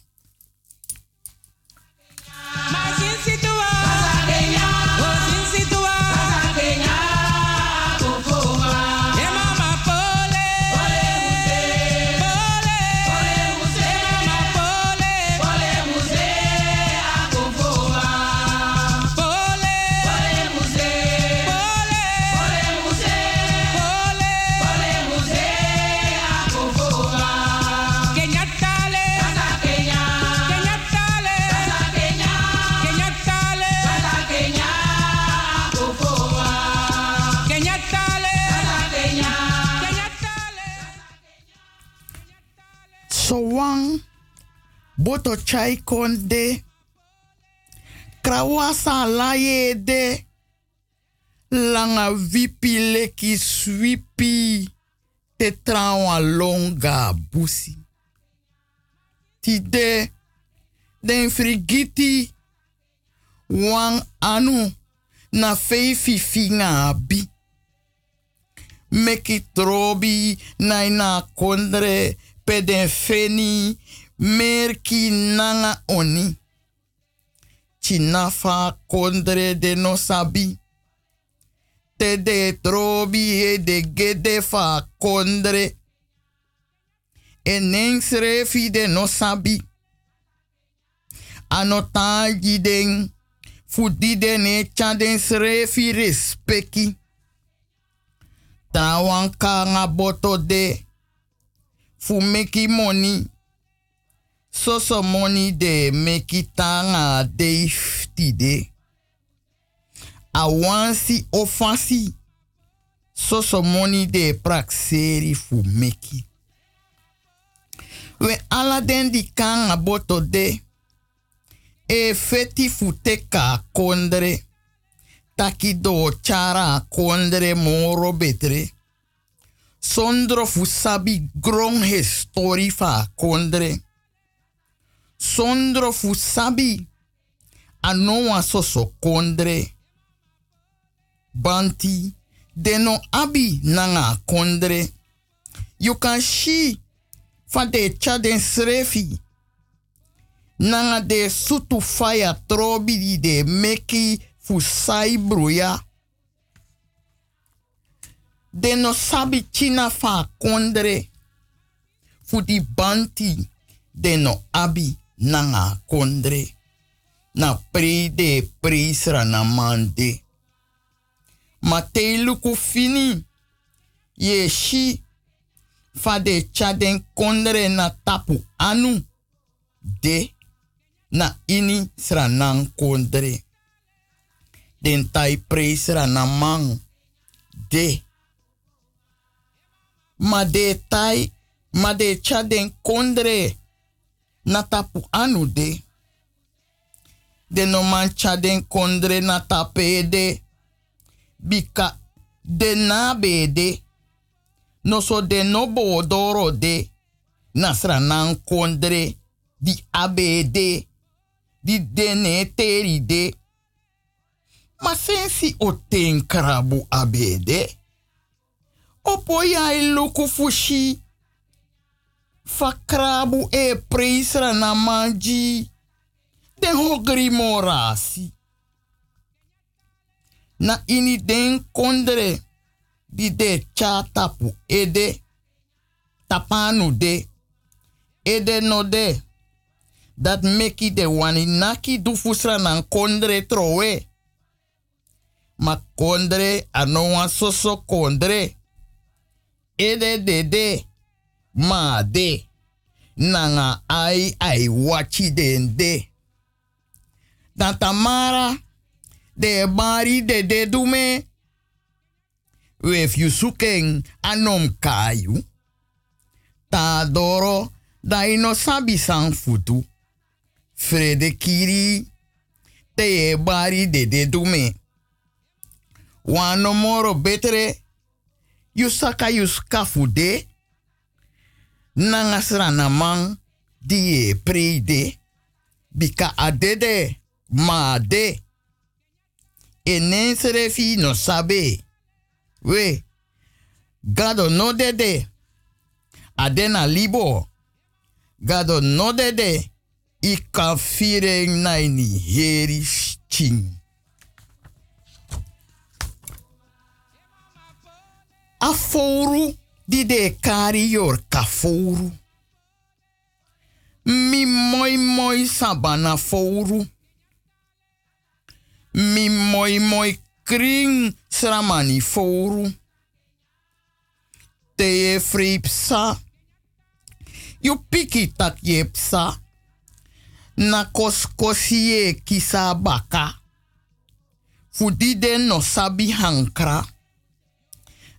Sowang boto chai konde krawasa laede langa vipi leki swipi te trawa longa busi tide den frigiti wang anu na feifi finga abi meki trobi naina kondre peden feni merki nanga oni. Chinafa kondre de no sabi. Te de trobi e de gede fa kondre. Enengsrefi de no sabi. Anotaji den. Fudi den e chadensrefi respeki. Tawanka ngaboto de. Fu meki money, so so money de meki tanga de ifti de. Awansi ofansi, so so money de prakseri fu meki. We ala den di kanga boto de, e feti fu teka kondre, taki do chara kondre moro betre. Sondro fu sabi grond historie fa kondre. Sondro fu sabi anoa soso kondre. Banti deno abi nanga kondre. You can see fa de chaden srefi. Nanga de sutu faya trobi di de meki fu sai bruya. De no sabi china fa kondre. Fudi banti de no abi nanga kondre. Na pre de prisra na mande. Ma te luku fini. Ye shi fa de chaden kondre na tapu anu. De na ini sra nan kondre. Den tai prisra na man. De. Ma de tai, ma de chaden kondre, na tapu anu de. De no man chaden kondre na tape de, bika de na be de. No so de no bodoro de, nasra nan kondre, di abe de, di dene teri de. Ma sensi o ten krabu abe de. Opo ya iluku fushi. Fakrabu e prisra na manji. te hogri morasi. Na ini den kondre di de cha tapu ede tapanu de ede no de dat meki de wani naki du fusra nan kondre trowe. Ma kondre anoan soso kondre ede de de ma de nanga ai ai wachi den de dan tamara de bari de de dume wef you suken anom kayu ta doro da ino sabi san futu Freddie Kiri te bari de de dume wano moro betere you saka you skafu de Nangasrana man die pre de bika adede ma de enenserefi no sabe we gado no dede adena libo gado no dede ikafire naini heri ching aforu di de kari yor kaforu. Mi moi moi sabana foru. Mi moi moi kring sramani foru. Te free psa. You piki tak ye psa. Na koskosie kisa baka. Fudi de no sabi hankra.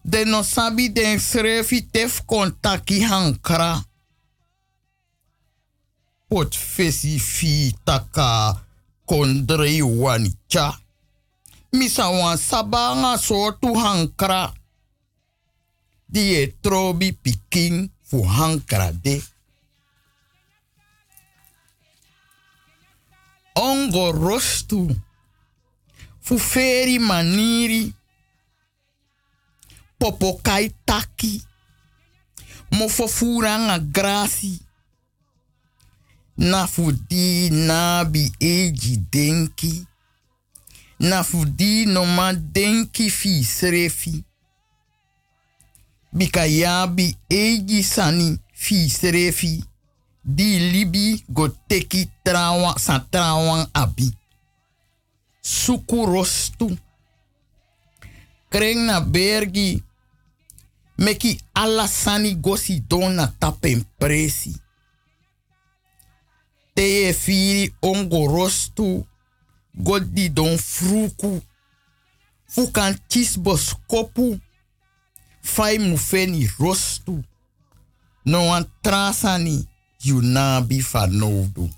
De no sabi den srefi tef kontaki hankra. Pot fesi fi taka kondre wani cha. Misa wan sabanga sotu hankra. Die e trobi piking fu hankra de. Ongo rostu. Fu feri maniri. Popokai taki, mofofuranga grasi, nafudi nabi eji denki, nafudi noma denki fi srefi, bikayabi eji sani fi srefi, di libi goteki trawan sa trawan abi, sukurostu, kreng na bergi, meki alasani gosi dona tapen presi. Te e firi ongorostu, godi don fruku, fukan tisbos kopu, fai mufeni rostu, no an trasani yunabi fanoudu.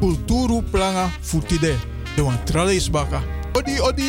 Kulturu planga futide de wan trales baka odi odi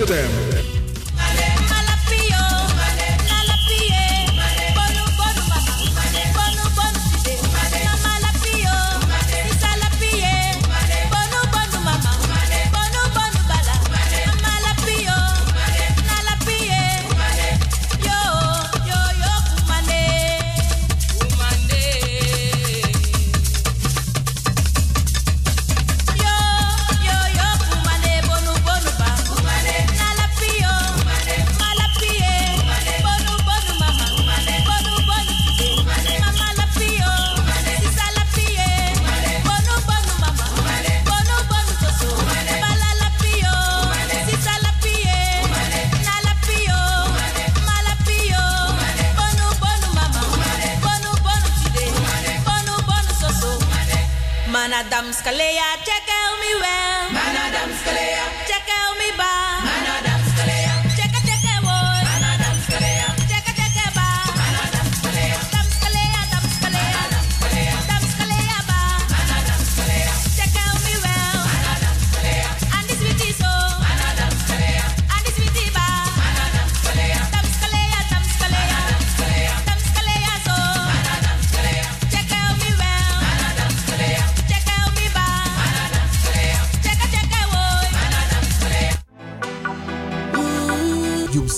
with them.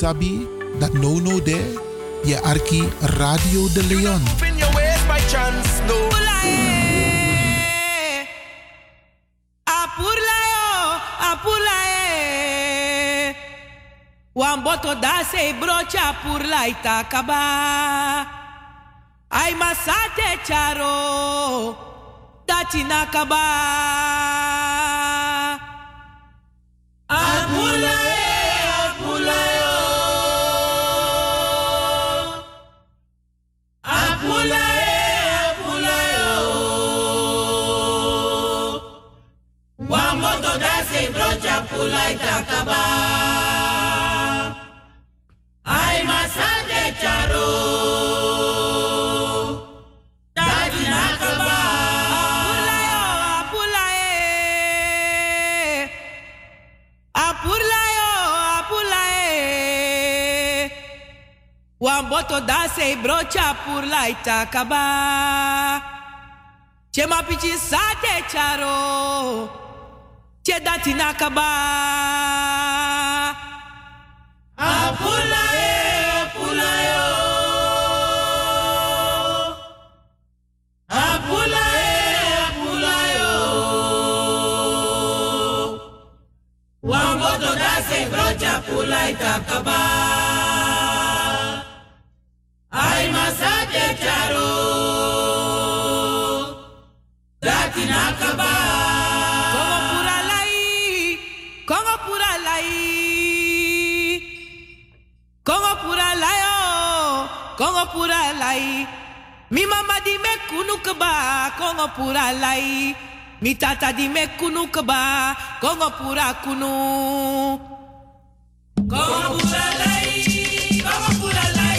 Sabi, dat no-no there, je arki Radio de Leon. Wamboto da se brocha pur laita kaba. Ai masate charo, tati nakaba. Apulae. Wamboto da se brocha pur laita kaba. Chema pichi sate charo. Chedati nakaba. Apula e apula yo. Apula e apula yo. Wamboto da se brocha pur laita kaba. Pura lai, mi mama di me kunuk ba, kongo pura lai, mi tata di me kunuk ba, kongo pura kunu, kongo pura lai, kongo pura lai.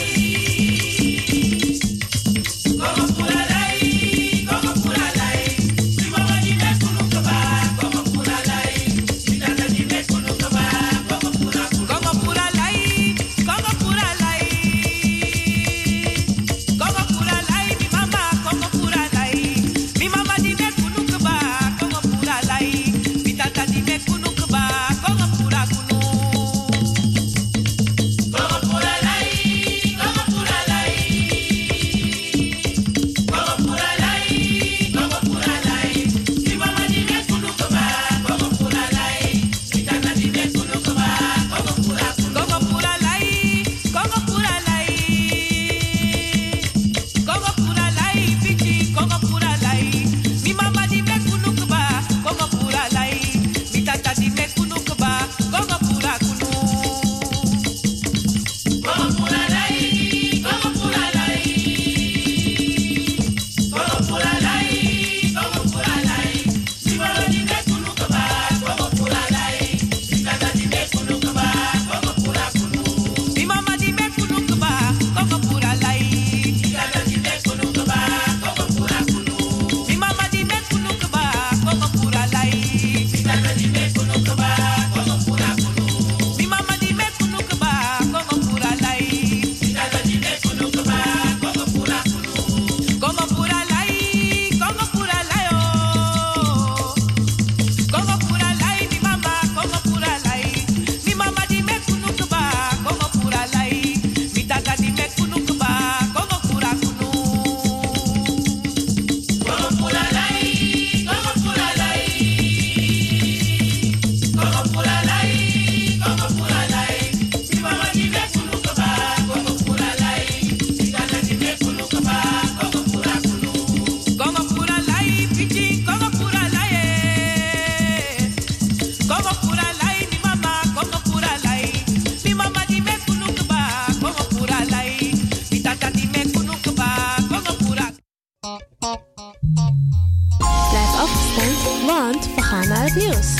want we gaan naar het nieuws.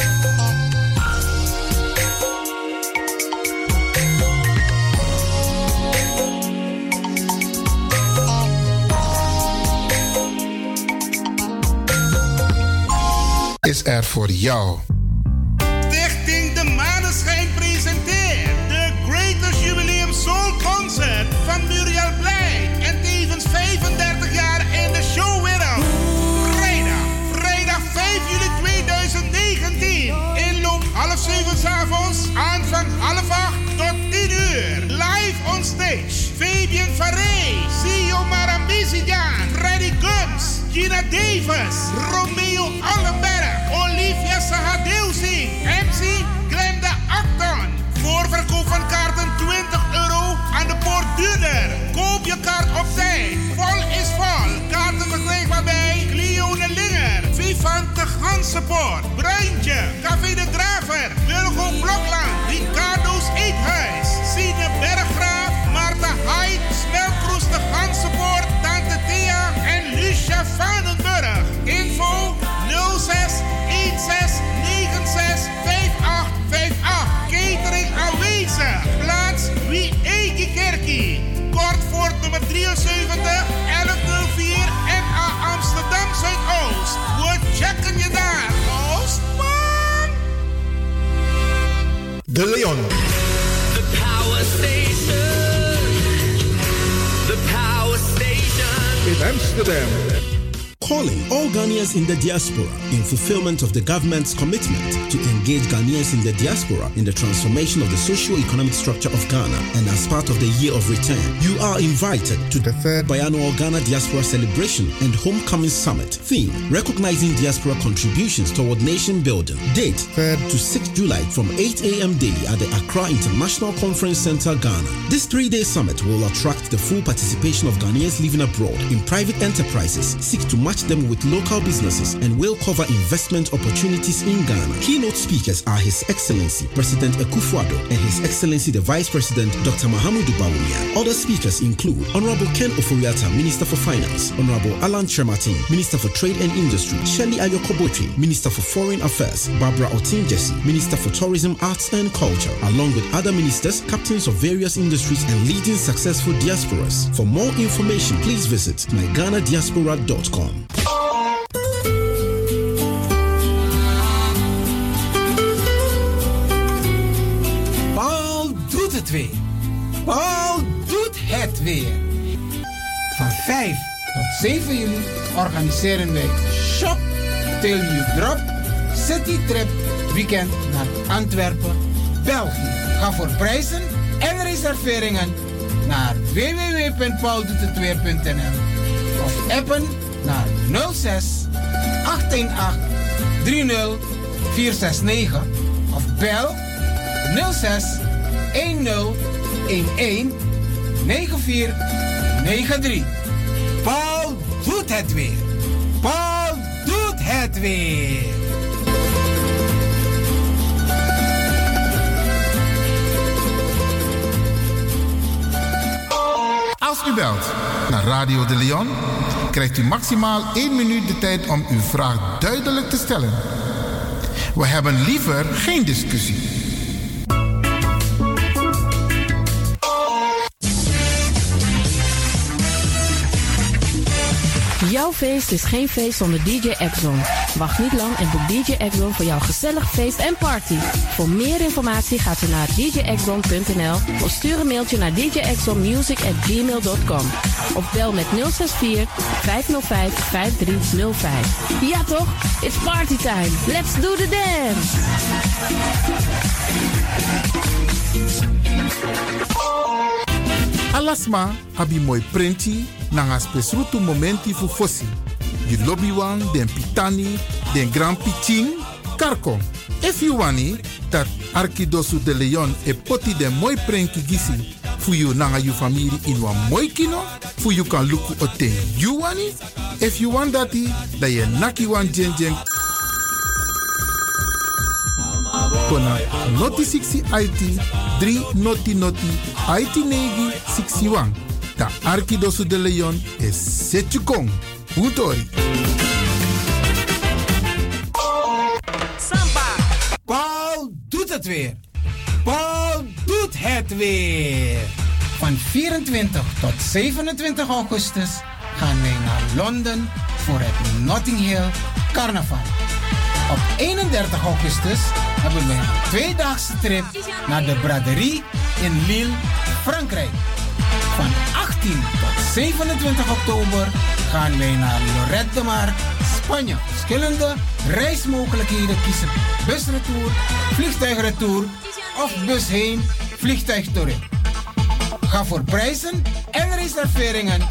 Is er voor jou. Stichting De Maneschijn presenteert de Greatest Jubileum Soul Concert van Muriel Blijd en tevens vijfendertig jaar in de showwereld. Vrijdag, vrijdag vijf juli tweeduizend negentien. Inloop half zeven 's avonds, aanvang half acht tot tien uur. Live on stage, Fabian Varee, Sio Marambizian, Freddie Gums, Gina Davis, Romeo Allenberg, Olivia Sahadeuzi, M C Glenda Acton. Voorverkoop van kaarten twintig euro aan de poortduurder. Koop je kaart op tijd. Vol is vol. Kaarten verkrijgbaar bij Cleone Linger, Vivante Gansenpoort, Bruintje, Café de Draver, Wilgo Blokland, Ricardo's Eethuis, Sine Berggraaf, Marta Haidt, Spelkroes de Gansenpoort, Tante Thea en Lucia Vanenburg. Info nul zes een zes negen zes vijf acht vijf acht. Catering aanwezig. Plaats Wieegi Kirki. Kortvoort nummer drieënzeventig elf nul vier N A Amsterdam-Zuidoost. We checken je daar. Oostpark. De Leon. The Power Station. The Power Station. In Amsterdam. Calling all Ghanaians in the diaspora in fulfillment of the government's commitment to engage Ghanaians in the diaspora in the transformation of the socio-economic structure of Ghana and as part of the Year of Return. You are invited to the third biannual Ghana Diaspora Celebration and Homecoming Summit. Theme, recognizing diaspora contributions toward nation building. Date, third to sixth July from eight a.m. daily at the Accra International Conference Center, Ghana. This three-day summit will attract the full participation of Ghanaians living abroad in private enterprises, seek to match them with local businesses and will cover investment opportunities in Ghana. Keynote speakers are His Excellency President Akufo-Addo and His Excellency the Vice President Doctor Mahamudu Bawumia. Other speakers include Honorable Ken Ofori-Atta, Minister for Finance, Honorable Alan Kyerematen, Minister for Trade and Industry, Shirley Ayorkor Botchwey, Minister for Foreign Affairs, Barbara Oteng-Gyasi, Minister for Tourism, Arts and Culture, along with other ministers, captains of various industries and leading successful diasporas. For more information, please visit my ghana diaspora dot com. Paul doet het weer. Paul doet het weer. Van vijf tot zeven juli organiseren wij Shop Till You Drop City Trip Weekend naar Antwerpen, België. Ga voor prijzen en reserveringen naar w w w punt paul doet het weer punt n l of appen naar nul zes acht een acht drie nul vier zes negen of bel nul zes een nul een een negen vier negen drie. Paul doet het weer. Paul doet het weer. Als u belt naar Radio de Leon, krijgt u maximaal één minuut de tijd om uw vraag duidelijk te stellen. We hebben liever geen discussie. Jouw feest is geen feest zonder D J Exxon. Wacht niet lang en boek D J Exxon voor jouw gezellig feest en party. Voor meer informatie gaat u naar d j exxon punt n l of stuur een mailtje naar d j exxon music at gmail punt com of bel met nul zes vier vijf nul vijf vijf drie nul vijf. Ja toch? It's party time. Let's do the dance! Alasma abi moi printi nanga spesrutu momenti fu fossi. You lobby wan, den pitani, den grand pitching, karko. If you wani, dat Arkidosu de Leon e poti den moi printi gisi, fu you nanga you family in wan moi kino, fu you kan luku oten you wani. If you want dati, da ye naki wan jen jen. Kona noti sixty I T three noti noti I T nine sixty-one. Ta Arkidosu de Leon is Setjukong. Utori. het weer. Paul doet het weer. Van vierentwintig tot zevenentwintig augustus gaan wij naar Londen voor het Notting Hill Carnaval. Op eenendertig augustus hebben we een tweedaagse trip naar de Braderie in Lille, Frankrijk. Van achttien tot zevenentwintig oktober gaan wij naar Lloret de Mar, Spanje. Verschillende reismogelijkheden kiezen: busretour, vliegtuigretour of bus heen, vliegtuigtouring. Ga voor prijzen en reserveringen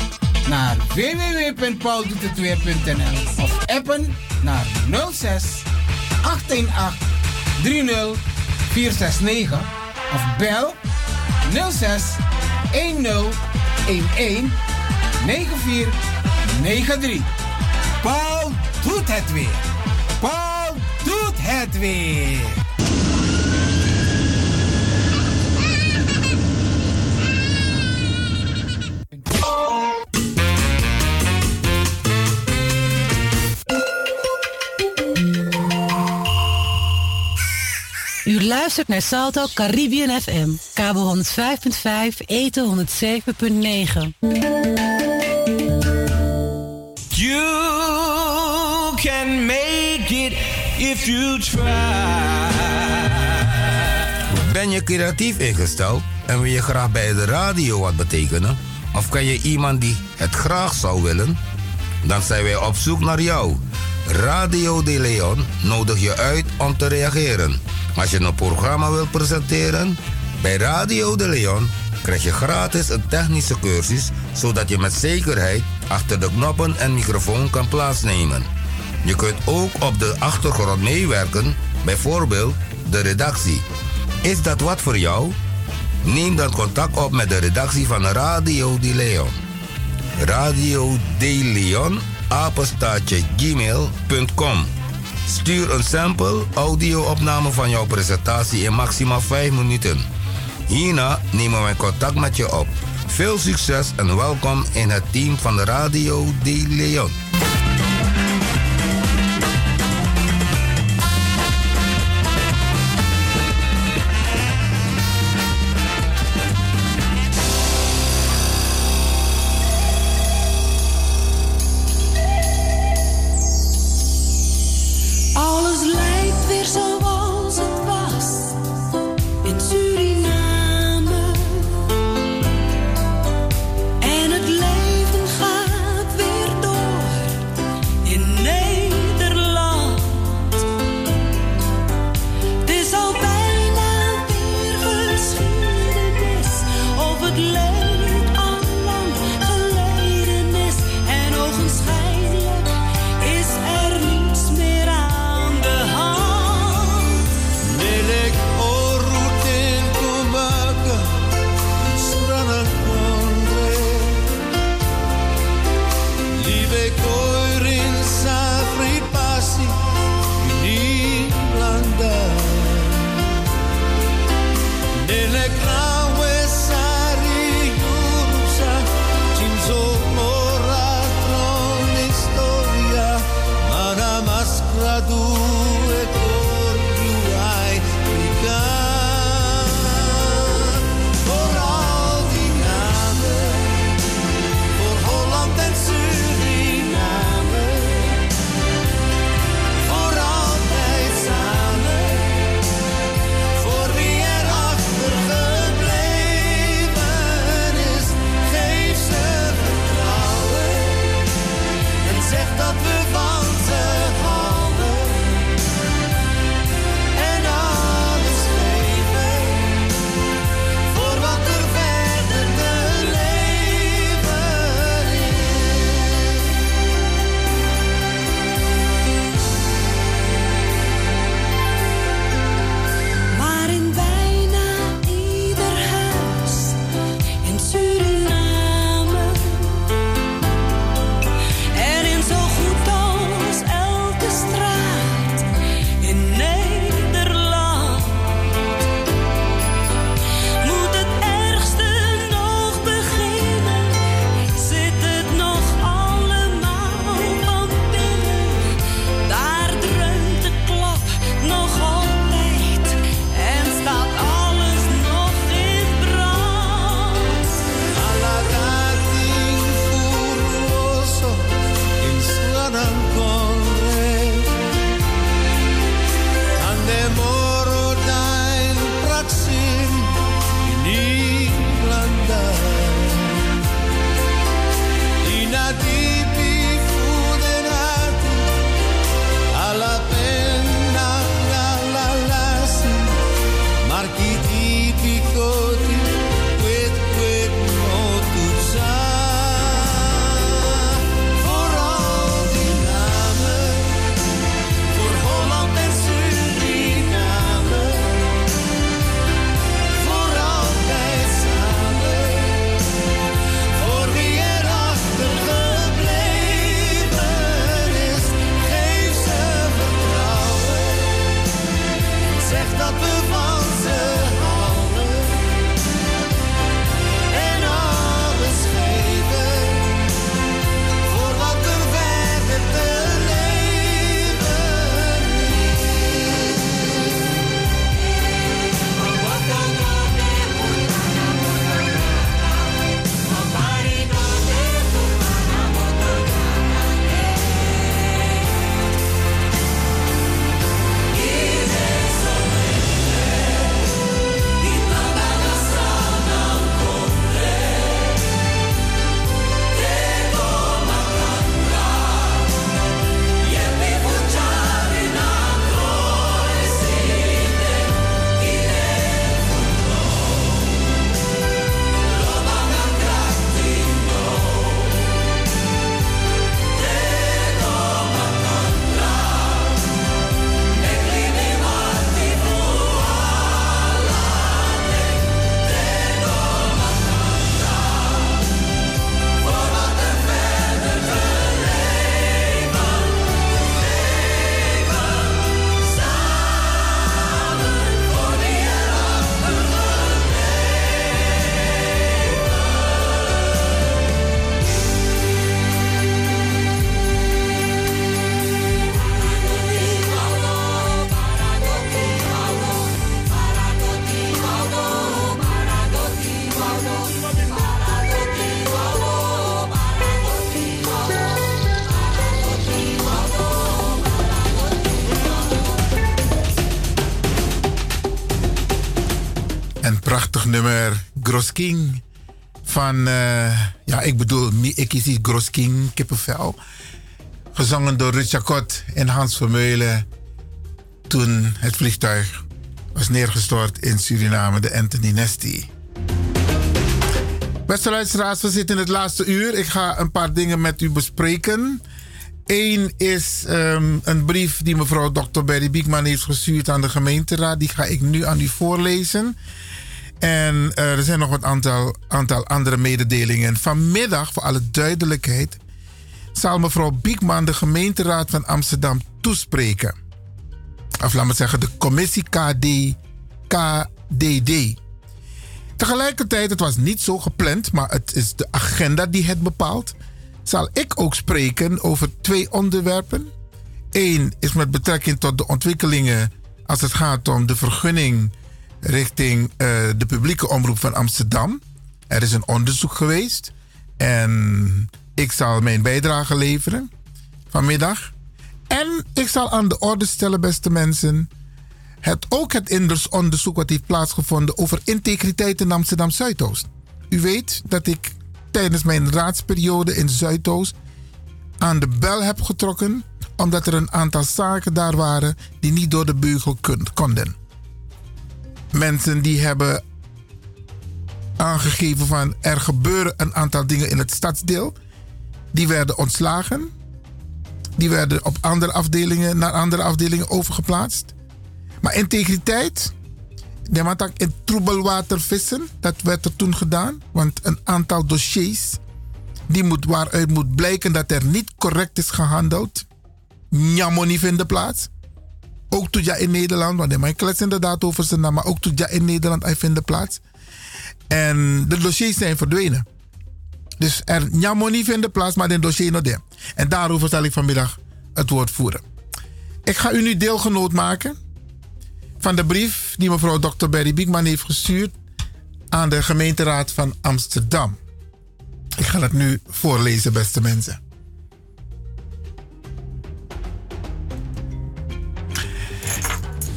naar w w w punt paul doet het weer punt n l of appen naar nul zes acht een acht drie nul vier zes negen of bel nul zes een nul een een negen vier negen drie. Paul doet het weer. Paul doet het weer. U luistert naar Salto Caribbean F M, kabel honderdvijf komma vijf, eten honderdzeven komma negen. You can make it if you try. Ben je creatief ingesteld en wil je graag bij de radio wat betekenen? Of ken je iemand die het graag zou willen? Dan zijn wij op zoek naar jou. Radio de Leon nodig je uit om te reageren. Als je een programma wilt presenteren, bij Radio de Leon krijg je gratis een technische cursus, zodat je met zekerheid achter de knoppen en microfoon kan plaatsnemen. Je kunt ook op de achtergrond meewerken, bijvoorbeeld de redactie. Is dat wat voor jou? Neem dan contact op met de redactie van Radio de Leon. Radio de Leon, apenstaartje gmail punt com. Stuur een sample audio-opname van jouw presentatie in maximaal vijf minuten. Hierna nemen wij contact met je op. Veel succes en welkom in het team van de Radio de Leon. Leven gaat weer door. nummer Grosking van, uh, ja, ik bedoel, ik is die Grosking Kippenvel. Gezongen door Ruud Jacot en Hans Vermeulen toen het vliegtuig was neergestort in Suriname, de Anthony Nesty. Beste luisteraars, we zitten in het laatste uur. Ik ga een paar dingen met u bespreken. Eén is um, een brief die mevrouw dokter Berry Biekman heeft gestuurd aan de gemeenteraad. Die ga ik nu aan u voorlezen. En uh, er zijn nog een aantal, aantal andere mededelingen. Vanmiddag, voor alle duidelijkheid, zal mevrouw Biekman de gemeenteraad van Amsterdam toespreken. Of laat me zeggen, de commissie K D, K D D. Tegelijkertijd, het was niet zo gepland, maar het is de agenda die het bepaalt, zal ik ook spreken over twee onderwerpen. Eén is met betrekking tot de ontwikkelingen als het gaat om de vergunning richting uh, de publieke omroep van Amsterdam. Er is een onderzoek geweest en ik zal mijn bijdrage leveren vanmiddag. En ik zal aan de orde stellen, beste mensen, het, ook het onderzoek wat heeft plaatsgevonden over integriteit in Amsterdam-Zuidoost. U weet dat ik tijdens mijn raadsperiode in Zuidoost aan de bel heb getrokken, omdat er een aantal zaken daar waren die niet door de beugel konden. Mensen die hebben aangegeven van er gebeuren een aantal dingen in het stadsdeel. Die werden ontslagen. Die werden op andere afdelingen, naar andere afdelingen overgeplaatst. Maar integriteit, de man tak in troebelwater vissen, dat werd er toen gedaan. Want een aantal dossiers die moet, waaruit moet blijken dat er niet correct is gehandeld. Njamoni vinden plaats. Ook Toeja in Nederland, want de man klets inderdaad over zijn naam, maar ook Toeja in Nederland vinden plaats. En de dossiers zijn verdwenen. Dus er njamoni vinden plaats, maar de dossier nog niet. En daarover zal ik vanmiddag het woord voeren. Ik ga u nu deelgenoot maken van de brief die mevrouw dokter Berry Biekman heeft gestuurd aan de gemeenteraad van Amsterdam. Ik ga dat nu voorlezen, beste mensen.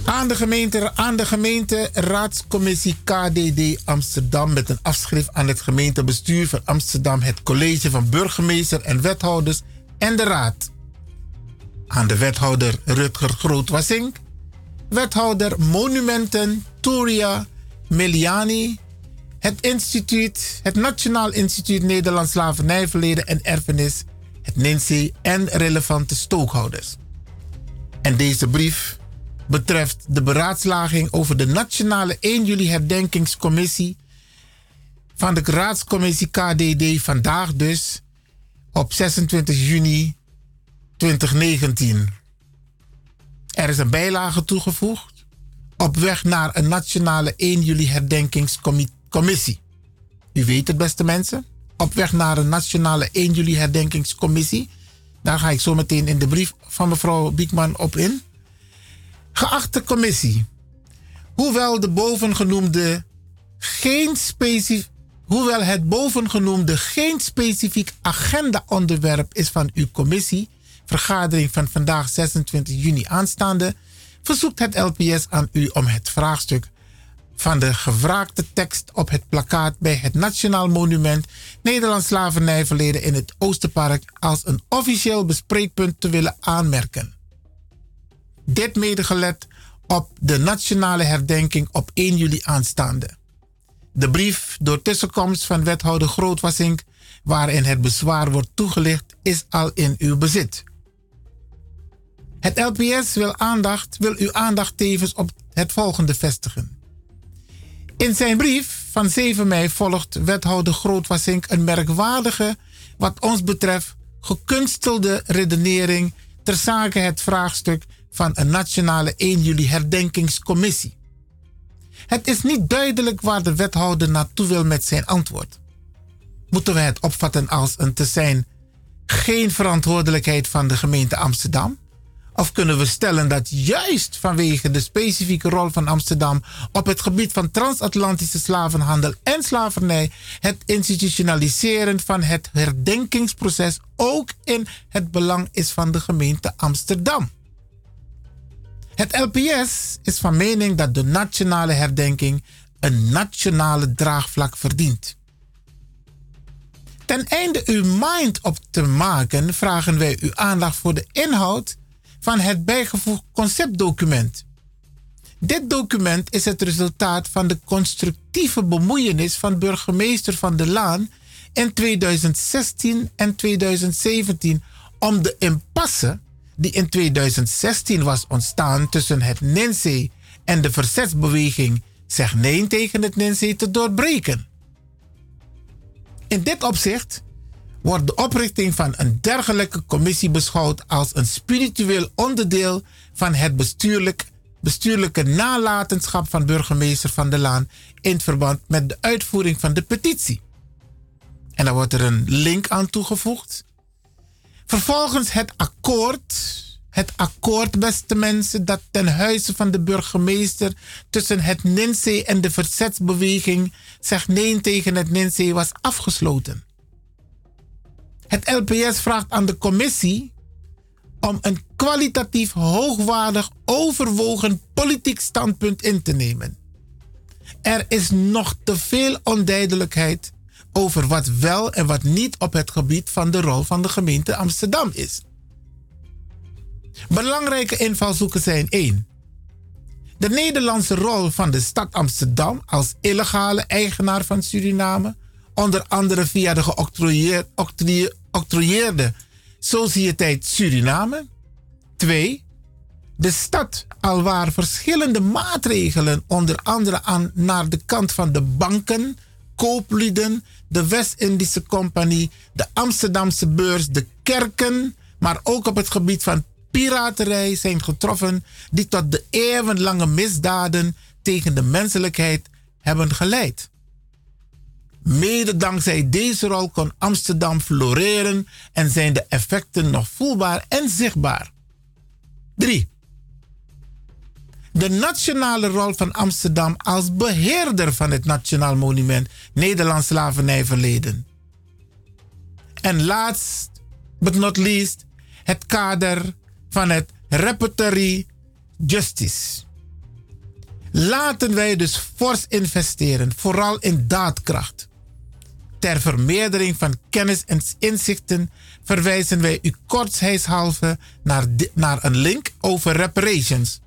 Aan de, gemeente, aan de gemeenteraadscommissie K D D Amsterdam met een afschrift aan het gemeentebestuur van Amsterdam, het college van burgemeester en wethouders en de raad. Aan de wethouder Rutger Groot-Wassink, wethouder Monumenten Touria Meliani, het instituut, het Nationaal Instituut Nederlands Slavernijverleden en Erfenis, het NINSEE en relevante stookhouders. En deze brief betreft de beraadslaging over de Nationale één juli herdenkingscommissie van de raadscommissie K D D vandaag dus op zesentwintig juni tweeduizend negentien. Er is een bijlage toegevoegd op weg naar een Nationale één juli herdenkingscommissie. U weet het, beste mensen, op weg naar een Nationale één juli herdenkingscommissie. Daar ga ik zo meteen in de brief van mevrouw Biekman op in. Geachte commissie, hoewel, de bovengenoemde geen specif- hoewel het bovengenoemde geen specifiek agendaonderwerp is van uw commissie, vergadering van vandaag zesentwintig juni aanstaande, verzoekt het L P S aan u om het vraagstuk van de gevraagde tekst op het plakkaat bij het Nationaal Monument Nederlands Slavernijverleden in het Oosterpark als een officieel bespreekpunt te willen aanmerken. Dit medegelet op de nationale herdenking op één juli aanstaande. De brief door tussenkomst van wethouder Groot-Wassink, waarin het bezwaar wordt toegelicht, is al in uw bezit. Het L P S wil, aandacht, wil uw aandacht tevens op het volgende vestigen. In zijn brief van zeven mei volgt wethouder Groot-Wassink een merkwaardige, wat ons betreft, gekunstelde redenering ter zake het vraagstuk van een Nationale één juli herdenkingscommissie. Het is niet duidelijk waar de wethouder naartoe wil met zijn antwoord. Moeten we het opvatten als een te zijn geen verantwoordelijkheid van de gemeente Amsterdam? Of kunnen we stellen dat juist vanwege de specifieke rol van Amsterdam op het gebied van transatlantische slavenhandel en slavernij het institutionaliseren van het herdenkingsproces ook in het belang is van de gemeente Amsterdam? Het L P S is van mening dat de nationale herdenking een nationale draagvlak verdient. Ten einde uw mind op te maken, vragen wij uw aandacht voor de inhoud van het bijgevoegd conceptdocument. Dit document is het resultaat van de constructieve bemoeienis van burgemeester Van der Laan in tweeduizend zestien en tweeduizend zeventien om de impasse die in tweeduizend zestien was ontstaan tussen het NINSEE en de verzetsbeweging Zeg Nee tegen het NINSEE te doorbreken. In dit opzicht wordt de oprichting van een dergelijke commissie beschouwd als een spiritueel onderdeel van het bestuurlijk, bestuurlijke nalatenschap van burgemeester Van der Laan in verband met de uitvoering van de petitie. En dan wordt er een link aan toegevoegd. Vervolgens het akkoord, het akkoord, beste mensen, dat ten huize van de burgemeester tussen het NINSEE en de verzetsbeweging Zeg Nee tegen het NINSEE was afgesloten. Het L P S vraagt aan de commissie om een kwalitatief hoogwaardig overwogen politiek standpunt in te nemen. Er is nog te veel onduidelijkheid over wat wel en wat niet op het gebied van de rol van de gemeente Amsterdam is. Belangrijke invalshoeken zijn één. De Nederlandse rol van de stad Amsterdam als illegale eigenaar van Suriname, onder andere via de geoctrooieerde Sociëteit Suriname. twee. De stad alwaar verschillende maatregelen, onder andere aan, naar de kant van de banken, kooplieden, de West-Indische Compagnie, de Amsterdamse Beurs, de kerken, maar ook op het gebied van piraterij zijn getroffen die tot de eeuwenlange misdaden tegen de menselijkheid hebben geleid. Mede dankzij deze rol kon Amsterdam floreren en zijn de effecten nog voelbaar en zichtbaar. drie. De nationale rol van Amsterdam als beheerder van het Nationaal Monument Nederlands Slavernijverleden. En last but not least, het kader van het repertory justice. Laten wij dus fors investeren, vooral in daadkracht. Ter vermeerdering van kennis en inzichten verwijzen wij u kortheidshalve naar, di- naar een link over reparations.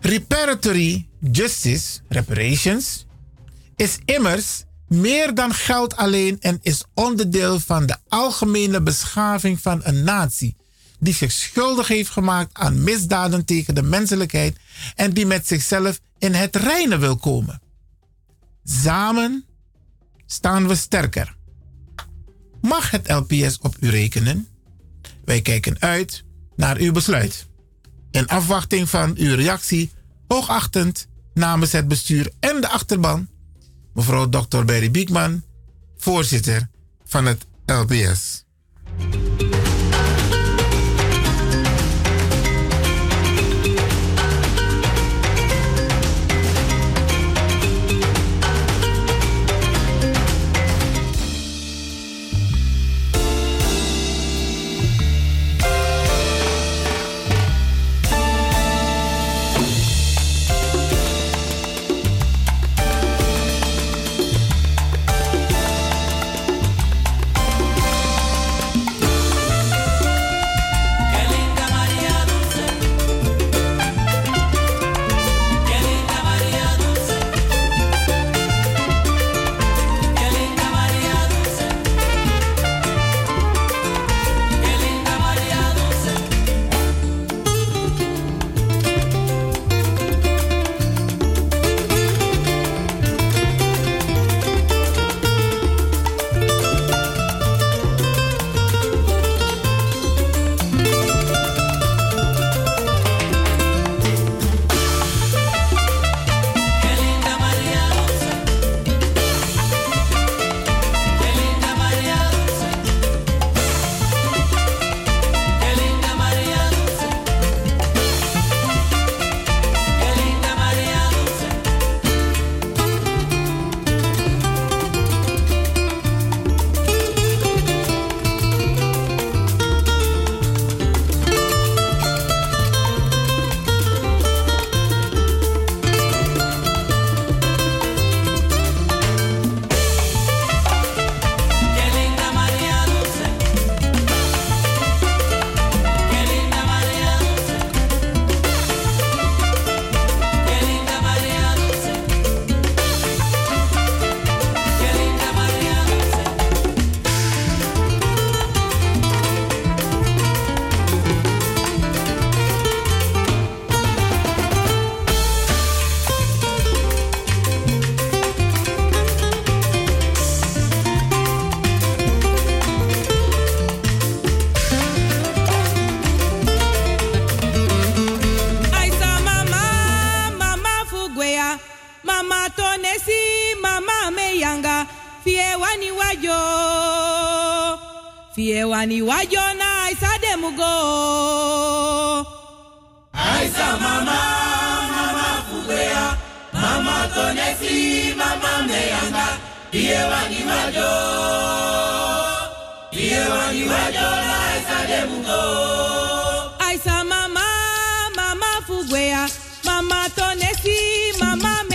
Reparatory justice, reparations, is immers meer dan geld alleen en is onderdeel van de algemene beschaving van een natie die zich schuldig heeft gemaakt aan misdaden tegen de menselijkheid en die met zichzelf in het reine wil komen. Samen staan we sterker. Mag het L P S op u rekenen? Wij kijken uit naar uw besluit. In afwachting van uw reactie, hoogachtend namens het bestuur en de achterban, mevrouw dokter Berry Biekman, voorzitter van het L P S. Fie wani wajo, fie wani wajo na isa demugo. Aisa mama, mama fubea, mama konesi, mama meyanga. Fie wani wajo, fie wani wajo na isa demugo. Aisa mama, mama fubea, mama tonesi, mama meyanga.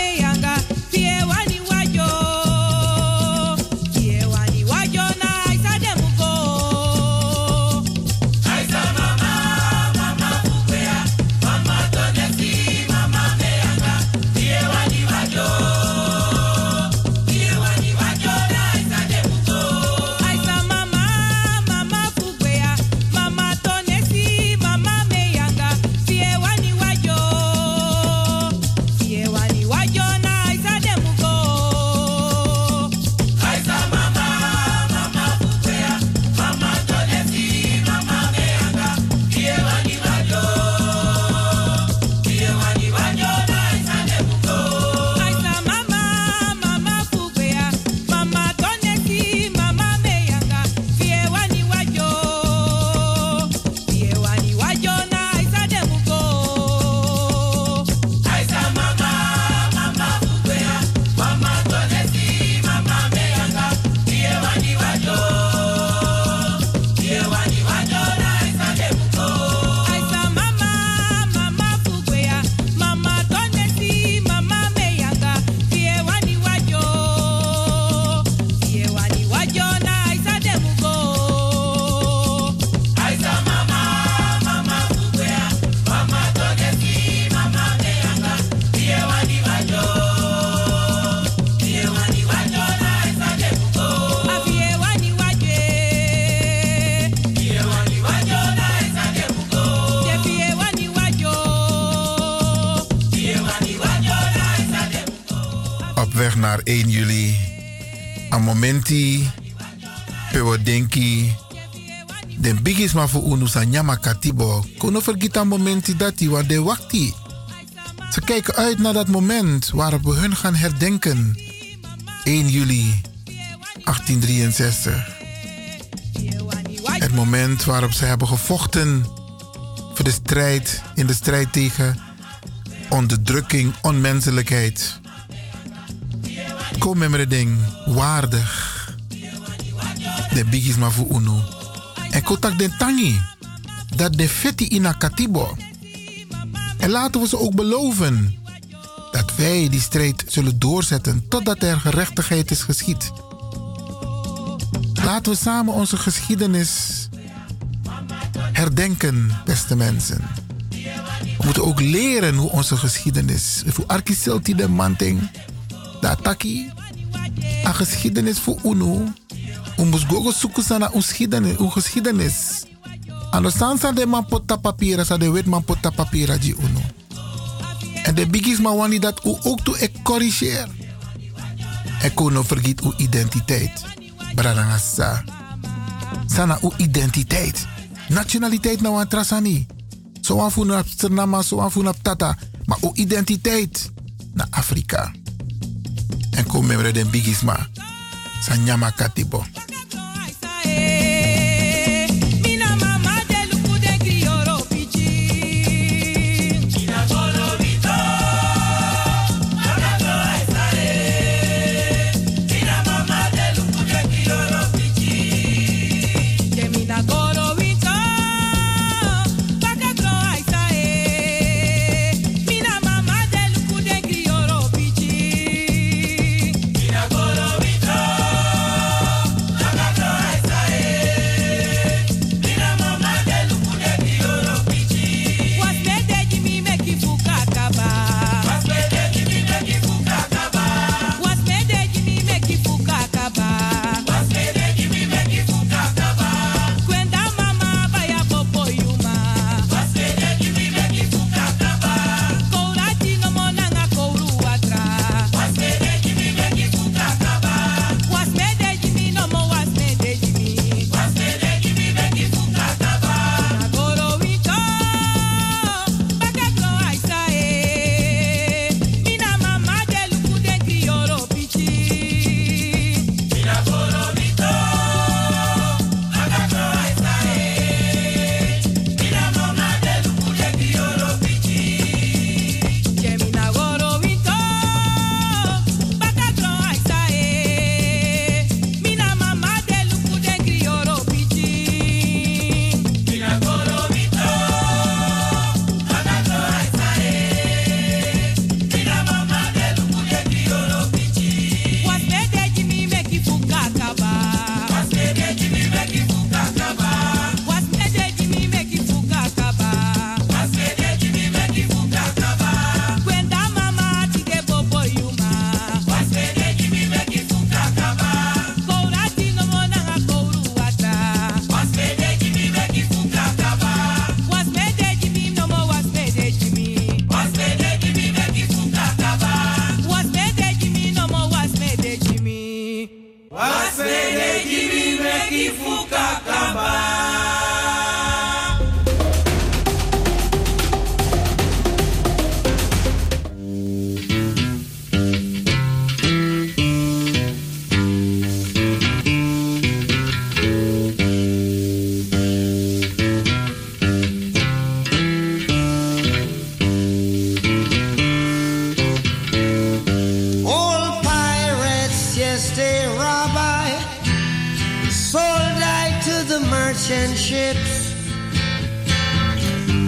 één juli, een momenti, pewo denki, den biggest ma voor unu sa nyama katibo, kono vergeten momenti dat die waar de wakti. Ze kijken uit naar dat moment waarop we hun gaan herdenken. één juli achttien drieënzestig. Het moment waarop ze hebben gevochten voor de strijd, in de strijd tegen onderdrukking, onmenselijkheid. Kom met me ding, waardig. De big is maar voor uno. En contact den tangi. Dat de fetti in a katibo. En laten we ze ook beloven. Dat wij die strijd zullen doorzetten totdat er gerechtigheid is geschied. Laten we samen onze geschiedenis herdenken, beste mensen. We moeten ook leren hoe onze geschiedenis. Hoe arkiselti de manting. Dataki, a geschiedenis voor uno, umbus gogo sukusana uschiedenis, uschiedenis. Anostansa de man potta papiera, sa de wet man potta papiera di uno. En de bigis ma wani dat u ook toe ek corrigeer. Ek uno vergiet u identiteit. Bradangasa. Sana u identiteit. Nationaliteit na wan trasani. So wan fun ap Suriname, so wan fun ap Tata. Maar u identiteit na Afrika. En kom met de bigisma. Sanyama Katibo.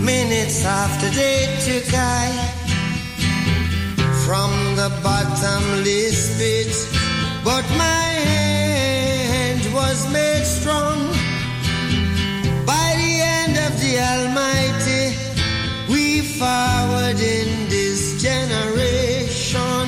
minutes after they took I from the bottomless pit, but my hand was made strong by the hand of the Almighty. We forward in this generation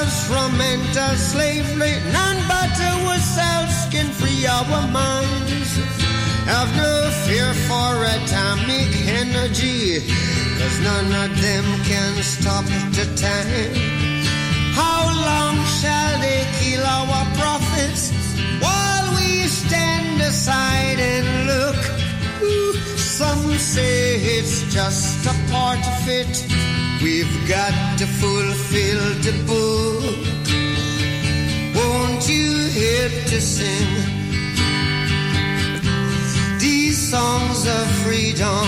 from mental slavery. None but ourselves can free our minds. Have no fear for atomic energy, 'cause none of them can stop the time. How long shall they kill our prophets while we stand aside and look? Ooh, some say it's just a part of it. We've got to fulfill the book. Won't you help to sing these songs of freedom?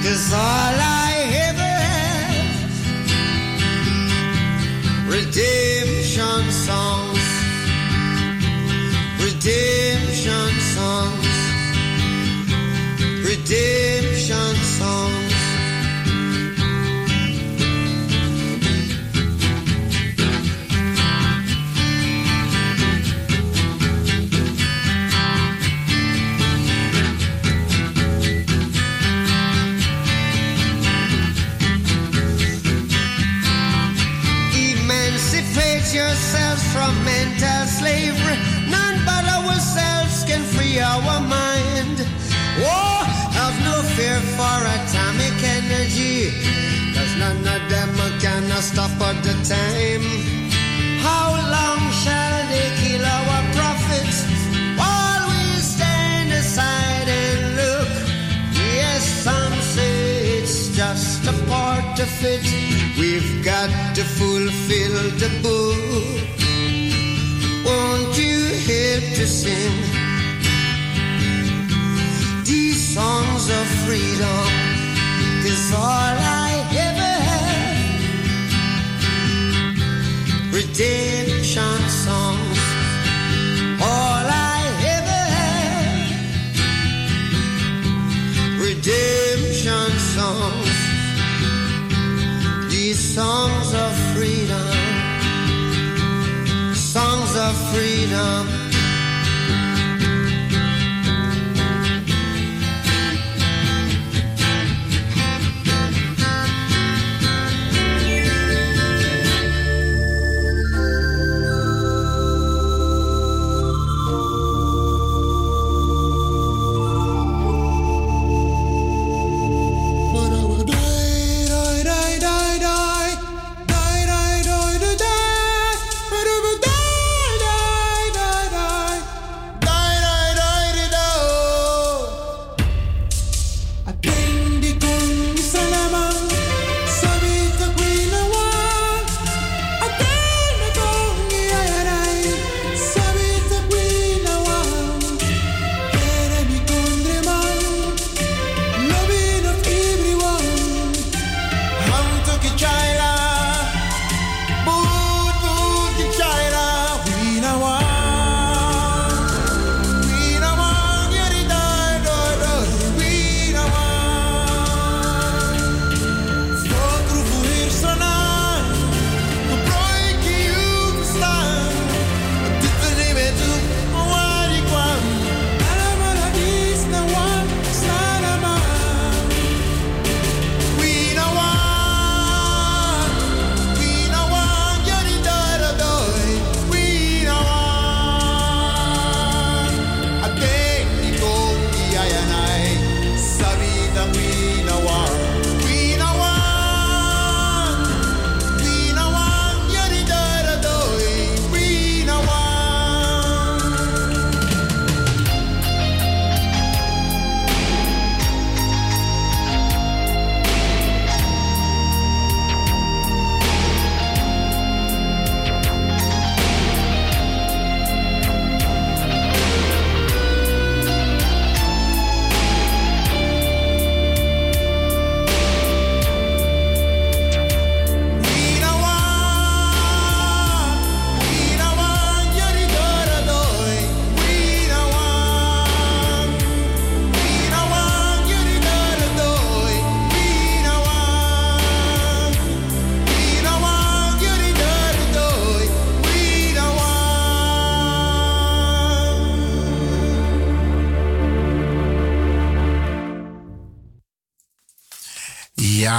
'Cause all I ever have, redemption songs, redemption songs, redemption songs. Yourselves from mental slavery. None but ourselves can free our mind. Oh, have no fear for atomic energy, 'cause none of them can stop at the time. How long shall they kill our prophets while we stand aside and look? Yes, some say it's just a part of it. We've got to fulfill the book. Won't you help to sing these songs of freedom? 'Cause all I ever have, redemption songs. All I ever have, redemption songs. Songs of freedom, songs of freedom.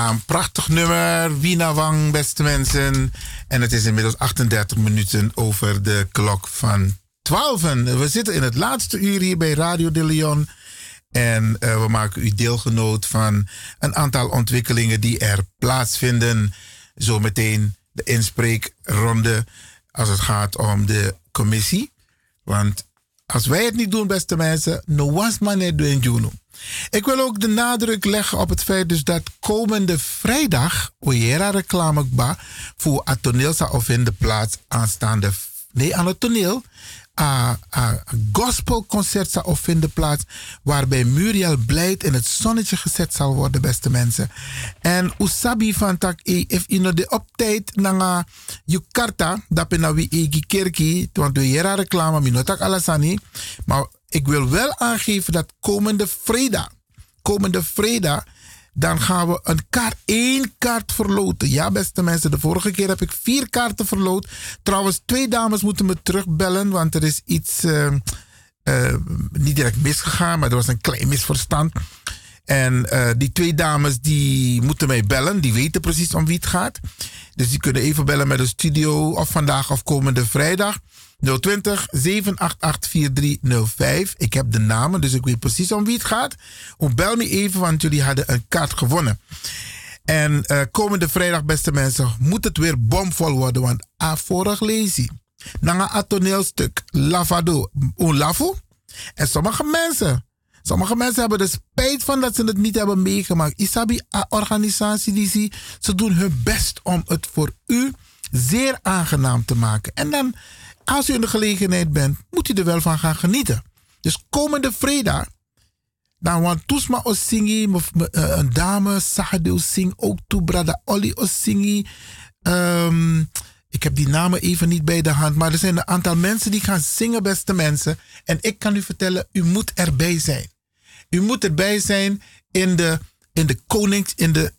Ja, een prachtig nummer. Wina Wang, beste mensen. En het is inmiddels achtendertig minuten over de klok van twaalf. We zitten in het laatste uur hier bij Radio de Leon. En uh, we maken u deelgenoot van een aantal ontwikkelingen die er plaatsvinden. Zometeen de inspreekronde als het gaat om de commissie. Want als wij het niet doen, beste mensen, no one's manet doen Juno. Ik wil ook de nadruk leggen op het feit dus dat komende vrijdag Oera reclameba voor het toneel zal vinden plaats aanstaande nee aan het toneel een gospelconcert zal vinden plaats waarbij Muriel Blijd in het zonnetje gezet zal worden, beste mensen. En Usabi van tak if ino de op tijd naar Jakarta dat ben we Wieegi Kirki want Oera reclame minotak alasani maar ik wil wel aangeven dat komende vrijdag, komende vrijdag, dan gaan we een kaart, één kaart verloten. Ja, beste mensen, de vorige keer heb ik vier kaarten verloot. Trouwens, twee dames moeten me terugbellen, want er is iets uh, uh, niet direct misgegaan, maar er was een klein misverstand. En uh, die twee dames die moeten mij bellen, die weten precies om wie het gaat. Dus die kunnen even bellen met de studio of vandaag of komende vrijdag. nul twintig, zeven acht acht, vier drie nul vijf. Ik heb de namen, dus ik weet precies om wie het gaat. Om bel me even, want jullie hadden een kaart gewonnen. En uh, komende vrijdag, beste mensen, moet het weer bomvol worden. Want a vorig lezi. Nanga a toneelstuk. Lavado. Un lafo. En sommige mensen. Sommige mensen hebben er spijt van dat ze het niet hebben meegemaakt. Isabi, a organisatie die zie. Ze doen hun best om het voor u zeer aangenaam te maken. En dan, als u in de gelegenheid bent, moet u er wel van gaan genieten. Dus komende vrijdag, dan want Toesma Osingi, een dame, Sahadeo Singh, ook toe, Brada Olly Osingi. Um, ik heb die namen even niet bij de hand, maar er zijn een aantal mensen die gaan zingen, beste mensen. En ik kan u vertellen, u moet erbij zijn. U moet erbij zijn in de, in de konings, in de...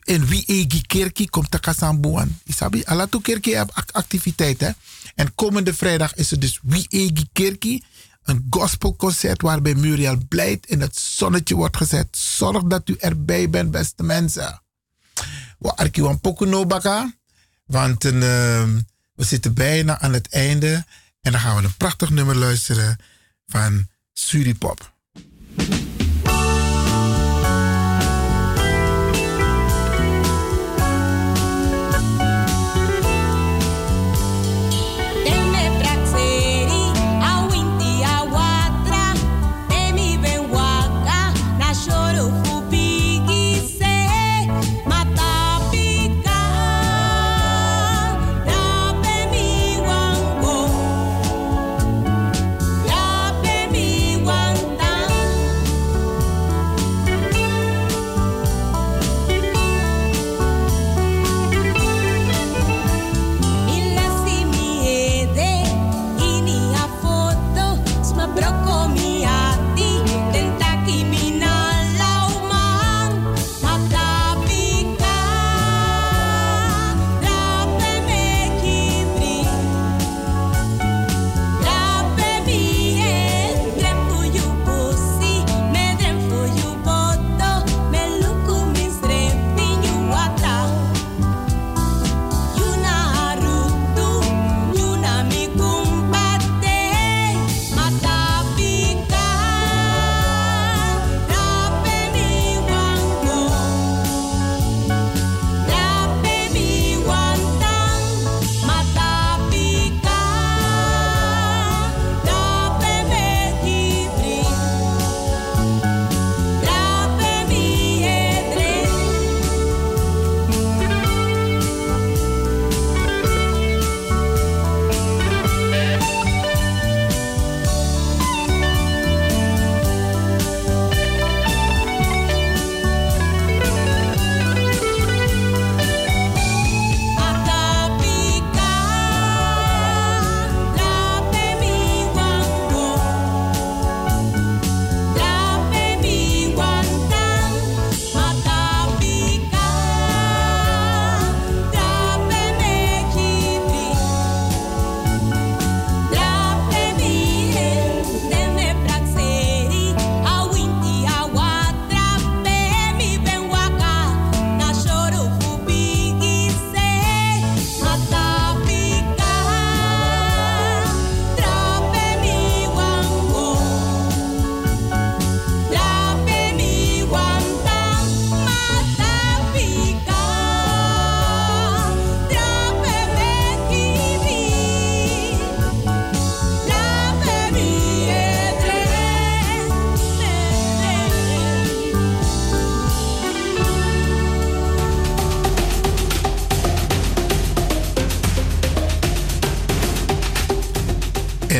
En Wieegi Kirki komt Takasambuan. Isabi, Alatu Kirki heeft activiteit, hè? En komende vrijdag is het dus Wieegi Kirki. Een gospelconcert waarbij Muriel Blijd in het zonnetje wordt gezet. Zorg dat u erbij bent, beste mensen. We arkiwan pokuno baka. Want uh, we zitten bijna aan het einde. En dan gaan we een prachtig nummer luisteren van Suripop. Bye.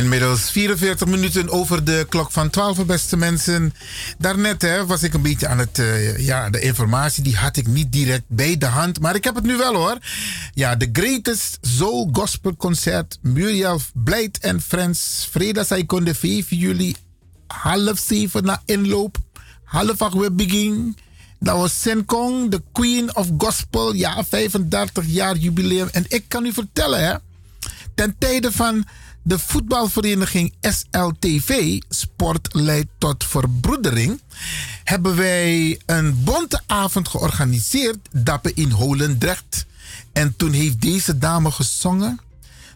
Inmiddels vierenveertig minuten over de klok van twaalf, beste mensen. Daarnet hè, was ik een beetje aan het... Uh, ja, de informatie die had ik niet direct bij de hand. Maar ik heb het nu wel hoor. Ja, de Greatest Soul Gospel Concert. Muriel Blijd en Friends. Vrijdag de vijf juli. Half zeven na inloop. Half acht weer begin. Dat was Senkong, de Queen of Gospel. Ja, vijfendertig jaar jubileum. En ik kan u vertellen hè. Ten tijde van... De voetbalvereniging S L T V, Sport leidt tot verbroedering, hebben wij een bonte avond georganiseerd, dappen in Holendrecht. En toen heeft deze dame gezongen,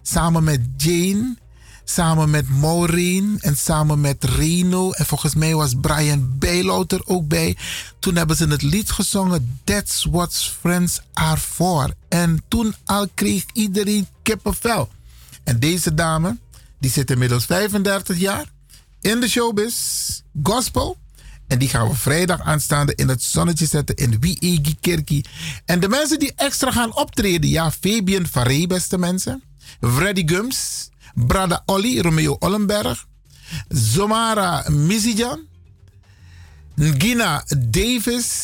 samen met Jane, samen met Maureen en samen met Reno. En volgens mij was Brian Bijlouter ook bij. Toen hebben ze het lied gezongen, That's What Friends Are For. En toen al kreeg iedereen kippenvel. En deze dame, die zit inmiddels vijfendertig jaar in de showbiz, gospel. En die gaan we vrijdag aanstaande in het zonnetje zetten in Wieegi Kirki. En de mensen die extra gaan optreden, ja, Fabian Varee, beste mensen. Freddie Gums, Brada Olly, Romeo Ollenberg, Zomara Mizijan, Ngina Davis,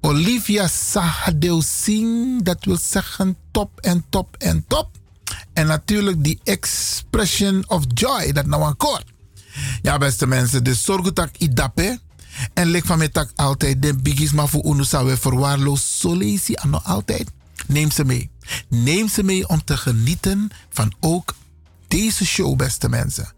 Olivia Sahadeo Singh, dat wil zeggen top en top en top. En natuurlijk die expression of joy, dat nou encore. Ja, beste mensen, dus zorg dat ik idappe. En leg van mij tak altijd de biggies, maar voor ons zijn we verwaarloosd. Solezi, en nog altijd. Neem ze mee. Neem ze mee om te genieten van ook deze show, beste mensen.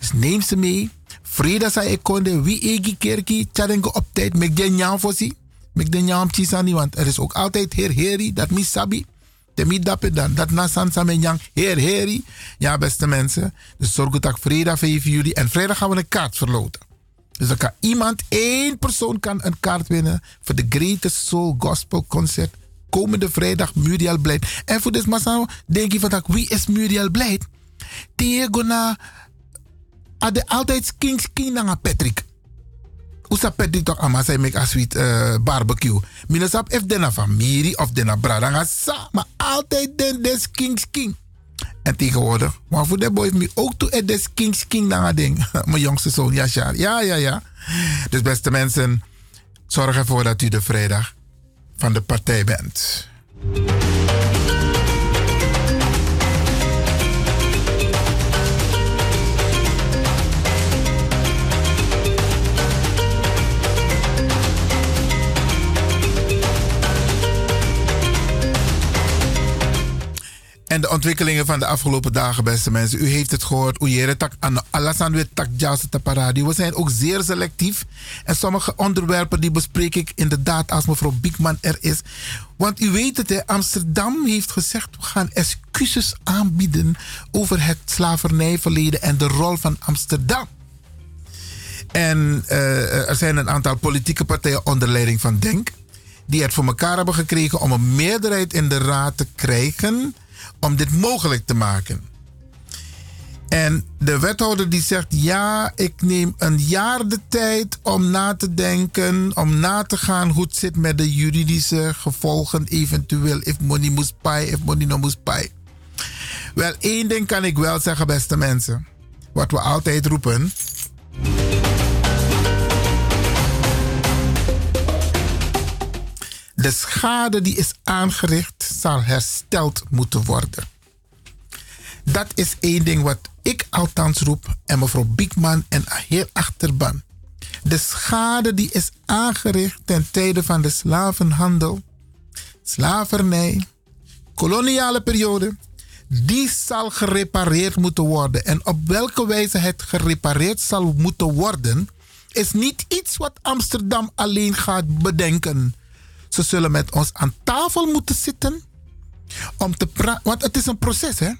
Dus neem ze mee. Vrijdag zei ik konde, Wieegi Kirki, tjadengo op tijd, mek den jaan voorzien. Mek den jaan tjisani, want er is ook altijd her heri, dat mi sabi. Temi dappen dan. Dat na San Samenjang. Heer, heri. Ja, beste mensen. Dus zorg dat ik vrijdag vijf juli. En vrijdag gaan we een kaart verloten. Dus dan kan iemand, één persoon kan een kaart winnen. Voor de Greatest Soul Gospel Concert. Komende vrijdag Muriel Blijd. En voor dit massaal denk je vandaag, wie is Muriel Blijd? Tegona. Ade altijd kings king Patrick. Usa Patrick toch ama say make a sweet uh, barbecue. Minasap if dena familie of dena bradanga sa, maar altijd den des kings king. En tegenwoordig, maar voor de boys me ook toe het des kings king dan ding. Mijn jongste zoon Yashar. Ja, ja, ja. Dus beste mensen, zorg ervoor dat u de vrijdag van de partij bent. En de ontwikkelingen van de afgelopen dagen, beste mensen. U heeft het gehoord. We zijn ook zeer selectief. En sommige onderwerpen die bespreek ik inderdaad als mevrouw Biekman er is. Want u weet het, hè, Amsterdam heeft gezegd... we gaan excuses aanbieden over het slavernijverleden en de rol van Amsterdam. En uh, er zijn een aantal politieke partijen onder leiding van DENK... die het voor elkaar hebben gekregen om een meerderheid in de raad te krijgen... om dit mogelijk te maken. En de wethouder die zegt... ja, ik neem een jaar de tijd om na te denken... om na te gaan hoe het zit met de juridische gevolgen... eventueel, if money moest pay, if money no moest pay. Wel, één ding kan ik wel zeggen, beste mensen. Wat we altijd roepen... de schade die is aangericht zal hersteld moeten worden. Dat is één ding wat ik althans roep en mevrouw Biekman en heel achterban. De schade die is aangericht ten tijde van de slavenhandel, slavernij, koloniale periode, die zal gerepareerd moeten worden. En op welke wijze het gerepareerd zal moeten worden, is niet iets wat Amsterdam alleen gaat bedenken. Ze zullen met ons aan tafel moeten zitten om te praten. Want het is een proces, hè?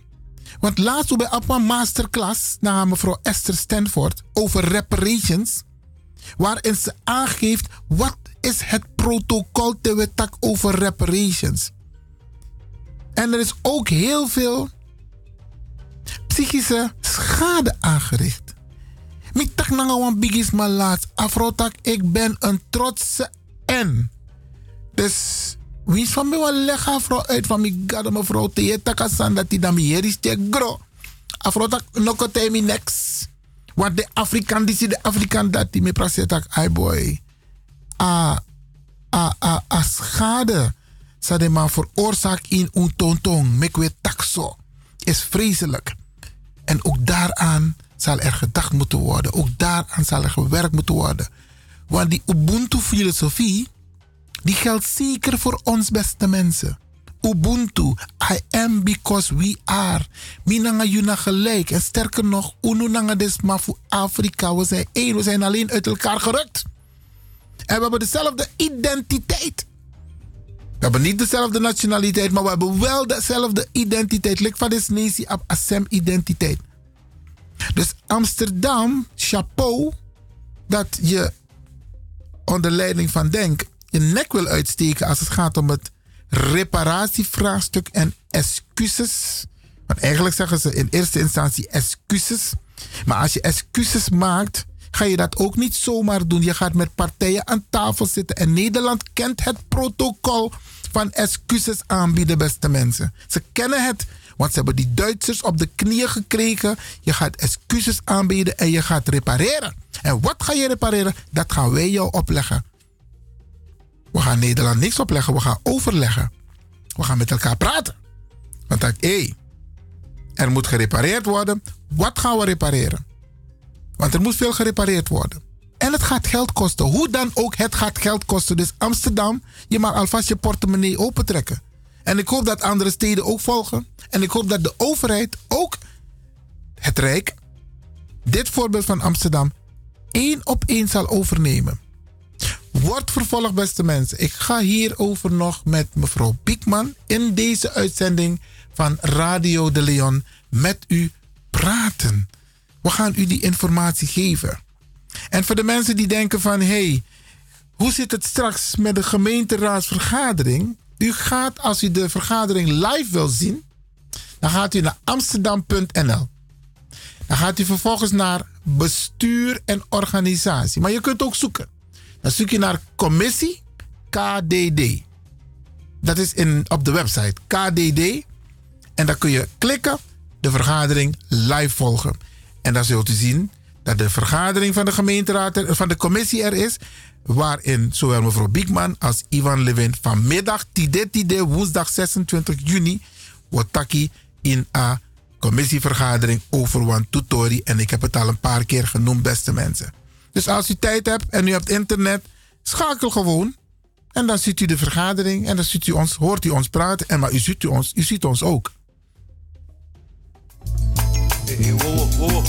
Want laatst toen bij Appa Masterclass naar mevrouw Esther Stanford over reparations, waarin ze aangeeft wat is het protocol te wetak over reparations. En er is ook heel veel psychische schade aangericht. Met tak nangawan bigis maar laatst. Afrotak, ik ben een trotse en. Dus wie is van mij wel leggen, vrouw uit van mij, mevrouw, te je takasan dat die dan hier is, te gro. afrotak noko temi next. Want de Afrikaan die zie de Afrikaan dat die me prasetak ai boy. A a a a schade. Sade ma veroorzaak in un tontong. Mekwe takso. Is vreselijk. En ook daaraan zal er gedacht moeten worden. Ook daaraan zal er gewerkt moeten worden. Want die Ubuntu-filosofie, die geldt zeker voor ons beste mensen. Ubuntu, I am because we are. Minanga juna gelijk. En sterker nog, unu nanga desma voor Afrika. We zijn één, we zijn alleen uit elkaar gerukt. En we hebben dezelfde identiteit. We hebben niet dezelfde nationaliteit, maar we hebben wel dezelfde identiteit. Lek van des NINSEE op Assem identiteit. Dus Amsterdam, chapeau, dat je onder leiding van DENK je nek wil uitsteken als het gaat om het reparatievraagstuk en excuses. Want eigenlijk zeggen ze in eerste instantie excuses. Maar als je excuses maakt, ga je dat ook niet zomaar doen. Je gaat met partijen aan tafel zitten. En Nederland kent het protocol van excuses aanbieden, beste mensen. Ze kennen het, want ze hebben die Duitsers op de knieën gekregen. Je gaat excuses aanbieden en je gaat repareren. En wat ga je repareren? Dat gaan wij jou opleggen. We gaan Nederland niks opleggen. We gaan overleggen. We gaan met elkaar praten. Want hé, hey, er moet gerepareerd worden. Wat gaan we repareren? Want er moet veel gerepareerd worden. En het gaat geld kosten. Hoe dan ook, het gaat geld kosten. Dus Amsterdam, je mag alvast je portemonnee opentrekken. En ik hoop dat andere steden ook volgen. En ik hoop dat de overheid ook, het Rijk, dit voorbeeld van Amsterdam één op één zal overnemen. Wordt vervolgd, beste mensen. Ik ga hierover nog met mevrouw Biekman in deze uitzending van Radio de Leon met u praten. We gaan u die informatie geven. En voor de mensen die denken van, hé, hey, hoe zit het straks met de gemeenteraadsvergadering? U gaat, als u de vergadering live wil zien, dan gaat u naar amsterdam punt n l. Dan gaat u vervolgens naar bestuur en organisatie. Maar je kunt ook zoeken. Dan zoek je naar commissie K D D. Dat is in, op de website K D D. En dan kun je klikken, de vergadering live volgen. En dan zult u zien dat de vergadering van de gemeenteraad, van de commissie er is, waarin zowel mevrouw Biekman als Ivan Lewin vanmiddag, tide tide, woensdag zesentwintig juni, Wotaki in a commissievergadering over Wan Tutori. En ik heb het al een paar keer genoemd, beste mensen. Dus als u tijd hebt en u hebt internet, schakel gewoon. En dan ziet u de vergadering en dan ziet u ons, hoort u ons praten. En maar u ziet, u ons, u ziet ons ook. Hey, wow, wow.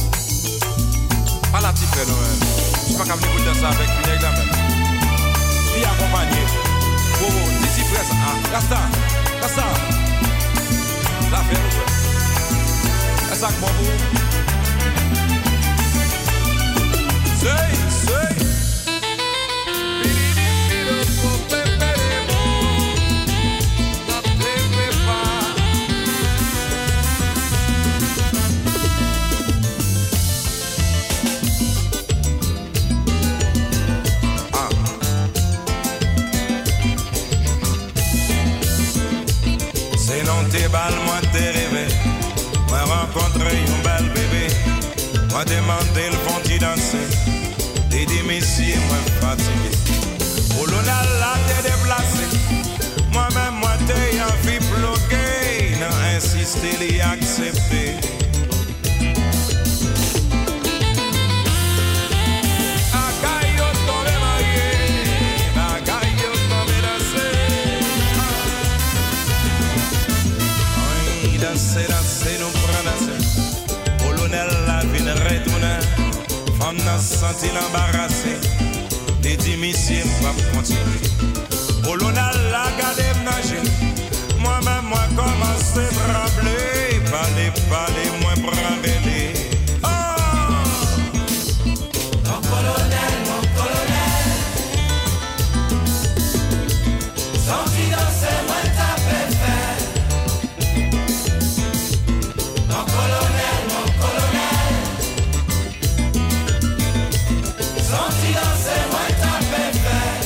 Palatife, je ne peux pas venir danser avec une aigle. Puis accompagner. Wow, wow, d'ici presse. Ah, Rasta, Rasta. La ferme. Est-ce que bon vous? Seuil, seuil. Tes balles, moi t'es rêvé. Moi rencontré un bel bébé. Moi demandé le fond d'y danser. T'es dit messieurs, moi fatigué. Oh l'on a la t'es déplacé. Moi-même, moi t'es envie bloqué. Non, insister, l'y accepter. Danser, nous prenons. Au l'honneur, la vie ne retourne. Femme n'a senti l'embarrassé. Des dimissiers, moi, continuer. Au l'honneur, la gade nager. Moi-même, moi, commence à rabler. Parler, parler, moi, braveler. Mon colonel, mon colonel. Senti danser, moi, t'appelle faire. Colonel, mon colonel. Senti danser, moi t'as fait faire.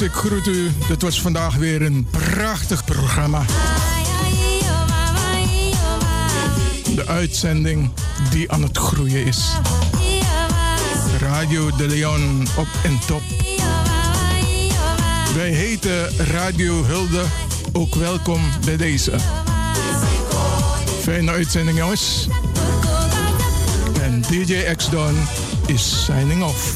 Ik groet u. Dit was vandaag weer een prachtig programma. De uitzending die aan het groeien is. Radio de Leon op en top. Wij heten Radio Hulde ook welkom bij deze. Fijne uitzending, jongens. En D J Exxon is signing off.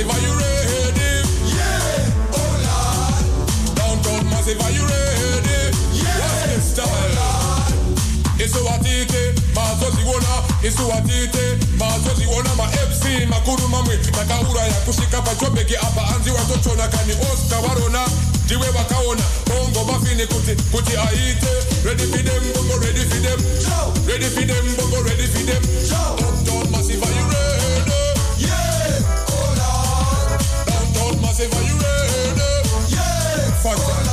Are you ready? Yeah. It's the Lord. It's what it is. My soul's wanna. It's what it is. My soul's wanna. My M C. My guru, my mate. My kaura ya kushika pa chope ki apa anzi wa tochona kani Oscar warona. Diwe wakaona. Bongo bafini kuti kuti aite. Ready for them, bongo ready for them. Show. Ready for them, bongo ready for them. Show. Down, down, massive. Are you ready? Yeah. Oh Lord. Down, down, massive. Are you ready? Yeah. Fuck that.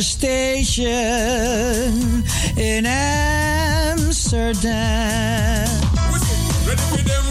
Station in Amsterdam. Ready for them.